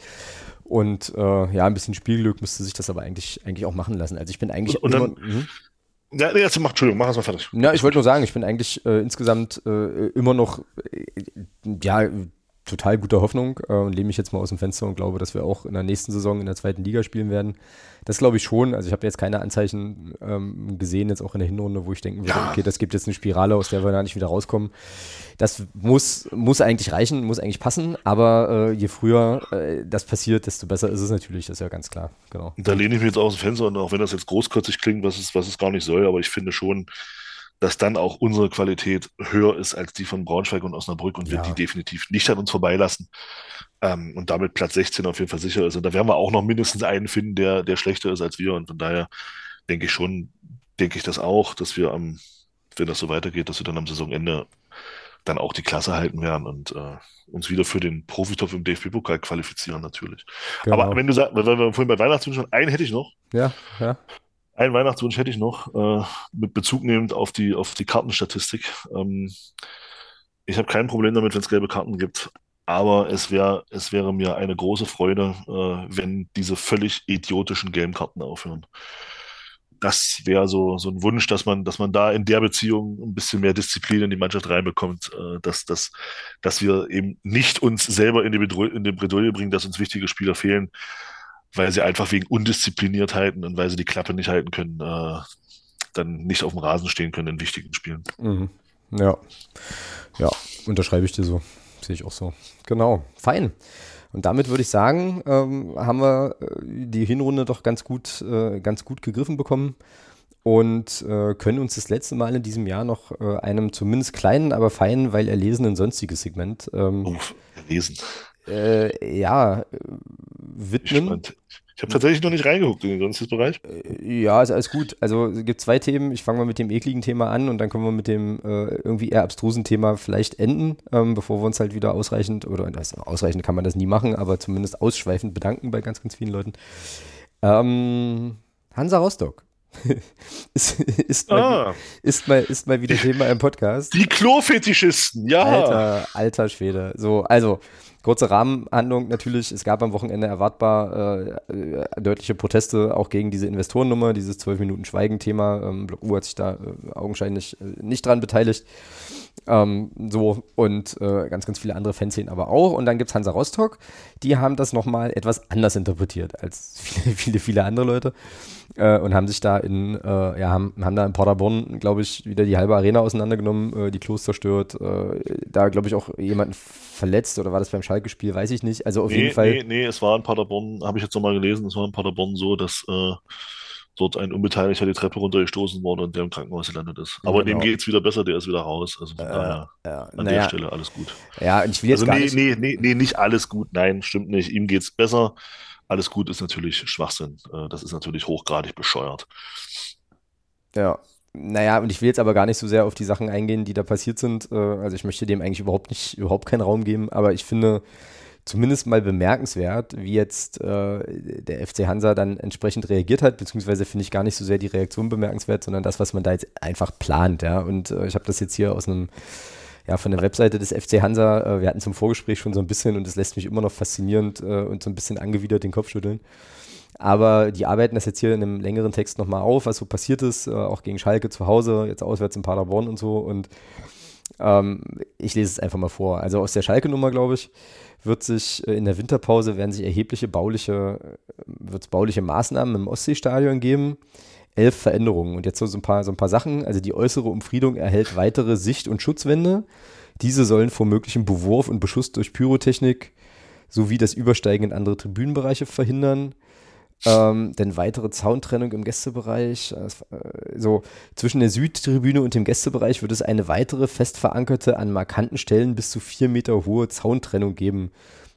Und äh, ja, ein bisschen Spielglück müsste sich das aber eigentlich, eigentlich auch machen lassen. Also ich bin eigentlich... Und, und, dann, Ja, nee, jetzt mach, Entschuldigung, mach das mal fertig. Ja, ich wollte nur sagen, ich bin eigentlich äh, insgesamt äh, immer noch, äh, ja, total guter Hoffnung äh, und lehne mich jetzt mal aus dem Fenster und glaube, dass wir auch in der nächsten Saison in der zweiten Liga spielen werden. Das glaube ich schon. Also ich habe jetzt keine Anzeichen ähm, gesehen, jetzt auch in der Hinrunde, wo ich denken würde, ja, okay, das gibt jetzt eine Spirale, aus der wir da nicht wieder rauskommen. Das muss, muss eigentlich reichen, muss eigentlich passen, aber äh, je früher äh, das passiert, desto besser ist es natürlich, das ist ja ganz klar. Genau. Da lehne ich mich jetzt aus dem Fenster, und auch wenn das jetzt großkotzig klingt, was es, was es gar nicht soll, aber ich finde schon, dass dann auch unsere Qualität höher ist als die von Braunschweig und Osnabrück, und ja, wir die definitiv nicht an uns vorbeilassen, ähm, und damit Platz sechzehn auf jeden Fall sicher ist. Und da werden wir auch noch mindestens einen finden, der, der schlechter ist als wir. Und von daher denke ich schon, denke ich das auch, dass wir, am, wenn das so weitergeht, dass wir dann am Saisonende dann auch die Klasse halten werden und äh, uns wieder für den Profitopf im D F B-Pokal qualifizieren natürlich. Genau. Aber wenn du sagst, weil wir vorhin bei Weihnachtswünschen, einen hätte ich noch. Ja, ja. Ein Weihnachtswunsch hätte ich noch, äh, mit Bezug nehmend auf die, auf die Kartenstatistik. Ähm, ich habe kein Problem damit, wenn es gelbe Karten gibt, aber es, wär, es wäre mir eine große Freude, äh, wenn diese völlig idiotischen gelben Karten aufhören. Das wäre so, so ein Wunsch, dass man, dass man da in der Beziehung ein bisschen mehr Disziplin in die Mannschaft reinbekommt, äh, dass, dass, dass wir eben nicht uns selber in die, Bedru- in die Bredouille bringen, dass uns wichtige Spieler fehlen, weil sie einfach wegen Undiszipliniertheiten und weil sie die Klappe nicht halten können, äh, dann nicht auf dem Rasen stehen können in wichtigen Spielen. Mhm. Ja, ja, unterschreibe ich dir so. Sehe ich auch so. Genau, fein. Und damit würde ich sagen, ähm, haben wir die Hinrunde doch ganz gut, äh, ganz gut gegriffen bekommen und äh, können uns das letzte Mal in diesem Jahr noch äh, einem zumindest kleinen, aber feinen, weil erlesenen sonstiges Segment ähm, oh, erlesen. Äh, ja, widmen. Spannend. Ich habe tatsächlich noch nicht reingeguckt in den sonstigen Bereich. Äh, ja, ist alles gut. Also es gibt zwei Themen. Ich fange mal mit dem ekligen Thema an und dann können wir mit dem äh, irgendwie eher abstrusen Thema vielleicht enden, ähm, bevor wir uns halt wieder ausreichend, oder also ausreichend kann man das nie machen, aber zumindest ausschweifend bedanken bei ganz, ganz vielen Leuten. Ähm, Hansa Rostock. ist, ist, ah. mal, ist, mal, ist mal wieder Thema im Podcast. Die Klofetischisten, ja. Alter, alter Schwede. So, also kurze Rahmenhandlung natürlich, es gab am Wochenende erwartbar äh, deutliche Proteste auch gegen diese Investorennummer, dieses zwölf-Minuten-Schweigen-Thema. Ähm, Block U hat sich da äh, augenscheinlich äh, nicht dran beteiligt. Ähm, so und äh, ganz, ganz viele andere Fanszenen aber auch. Und dann gibt es Hansa Rostock, die haben das nochmal etwas anders interpretiert als viele, viele, viele andere Leute äh, und haben sich da in, äh, ja, haben, haben da in Paderborn, glaube ich, wieder die halbe Arena auseinandergenommen, äh, die Klos zerstört, äh, da, glaube ich, auch jemanden verletzt, oder war das beim Schalke-Spiel, weiß ich nicht. Also auf nee, jeden Fall. Nee, nee, es war in Paderborn, habe ich jetzt nochmal gelesen, es war in Paderborn so, dass äh, dort ein Unbeteiligter die Treppe runtergestoßen wurde und der im Krankenhaus gelandet ist. Aber genau, dem geht es wieder besser, der ist wieder raus. Also von äh, daher, ja, an naja. der Stelle alles gut. Ja, und ich will jetzt also gar nee, nicht. Nee, nee, nee, nicht alles gut, nein, stimmt nicht. Ihm geht's besser. Alles gut ist natürlich Schwachsinn. Das ist natürlich hochgradig bescheuert. Ja. Naja, und ich will jetzt aber gar nicht so sehr auf die Sachen eingehen, die da passiert sind. Also ich möchte dem eigentlich überhaupt nicht, überhaupt keinen Raum geben, aber ich finde zumindest mal bemerkenswert, wie jetzt äh, der F C Hansa dann entsprechend reagiert hat, beziehungsweise finde ich gar nicht so sehr die Reaktion bemerkenswert, sondern das, was man da jetzt einfach plant, ja. Und äh, ich habe das jetzt hier aus einem, ja, von der Webseite des F C Hansa, äh, wir hatten zum Vorgespräch schon so ein bisschen, und das lässt mich immer noch faszinierend äh, und so ein bisschen angewidert den Kopf schütteln. Aber die arbeiten das jetzt hier in einem längeren Text nochmal auf, was so passiert ist, äh, auch gegen Schalke zu Hause, jetzt auswärts in Paderborn und so. Und ähm, ich lese es einfach mal vor. Also aus der Schalke-Nummer, glaube ich, wird sich äh, in der Winterpause werden sich erhebliche bauliche, wird's bauliche Maßnahmen im Ostseestadion geben. Elf Veränderungen. Und jetzt so, so, ein paar, so ein paar Sachen. Also die äußere Umfriedung erhält weitere Sicht- und Schutzwände. Diese sollen vor möglichem Bewurf und Beschuss durch Pyrotechnik sowie das Übersteigen in andere Tribünenbereiche verhindern. Ähm, denn weitere Zauntrennung im Gästebereich, äh, so zwischen der Südtribüne und dem Gästebereich wird es eine weitere fest verankerte, an markanten Stellen bis zu vier Meter hohe Zauntrennung geben.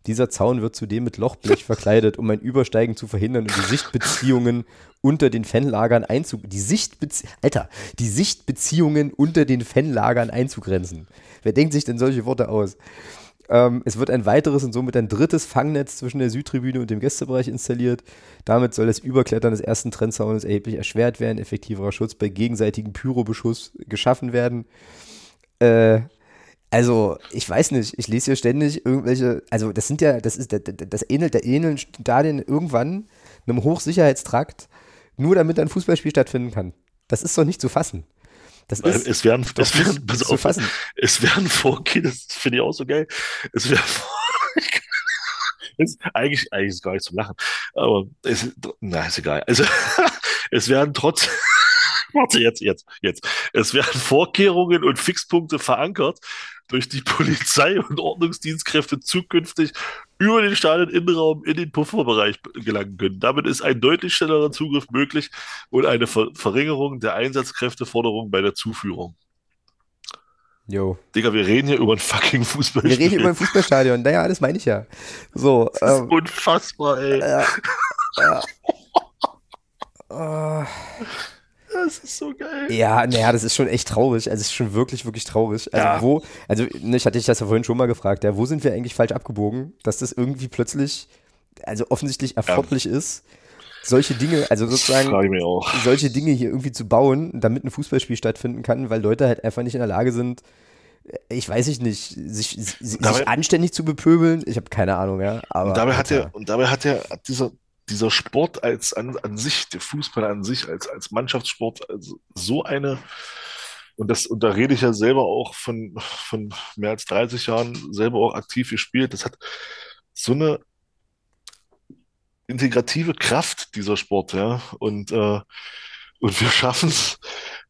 Dieser Zaun wird zudem mit Lochblech verkleidet, um ein Übersteigen zu verhindern und die Sichtbeziehungen unter den Fanlagern einzu- die Sichtbezie- Alter, die Sichtbeziehungen unter den Fanlagern einzugrenzen. Wer denkt sich denn solche Worte aus? Es wird ein weiteres und somit ein drittes Fangnetz zwischen der Südtribüne und dem Gästebereich installiert. Damit soll das Überklettern des ersten Trennsaunes erheblich erschwert werden. Effektiverer Schutz bei gegenseitigem Pyrobeschuss geschaffen werden. Äh, also, ich weiß nicht. Ich lese hier ständig irgendwelche. Also, das sind ja, das ist, das, das ähnelt, da ähneln Stadien irgendwann einem Hochsicherheitstrakt, nur damit ein Fußballspiel stattfinden kann. Das ist doch nicht zu fassen. Das ist es werden, doch es werden, nicht zu auf, fassen. Es werden vor Kindern, das finde ich auch so geil, es werden vor es, eigentlich, eigentlich ist es gar nicht zum Lachen, aber es, na, ist egal. Also, es werden trotz Warte, jetzt, jetzt, jetzt. Es werden Vorkehrungen und Fixpunkte verankert, durch die Polizei und Ordnungsdienstkräfte zukünftig über den Stadioninnenraum in den Pufferbereich gelangen können. Damit ist ein deutlich schnellerer Zugriff möglich und eine Ver- Verringerung der Einsatzkräfteforderung bei der Zuführung. Jo. Digga, wir reden hier über ein fucking Fußballstadion. Wir reden hier über ein Fußballstadion. Naja, das meine ich ja. So, das ist ähm, unfassbar, ey. Äh, äh, äh, Das ist so geil. Ja, naja, das ist schon echt traurig. Also es ist schon wirklich, wirklich traurig. Also ja. wo, also ne, ich hatte dich das ja vorhin schon mal gefragt, ja, wo sind wir eigentlich falsch abgebogen, dass das irgendwie plötzlich, also offensichtlich erforderlich ja. ist, solche Dinge, also sozusagen solche Dinge hier irgendwie zu bauen, damit ein Fußballspiel stattfinden kann, weil Leute halt einfach nicht in der Lage sind, ich weiß ich nicht, sich, sich dabei, anständig zu bepöbeln. Ich habe keine Ahnung, ja. Aber, und dabei hat ja, und dabei hat ja dieser Dieser Sport als an, an sich, der Fußball an sich, als, als Mannschaftssport, also so eine, und das, und da rede ich ja selber auch von, von mehr als dreißig Jahren selber auch aktiv gespielt, das hat so eine integrative Kraft, dieser Sport, ja. Und, äh, und wir schaffen es,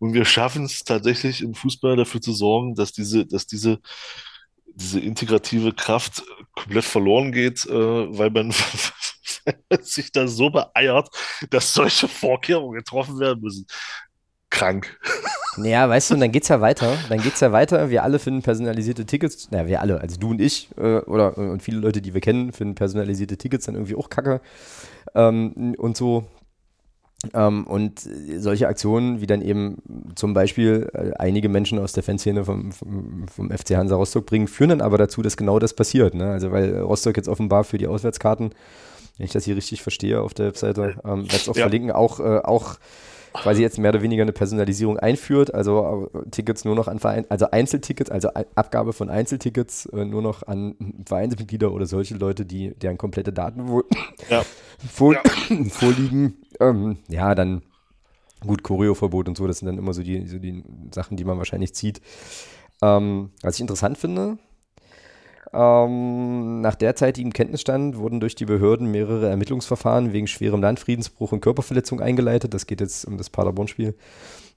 und wir schaffen es tatsächlich im Fußball dafür zu sorgen, dass diese, dass diese diese integrative Kraft komplett verloren geht, äh, weil man sich da so beeiert, dass solche Vorkehrungen getroffen werden müssen. Krank. Ja, weißt du, und dann geht's ja weiter. Dann geht's ja weiter. Wir alle finden personalisierte Tickets, naja, wir alle, also du und ich äh, oder und viele Leute, die wir kennen, finden personalisierte Tickets dann irgendwie auch kacke ähm, und so. Ähm, und solche Aktionen, wie dann eben zum Beispiel äh, einige Menschen aus der Fanszene vom, vom, vom F C Hansa Rostock bringen, führen dann aber dazu, dass genau das passiert. Ne? Also weil Rostock jetzt offenbar für die Auswärtskarten, wenn ich das hier richtig verstehe auf der Webseite, ähm, werde es auch ja. verlinken, auch, äh, auch quasi jetzt mehr oder weniger eine Personalisierung einführt, also äh, Tickets nur noch an Verein, also Einzeltickets, also A- Abgabe von Einzeltickets äh, nur noch an Vereinsmitglieder oder solche Leute, die deren komplette Daten wohl ja. vor- ja. vorliegen. Ähm, ja, dann gut, Choreoverbot und so, das sind dann immer so die, so die Sachen, die man wahrscheinlich zieht. Ähm, was ich interessant finde, ähm, nach derzeitigem Kenntnisstand wurden durch die Behörden mehrere Ermittlungsverfahren wegen schwerem Landfriedensbruch und Körperverletzung eingeleitet. Das geht jetzt um das Paderborn-Spiel.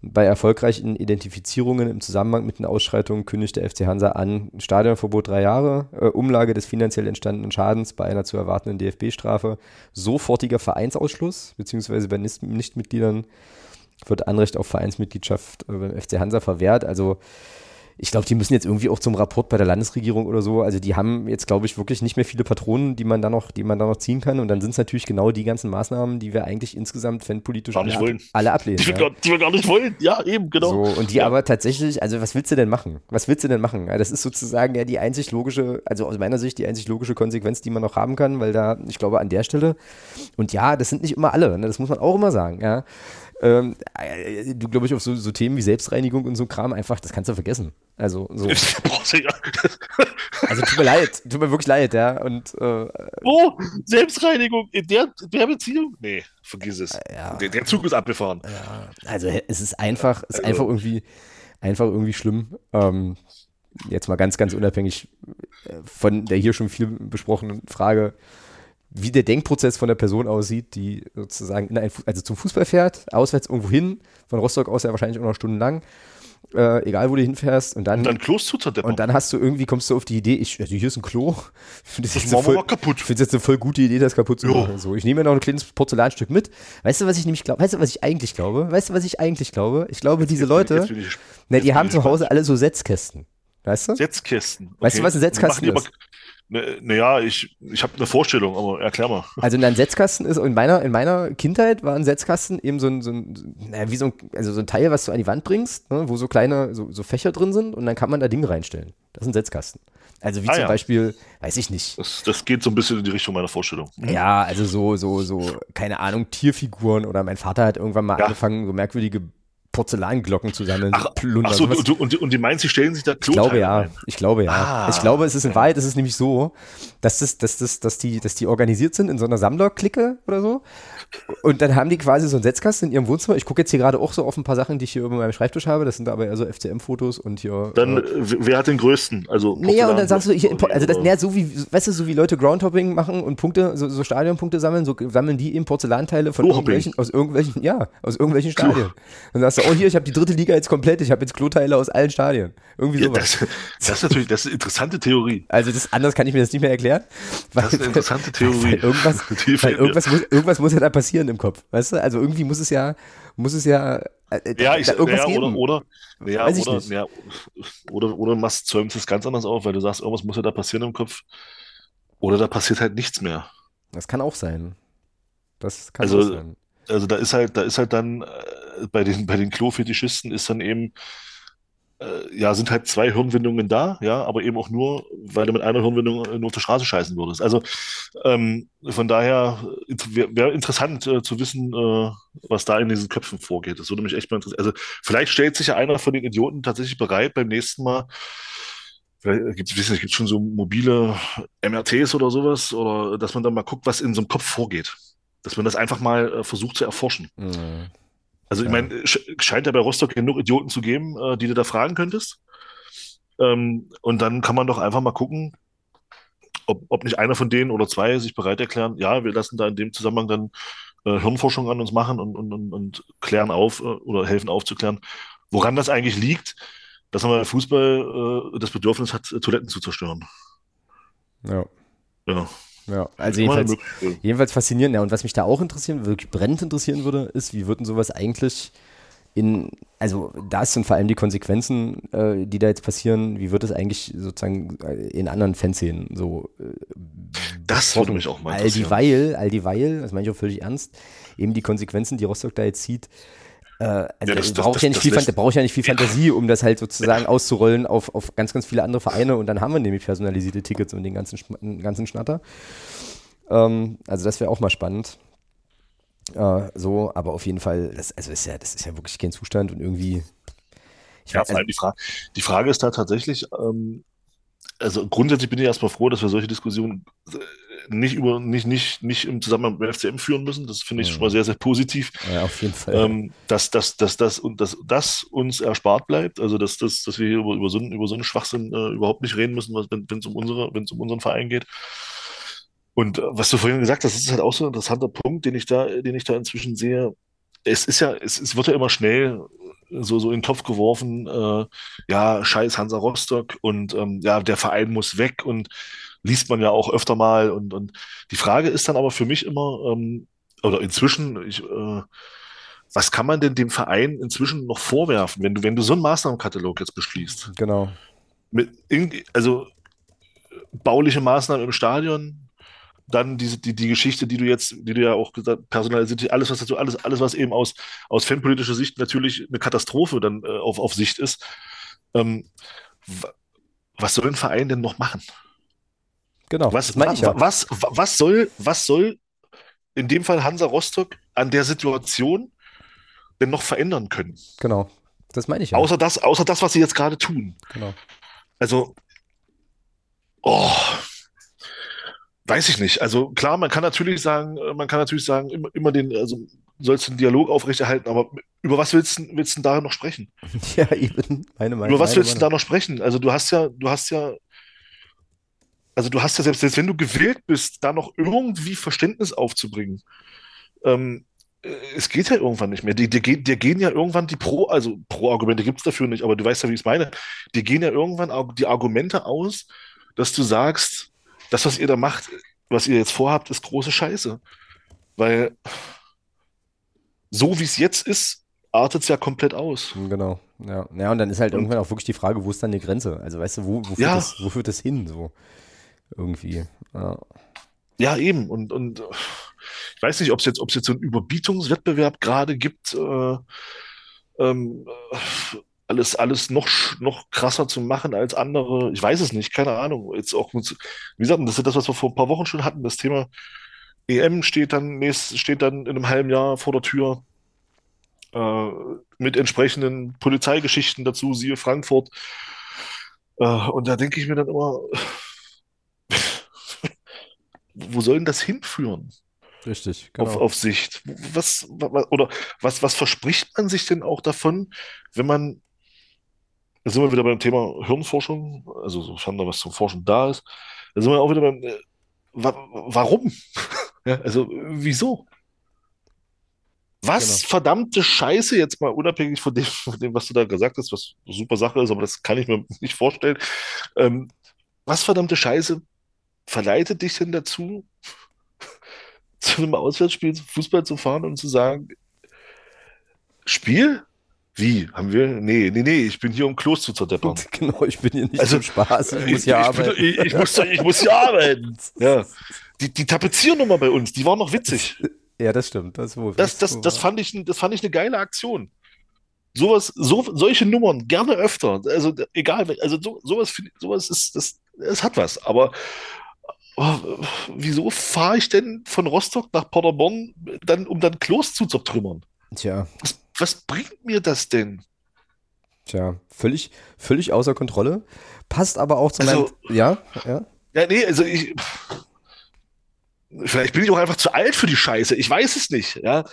Bei erfolgreichen Identifizierungen im Zusammenhang mit den Ausschreitungen kündigt der F C Hansa an, Stadionverbot drei Jahre, äh, Umlage des finanziell entstandenen Schadens bei einer zu erwartenden D F B-Strafe, sofortiger Vereinsausschluss, beziehungsweise bei Nichtmitgliedern wird Anrecht auf Vereinsmitgliedschaft äh, beim F C Hansa verwehrt. Also ich glaube, die müssen jetzt irgendwie auch zum Rapport bei der Landesregierung oder so. Also die haben jetzt, glaube ich, wirklich nicht mehr viele Patronen, die man da noch, die man da noch ziehen kann. Und dann sind es natürlich genau die ganzen Maßnahmen, die wir eigentlich insgesamt fanpolitisch alle, alle ablehnen. Die wir, ja. gar, die wir gar nicht wollen. Ja, eben, genau. So, und die ja. aber tatsächlich, also was willst du denn machen? Was willst du denn machen? Das ist sozusagen ja die einzig logische, also aus meiner Sicht die einzig logische Konsequenz, die man noch haben kann, weil da, ich glaube, an der Stelle, und ja, das sind nicht immer alle, ne? Das muss man auch immer sagen, ja. Ähm, du, glaube ich, auf so, so Themen wie Selbstreinigung und so Kram einfach, das kannst du vergessen. Also, so. Also tut mir leid, tut mir wirklich leid, ja. Und, äh, oh, Selbstreinigung in der, in der Beziehung? Nee, vergiss es. Äh, ja. der, der Zug ist abgefahren. Ja. Also es ist einfach, es ist einfach irgendwie, einfach irgendwie schlimm. Ähm, jetzt mal ganz, ganz unabhängig von der hier schon viel besprochenen Frage, wie der Denkprozess von der Person aussieht, die sozusagen in ein, also zum Fußball fährt, auswärts irgendwo hin, von Rostock aus ja wahrscheinlich auch noch stundenlang, äh, egal wo du hinfährst. Und dann, und dann Klos zu zerdeppern. Und dann hast du irgendwie, kommst du auf die Idee, ich, also hier ist ein Klo, find das, das jetzt voll, kaputt. Ich finde es jetzt eine voll gute Idee, das kaputt zu machen. So, ich nehme mir noch ein kleines Porzellanstück mit. Weißt du, was ich nämlich glaube? Weißt du, was ich eigentlich glaube? Weißt du, was ich eigentlich glaube? Ich glaube, jetzt, diese jetzt Leute, ich, ich, na, die haben zu Hause alle so Setzkästen. Weißt du? Setzkästen. Okay. Weißt du, was ein Setzkasten ist? Naja, ich, ich habe eine Vorstellung, aber erklär mal. Also ein Setzkasten ist, in meiner, in meiner Kindheit war ein Setzkasten eben so ein, so ein, naja, wie so ein, also so ein Teil, was du an die Wand bringst, ne, wo so kleine, so, so Fächer drin sind und dann kann man da Dinge reinstellen. Das ist ein Setzkasten. Also wie ah, zum ja. Beispiel, weiß ich nicht. Das, das geht so ein bisschen in die Richtung meiner Vorstellung. Ja, also so, so, so, keine Ahnung, Tierfiguren oder mein Vater hat irgendwann mal ja. angefangen, so merkwürdige Porzellanglocken zusammen ach, plundern. Ach so, und, und, und die meinen, sie stellen sich da Kloteile ja, ein? Ich glaube ja. Ah. Ich glaube, es ist in Wahrheit, es ist nämlich so, dass, das, dass, das, dass, die, dass die organisiert sind in so einer Sammlerklicke oder so. Und dann haben die quasi so einen Setzkasten in ihrem Wohnzimmer. Ich gucke jetzt hier gerade auch so auf ein paar Sachen, die ich hier über meinem Schreibtisch habe. Das sind aber eher so F C M-Fotos und hier... Dann, äh, wer hat den größten? Also naja, und dann sagst du, hier, also das, naja, so wie, weißt du, so wie Leute Groundhopping machen und Punkte, so, so Stadionpunkte sammeln, so sammeln die eben Porzellanteile von irgendwelchen, aus irgendwelchen, ja, aus irgendwelchen Stadien. Dann sagst du, oh hier, ich habe die dritte Liga jetzt komplett, ich habe jetzt Kloteile aus allen Stadien. Irgendwie sowas. Ja, das, das ist natürlich, das ist eine interessante Theorie. Also das, anders kann ich mir das nicht mehr erklären. Weil, das ist eine interessante Theorie. Weil irgendwas, weil irgendwas, muss, irgendwas muss ja da passieren im Kopf, weißt du? Also irgendwie muss es ja, muss es ja, äh, ja, ich, da irgendwas ja, geben. Oder, oder, ja, Weiß ich oder, nicht. Ja, oder, oder machst zäumst es ganz anders auf, weil du sagst, irgendwas muss ja da passieren im Kopf. Oder da passiert halt nichts mehr. Das kann auch sein. Das kann also, auch sein. Also da ist halt, da ist halt dann äh, bei den bei den Klofetischisten ist dann eben äh, ja sind halt zwei Hirnwindungen da, ja, aber eben auch nur, weil du mit einer Hirnwindung nur auf der Straße scheißen würdest. Also ähm, von daher wäre wär interessant äh, zu wissen, äh, was da in diesen Köpfen vorgeht. Das würde mich echt mal interessieren. Also vielleicht stellt sich ja einer von den Idioten tatsächlich bereit beim nächsten Mal. Vielleicht gibt es gibt schon so mobile M R Ts oder sowas, oder dass man dann mal guckt, was in so einem Kopf vorgeht. Dass man das einfach mal äh, versucht zu erforschen. Mhm. Also ich ja. meine, sch scheint ja bei Rostock genug Idioten zu geben, äh, die du da fragen könntest. Ähm, und dann kann man doch einfach mal gucken, ob, ob nicht einer von denen oder zwei sich bereit erklären, ja, wir lassen da in dem Zusammenhang dann äh, Hirnforschung an uns machen und, und, und, und klären auf äh, oder helfen aufzuklären, woran das eigentlich liegt, dass man beim Fußball äh, das Bedürfnis hat, Toiletten zu zerstören. Ja. Ja. Ja, also jedenfalls, jedenfalls faszinierend. Ja, und was mich da auch interessieren, wirklich brennend interessieren würde, ist, wie würden sowas eigentlich in, also das sind vor allem die Konsequenzen, äh, die da jetzt passieren, wie wird das eigentlich sozusagen in anderen Fanszenen so äh, das würde mich auch mal interessieren. All die Weil, all die Weil, das meine ich auch völlig ernst, eben die Konsequenzen, die Rostock da jetzt zieht. Also ja, das, da brauche ich, ja brauch ich ja nicht viel Fantasie, um das halt sozusagen auszurollen auf, auf ganz, ganz viele andere Vereine und dann haben wir nämlich personalisierte Tickets und den ganzen, den ganzen Schnatter. Ähm, also das wäre auch mal spannend. Äh, so, aber auf jeden Fall, das, also ist ja, das ist ja wirklich kein Zustand und irgendwie... Ich ja, weiß, vor allem also, die, Fra die Frage ist da tatsächlich, ähm, also grundsätzlich bin ich erstmal froh, dass wir solche Diskussionen nicht, über, nicht, nicht, nicht im Zusammenhang mit dem F C M führen müssen. Das finde ich ja. schon mal sehr, sehr positiv. Ja, auf jeden Fall. Ähm, dass, dass, dass, dass, und dass das uns erspart bleibt, also dass, dass, dass wir hier über, über, so, über so einen Schwachsinn äh, überhaupt nicht reden müssen, wenn es um, um unseren Verein geht. Und äh, was du vorhin gesagt hast, das ist halt auch so ein interessanter Punkt, den ich da, den ich da inzwischen sehe. Es ist ja, es, es wird ja immer schnell so, so in den Topf geworfen, äh, ja, scheiß Hansa Rostock und ähm, ja, der Verein muss weg und liest man ja auch öfter mal. Und, und die Frage ist dann aber für mich immer, ähm, oder inzwischen, ich, äh, was kann man denn dem Verein inzwischen noch vorwerfen, wenn du, wenn du so einen Maßnahmenkatalog jetzt beschließt? Genau. Mit in, also bauliche Maßnahmen im Stadion, dann diese, die, die Geschichte, die du jetzt, die du ja auch gesagt, personalisiert, alles, was dazu, alles, alles, was eben aus, aus fanpolitischer Sicht natürlich eine Katastrophe dann äh, auf, auf Sicht ist. Ähm, was soll ein Verein denn noch machen? Genau, was, wa, ja. was, was, soll, was soll in dem Fall Hansa Rostock an der Situation denn noch verändern können? Genau, das meine ich ja. Außer das, außer das, was sie jetzt gerade tun. Genau. Also, oh, weiß ich nicht. Also klar, man kann natürlich sagen, man kann natürlich sagen, immer, immer den, also sollst du den Dialog aufrechterhalten, aber über was willst du willst denn da noch sprechen? Ja, eben, meine Meinung. Über was willst du da noch sprechen? Also du hast ja, du hast ja. Also du hast ja selbst, selbst wenn du gewillt bist, da noch irgendwie Verständnis aufzubringen, ähm, es geht ja irgendwann nicht mehr. Dir, dir, dir gehen ja irgendwann die Pro, also Pro-Argumente gibt es dafür nicht, aber du weißt ja, wie ich es meine. Dir gehen ja irgendwann die Argumente aus, dass du sagst, das, was ihr da macht, was ihr jetzt vorhabt, ist große Scheiße. Weil so wie es jetzt ist, artet es ja komplett aus. Genau. Ja. Ja, und dann ist halt und, irgendwann auch wirklich die Frage, wo ist dann die Grenze? Also weißt du, wo, wo, führt, ja. das, wo führt das hin? So? Irgendwie. Ja. Ja, eben. Und, und ich weiß nicht, ob es jetzt, ob es jetzt so einen Überbietungswettbewerb gerade gibt, äh, ähm, alles, alles noch, noch krasser zu machen als andere. Ich weiß es nicht, keine Ahnung. Jetzt auch, wie gesagt, das ist das, was wir vor ein paar Wochen schon hatten. Das Thema E M steht dann, nächst, steht dann in einem halben Jahr vor der Tür. äh, mit entsprechenden Polizeigeschichten dazu, siehe Frankfurt. Äh, und da denke ich mir dann immer, wo soll denn das hinführen? Richtig, genau. Auf, auf Sicht. Was, was, oder was, was verspricht man sich denn auch davon, wenn man, da sind wir wieder beim Thema Hirnforschung, also sofern da was zum Forschen da ist, da sind wir auch wieder beim, äh, wa- warum? Ja, also wieso? Was genau. Verdammte Scheiße, jetzt mal unabhängig von dem, von dem, was du da gesagt hast, was eine super Sache ist, aber das kann ich mir nicht vorstellen. Ähm, was verdammte Scheiße verleitet dich denn dazu, zu einem Auswärtsspiel zum Fußball zu fahren und zu sagen, Spiel? Wie? Haben wir? Nee, nee, nee, ich bin hier, um Klos zu zerdeppern. Genau, ich bin hier nicht also, zum Spaß, ich muss hier ich, arbeiten. Bin, ich, ich, muss, ich muss hier arbeiten. Ja. Die, die Tapeziernummer bei uns, die war noch witzig. Ja, das stimmt. Das, wohl, das, das, das, fand ich, das fand ich eine geile Aktion. Sowas, so, solche Nummern gerne öfter. Also egal, also so, sowas, sowas ist, das, es hat was, aber oh, wieso fahre ich denn von Rostock nach Paderborn, dann, um dann Klos zu zertrümmern? Tja. Was, was bringt mir das denn? Tja, völlig, völlig außer Kontrolle. Passt aber auch zu also, meinem... Ja? ja? Ja, nee, also ich... Vielleicht bin ich auch einfach zu alt für die Scheiße. Ich weiß es nicht, ja.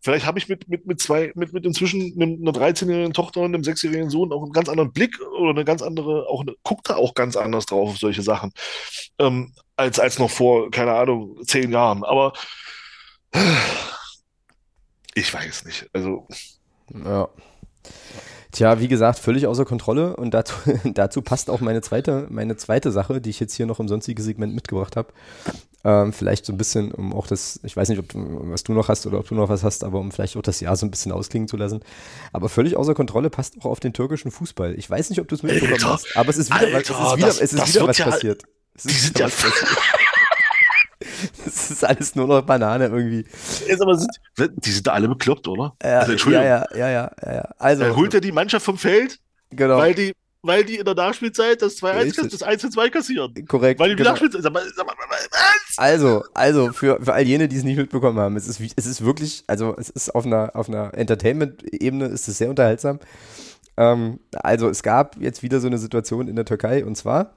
Vielleicht habe ich mit, mit, mit zwei, mit, mit inzwischen einer dreizehnjährigen Tochter und einem sechsjährigen Sohn auch einen ganz anderen Blick oder eine ganz andere, auch eine, guckt da auch ganz anders drauf auf solche Sachen, ähm, als, als noch vor, keine Ahnung, zehn Jahren. Aber ich weiß nicht. Also. Ja. Tja, wie gesagt, völlig außer Kontrolle und dazu, dazu passt auch meine zweite, meine zweite Sache, die ich jetzt hier noch im sonstigen Segment mitgebracht habe. Ähm, vielleicht so ein bisschen, um auch das, ich weiß nicht, ob du, was du noch hast oder ob du noch was hast, aber um vielleicht auch das Jahr so ein bisschen ausklingen zu lassen. Aber völlig außer Kontrolle passt auch auf den türkischen Fußball. Ich weiß nicht, ob du es mitbekommen hast, aber es ist wieder, Alter, was, es ist wieder, das, es ist wieder was ja, passiert. Es ist die sind ja das ist alles nur noch Banane irgendwie. Jetzt aber sind, die sind da alle bekloppt, oder? Äh, also, Entschuldigung. Ja, ja, ja, ja, ja. Also, dann holt er die Mannschaft vom Feld, genau. weil, die, weil die in der Nachspielzeit das eins zu zwei kassieren. Korrekt. Weil die genau. Nachspielzeit. Sag mal, sag mal, was? Also, also für, für all jene, die es nicht mitbekommen haben, es ist, es ist wirklich, also es ist auf einer, auf einer Entertainment-Ebene ist es sehr unterhaltsam. Ähm, also es gab jetzt wieder so eine Situation in der Türkei und zwar.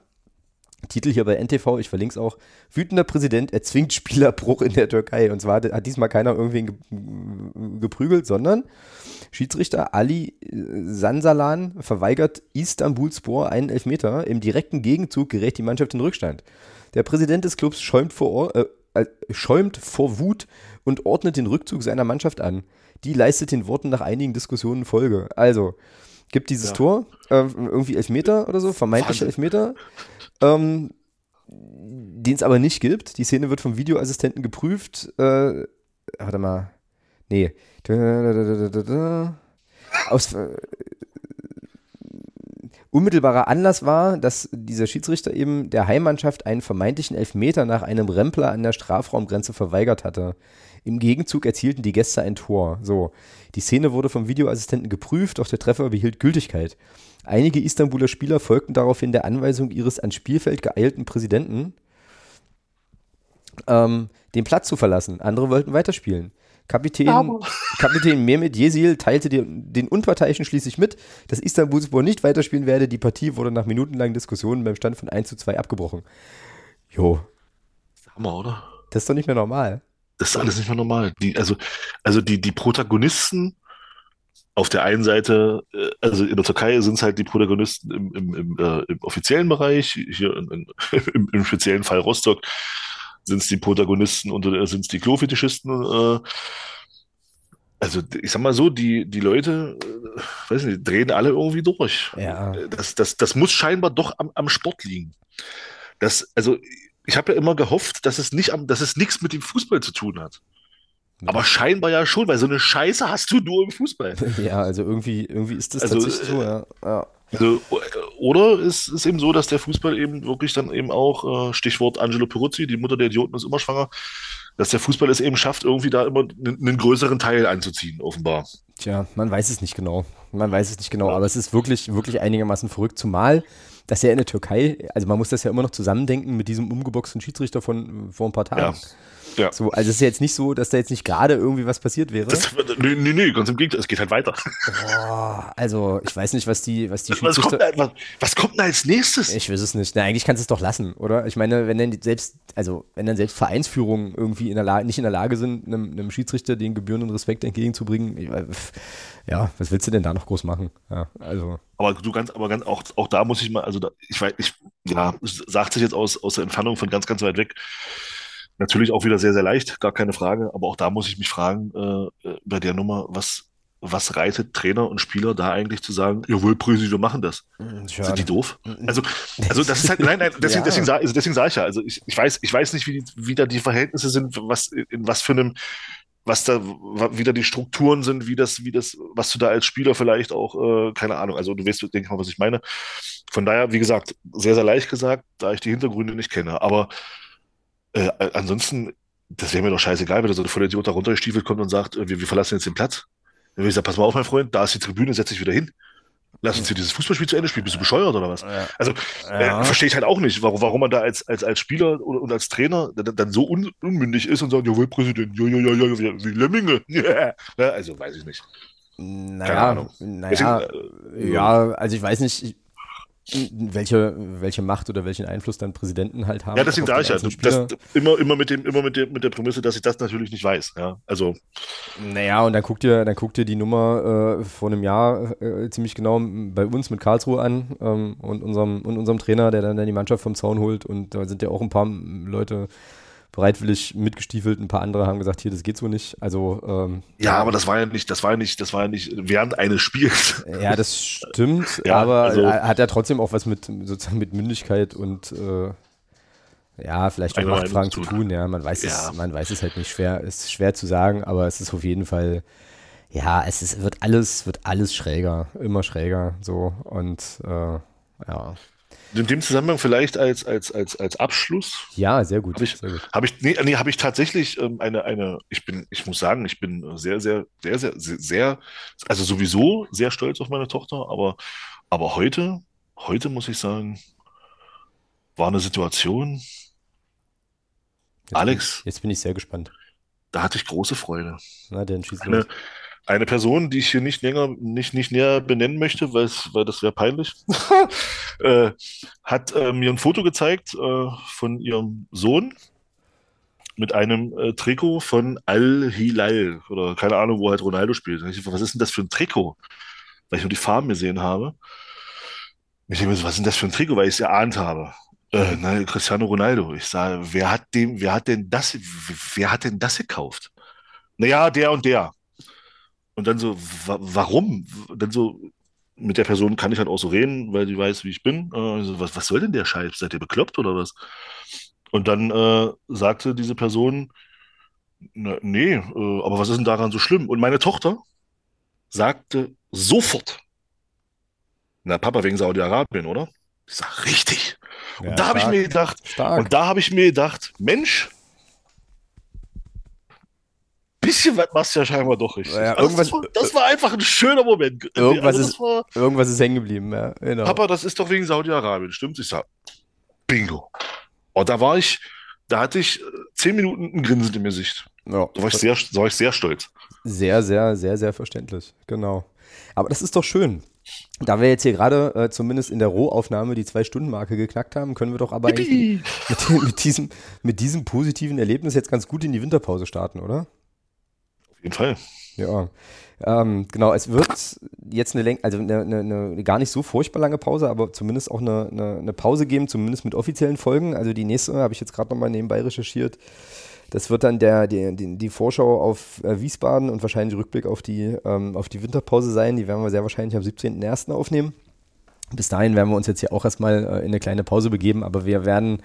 Titel hier bei N T V, ich verlinke es auch, wütender Präsident erzwingt Spielerbruch in der Türkei. Und zwar hat diesmal keiner irgendwen geprügelt, sondern Schiedsrichter Ali Sansalan verweigert Istanbulspor einen Elfmeter. Im direkten Gegenzug gerät die Mannschaft in Rückstand. Der Präsident des Clubs schäumt vor, äh, schäumt vor Wut und ordnet den Rückzug seiner Mannschaft an. Die leistet den Worten nach einigen Diskussionen Folge. Also, gibt dieses ja. Tor, äh, irgendwie Elfmeter oder so, vermeintliche Elfmeter. Ähm, den es aber nicht gibt. Die Szene wird vom Videoassistenten geprüft. Äh, warte mal. Nee. Aus, äh, unmittelbarer Anlass war, dass dieser Schiedsrichter eben der Heimmannschaft einen vermeintlichen Elfmeter nach einem Rempler an der Strafraumgrenze verweigert hatte. Im Gegenzug erzielten die Gäste ein Tor. So. Die Szene wurde vom Videoassistenten geprüft, doch der Treffer behielt Gültigkeit. Einige Istanbuler Spieler folgten daraufhin der Anweisung ihres ans Spielfeld geeilten Präsidenten, ähm, den Platz zu verlassen. Andere wollten weiterspielen. Kapitän, Kapitän Mehmet Yesil teilte die, den Unparteiischen schließlich mit, dass Istanbulspor nicht weiterspielen werde. Die Partie wurde nach minutenlangen Diskussionen beim Stand von eins zu zwei abgebrochen. Jo. Hammer, oder? Das ist doch nicht mehr normal. Das ist alles nicht mehr normal. Die, also also die, die Protagonisten auf der einen Seite, also in der Türkei sind es halt die Protagonisten im, im, im, äh, im offiziellen Bereich, hier in, in, im, im speziellen Fall Rostock sind es die Protagonisten und äh, sind es die Klofetischisten. Äh, also ich sag mal so, die, die Leute, äh, weiß nicht, drehen alle irgendwie durch. Ja. Das, das, das muss scheinbar doch am, am Sport liegen. Das, also ich habe ja immer gehofft, dass es nicht am, dass es nichts mit dem Fußball zu tun hat. Aber scheinbar ja schon, weil so eine Scheiße hast du nur im Fußball. Ja, also irgendwie, irgendwie ist das also, tatsächlich so, ja. ja. Also, oder es ist eben so, dass der Fußball eben wirklich dann eben auch, Stichwort Angelo Peruzzi, die Mutter der Idioten ist immer schwanger, dass der Fußball es eben schafft, irgendwie da immer einen größeren Teil anzuziehen, offenbar. Tja, man weiß es nicht genau. Man weiß es nicht genau, ja. aber es ist wirklich, wirklich einigermaßen verrückt, zumal dass er in der Türkei, also man muss das ja immer noch zusammendenken mit diesem umgeboxten Schiedsrichter von vor ein paar Tagen. Ja. Ja. So, also es ist ja jetzt nicht so, dass da jetzt nicht gerade irgendwie was passiert wäre. Das, nö, nö, nö, ganz im Gegenteil, es geht halt weiter. Oh, also ich weiß nicht, was die, was die was Schiedsrichter... Kommt da, was, was kommt denn als nächstes? Ich weiß es nicht. Na, eigentlich kannst du es doch lassen, oder? Ich meine, wenn dann selbst, also wenn dann selbst Vereinsführungen irgendwie in der La- nicht in der Lage sind, einem, einem Schiedsrichter den gebührenden Respekt entgegenzubringen, ich, ja, was willst du denn da noch groß machen? Ja, also... Aber du ganz, aber ganz auch, auch da muss ich mal, also da, ich weiß, ich, ja, sagt sich jetzt aus, aus der Entfernung von ganz, ganz weit weg. Natürlich auch wieder sehr, sehr leicht, gar keine Frage. Aber auch da muss ich mich fragen, äh, bei der Nummer, was, was reitet Trainer und Spieler da eigentlich zu sagen, jawohl, Prüsi, wir machen das? Schade. Sind die doof? Also, also das ist halt, nein, nein, deswegen, ja. deswegen, deswegen, deswegen sage ich ja, also ich, ich weiß, ich weiß nicht, wie, wie da die Verhältnisse sind, was, in was für einem, was da wieder die Strukturen sind, wie das, wie das, was du da als Spieler vielleicht auch, äh, keine Ahnung, also du weißt, denke ich mal, was ich meine. Von daher, wie gesagt, sehr, sehr leicht gesagt, da ich die Hintergründe nicht kenne. Aber äh, ansonsten, das wäre mir doch scheißegal, wenn da so eine Vollidiot da runtergestiefelt kommt und sagt, wir, wir verlassen jetzt den Platz. Dann würde ich sagen, pass mal auf, mein Freund, da ist die Tribüne, setz dich wieder hin. Lass uns hier dieses Fußballspiel zu Ende spielen. Bist du bescheuert oder was? Ja. Also ja. äh, verstehe ich halt auch nicht, warum, warum man da als, als, als Spieler und als Trainer dann, dann so un, unmündig ist und sagt, jawohl, Präsident, ja, ja, ja, ja, wie Lemminge. Ja. Also weiß ich nicht. Naja, Keine Ahnung. Naja, Deswegen, äh, ja, also ich weiß nicht, ich, welche, welche Macht oder welchen Einfluss dann Präsidenten halt haben. Ja, deswegen sage ich ja, das, immer, immer, mit dem, immer mit, der, mit der Prämisse, dass ich das natürlich nicht weiß. Ja, also. Naja, und dann guckt ihr, dann guckt ihr die Nummer äh, vor einem Jahr äh, ziemlich genau bei uns mit Karlsruhe an ähm, und, unserem, und unserem Trainer, der dann, dann die Mannschaft vom Zaun holt, und da sind ja auch ein paar Leute bereitwillig mitgestiefelt, ein paar andere haben gesagt, hier, das geht so nicht. Also ähm, ja, aber das war ja nicht, das war ja nicht, das war ja nicht während eines Spiels. Ja, das stimmt, ja, aber also, hat ja trotzdem auch was mit sozusagen mit Mündigkeit und äh, ja, vielleicht auch Machtfragen zu tun. Ja, man weiß ja. es, man weiß es halt nicht, schwer, es ist schwer zu sagen, aber es ist auf jeden Fall, ja, es ist, wird alles, wird alles schräger, immer schräger, so und äh, ja. In dem Zusammenhang vielleicht als, als, als, als Abschluss. Ja, sehr gut. Habe ich, sehr gut. Hab ich, nee, nee, hab ich tatsächlich ähm, eine, eine, ich bin, ich muss sagen, ich bin sehr, sehr, sehr, sehr, sehr, also sowieso sehr stolz auf meine Tochter, aber, aber heute, heute muss ich sagen, war eine Situation. Jetzt Alex. Bin, jetzt bin ich sehr gespannt. Da hatte ich große Freude. Na, dann schieß los. Eine Person, die ich hier nicht länger, nicht, nicht näher benennen möchte, weil das wäre peinlich, äh, hat äh, mir ein Foto gezeigt äh, von ihrem Sohn mit einem äh, Trikot von Al-Hilal oder keine Ahnung, wo halt Ronaldo spielt. Ich, was ist denn das für ein Trikot? Weil ich nur die Farben gesehen habe. Ich denke mir so, was ist denn das für ein Trikot? Weil ich es erahnt habe. Äh, na, Cristiano Ronaldo. Ich sage, wer hat dem, wer hat denn das, wer hat denn das gekauft? Naja, der und der. Und dann so, wa- warum? Dann so, mit der Person kann ich halt auch so reden, weil die weiß, wie ich bin. Äh, so, was, was soll denn der Scheiß? Seid ihr bekloppt oder was? Und dann äh, sagte diese Person, na, nee, äh, aber was ist denn daran so schlimm? Und meine Tochter sagte sofort, na Papa, wegen Saudi-Arabien, oder? Ich sag, richtig. Ja, und da habe ich mir gedacht, stark. und da habe ich mir gedacht, Mensch, bisschen was machst du ja scheinbar doch richtig. Ja, also das, war, das war einfach ein schöner Moment. Irgendwas, also ist, war, irgendwas ist hängen geblieben. Ja, genau. Papa, das ist doch wegen Saudi-Arabien, stimmt's? Ich sag, bingo. Und da war ich, da hatte ich zehn Minuten ein Grinsen im Gesicht. Ja, da war ich sehr, da war ich sehr stolz. Sehr, sehr, sehr, sehr verständlich. Genau. Aber das ist doch schön. Da wir jetzt hier gerade äh, zumindest in der Rohaufnahme die Zwei-Stunden-Marke geknackt haben, können wir doch aber eigentlich mit, mit, diesem, mit diesem positiven Erlebnis jetzt ganz gut in die Winterpause starten, oder? Jeden Fall. Ja, ähm, genau, es wird jetzt eine, Lenk- also eine, eine, eine gar nicht so furchtbar lange Pause, aber zumindest auch eine, eine, eine Pause geben, zumindest mit offiziellen Folgen. Also die nächste habe ich jetzt gerade nochmal nebenbei recherchiert. Das wird dann der, die, die, die Vorschau auf äh, Wiesbaden und wahrscheinlich Rückblick auf die, ähm, auf die Winterpause sein. Die werden wir sehr wahrscheinlich am siebzehnten ersten aufnehmen. Bis dahin werden wir uns jetzt hier auch erstmal äh, in eine kleine Pause begeben, aber wir werden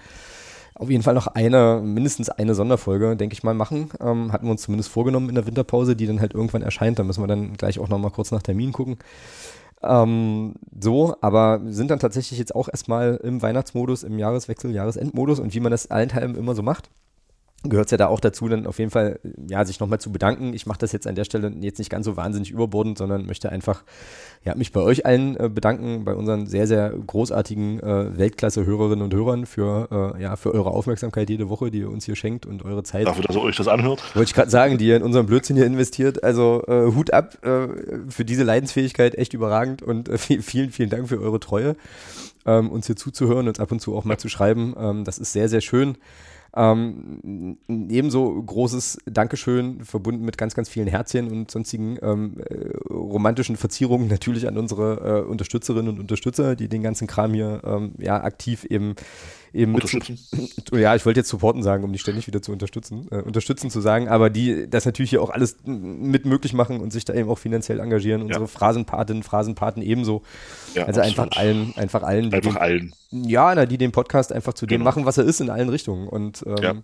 auf jeden Fall noch eine, mindestens eine Sonderfolge, denke ich mal, machen. Ähm, hatten wir uns zumindest vorgenommen in der Winterpause, die dann halt irgendwann erscheint. Da müssen wir dann gleich auch nochmal kurz nach Termin gucken. Ähm, so, aber sind dann tatsächlich jetzt auch erstmal im Weihnachtsmodus, im Jahreswechsel, Jahresendmodus und wie man das allenthalben immer so macht. gehört es ja da auch dazu, dann auf jeden Fall ja, sich nochmal zu bedanken. Ich mache das jetzt an der Stelle jetzt nicht ganz so wahnsinnig überbordend, sondern möchte einfach ja, mich bei euch allen äh, bedanken, bei unseren sehr, sehr großartigen äh, Weltklasse-Hörerinnen und Hörern für, äh, ja, für eure Aufmerksamkeit jede Woche, die ihr uns hier schenkt und eure Zeit. Dafür, dass ihr euch das anhört. Wollte ich gerade sagen, die ihr in unseren Blödsinn hier investiert. Also äh, Hut ab äh, für diese Leidensfähigkeit, echt überragend und äh, vielen, vielen Dank für eure Treue, ähm, uns hier zuzuhören, uns ab und zu auch mal ja. zu schreiben. Ähm, das ist sehr, sehr schön. Ähm, ebenso großes Dankeschön, verbunden mit ganz, ganz vielen Herzchen und sonstigen ähm, romantischen Verzierungen natürlich an unsere äh, Unterstützerinnen und Unterstützer, die den ganzen Kram hier ähm, ja, aktiv eben, eben unterstützen. Mit, ja, ich wollte jetzt supporten sagen, um die ständig wieder zu unterstützen, äh, unterstützen zu sagen, aber die das natürlich hier auch alles mit möglich machen und sich da eben auch finanziell engagieren. Unsere ja. Phrasenpatinnen, Phrasenpaten ebenso. Ja, also absolut. einfach allen, einfach allen. Einfach den, allen. Ja, na, die den Podcast einfach zu genau. dem machen, was er ist in allen Richtungen. Und ähm, ja.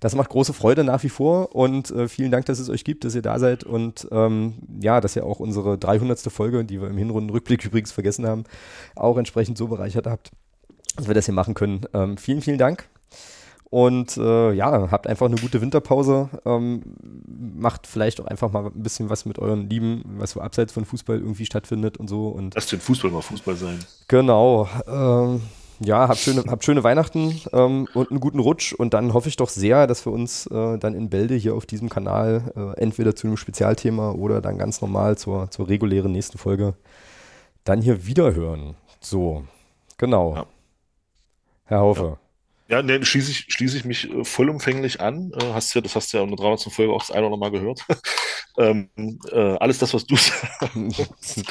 das macht große Freude nach wie vor und äh, vielen Dank, dass es euch gibt, dass ihr da seid und ähm, ja, dass ihr auch unsere dreihundertste Folge, die wir im Hinrundenrückblick übrigens vergessen haben, auch entsprechend so bereichert habt, dass wir das hier machen können. Ähm, vielen, vielen Dank und äh, ja, habt einfach eine gute Winterpause, ähm, macht vielleicht auch einfach mal ein bisschen was mit euren Lieben, was so abseits von Fußball irgendwie stattfindet und so. Und lasst den Fußball mal Fußball sein. Genau, ähm. Ja, habt schöne, habt schöne Weihnachten ähm, und einen guten Rutsch und dann hoffe ich doch sehr, dass wir uns äh, dann in Bälde hier auf diesem Kanal äh, entweder zu einem Spezialthema oder dann ganz normal zur, zur regulären nächsten Folge dann hier wiederhören. So, genau. Ja. Herr Haufe. Ja, ja ne, schließe ich, schließe ich mich äh, vollumfänglich an. Äh, hast ja, das hast du ja in der dreihundertsten Folge auch das eine oder andere Mal gehört. Ähm, äh, alles das, was du sagst.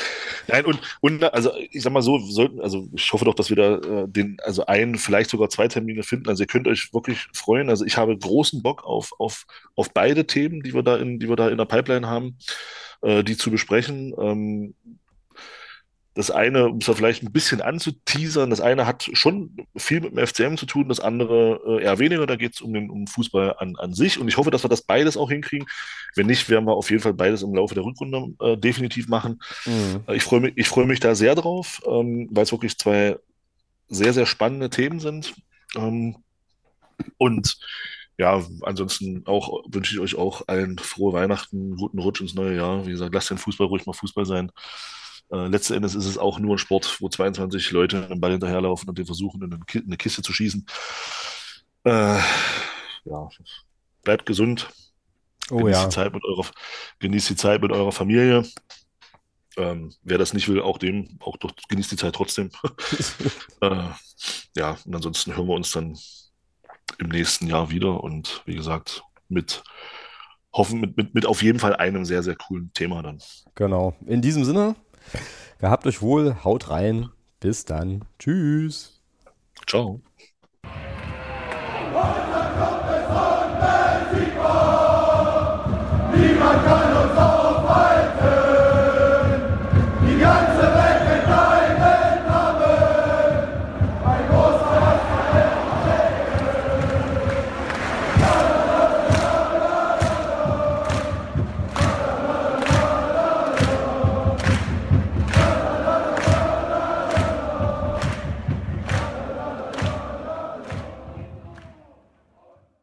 Nein, und, und also ich sag mal so, wir sollten, also ich hoffe doch, dass wir da äh, den, also einen, vielleicht sogar zwei Termine finden. Also ihr könnt euch wirklich freuen. Also ich habe großen Bock auf, auf, auf beide Themen, die wir da in, die wir da in der Pipeline haben, äh, die zu besprechen. Ähm, Das eine, um es ja vielleicht ein bisschen anzuteasern, das eine hat schon viel mit dem F C M zu tun, das andere eher weniger, da geht es um den um Fußball an, an sich und ich hoffe, dass wir das beides auch hinkriegen. Wenn nicht, werden wir auf jeden Fall beides im Laufe der Rückrunde äh, definitiv machen. Mhm. Ich freue mich, ich freue mich da sehr drauf, ähm, weil es wirklich zwei sehr, sehr spannende Themen sind. Ähm, und ja, ansonsten auch wünsche ich euch auch allen frohe Weihnachten, guten Rutsch ins neue Jahr. Wie gesagt, lasst den Fußball ruhig mal Fußball sein. Äh, letzten Endes ist es auch nur ein Sport, wo zweiundzwanzig Leute einen Ball hinterherlaufen und den versuchen, in eine Kiste zu schießen. Äh, ja, bleibt gesund. Oh, genießt, ja. die Zeit mit eurer, genießt die Zeit mit eurer Familie. Ähm, wer das nicht will, auch dem, auch doch, genießt die Zeit trotzdem. äh, ja, und ansonsten hören wir uns dann im nächsten Jahr wieder und wie gesagt, mit hoffen mit, mit, mit auf jeden Fall einem sehr, sehr coolen Thema dann. Genau. In diesem Sinne, gehabt euch wohl, haut rein, bis dann. Tschüss. Ciao. Und dann kommt es von Mexiko. Niemand kann uns aufhalten.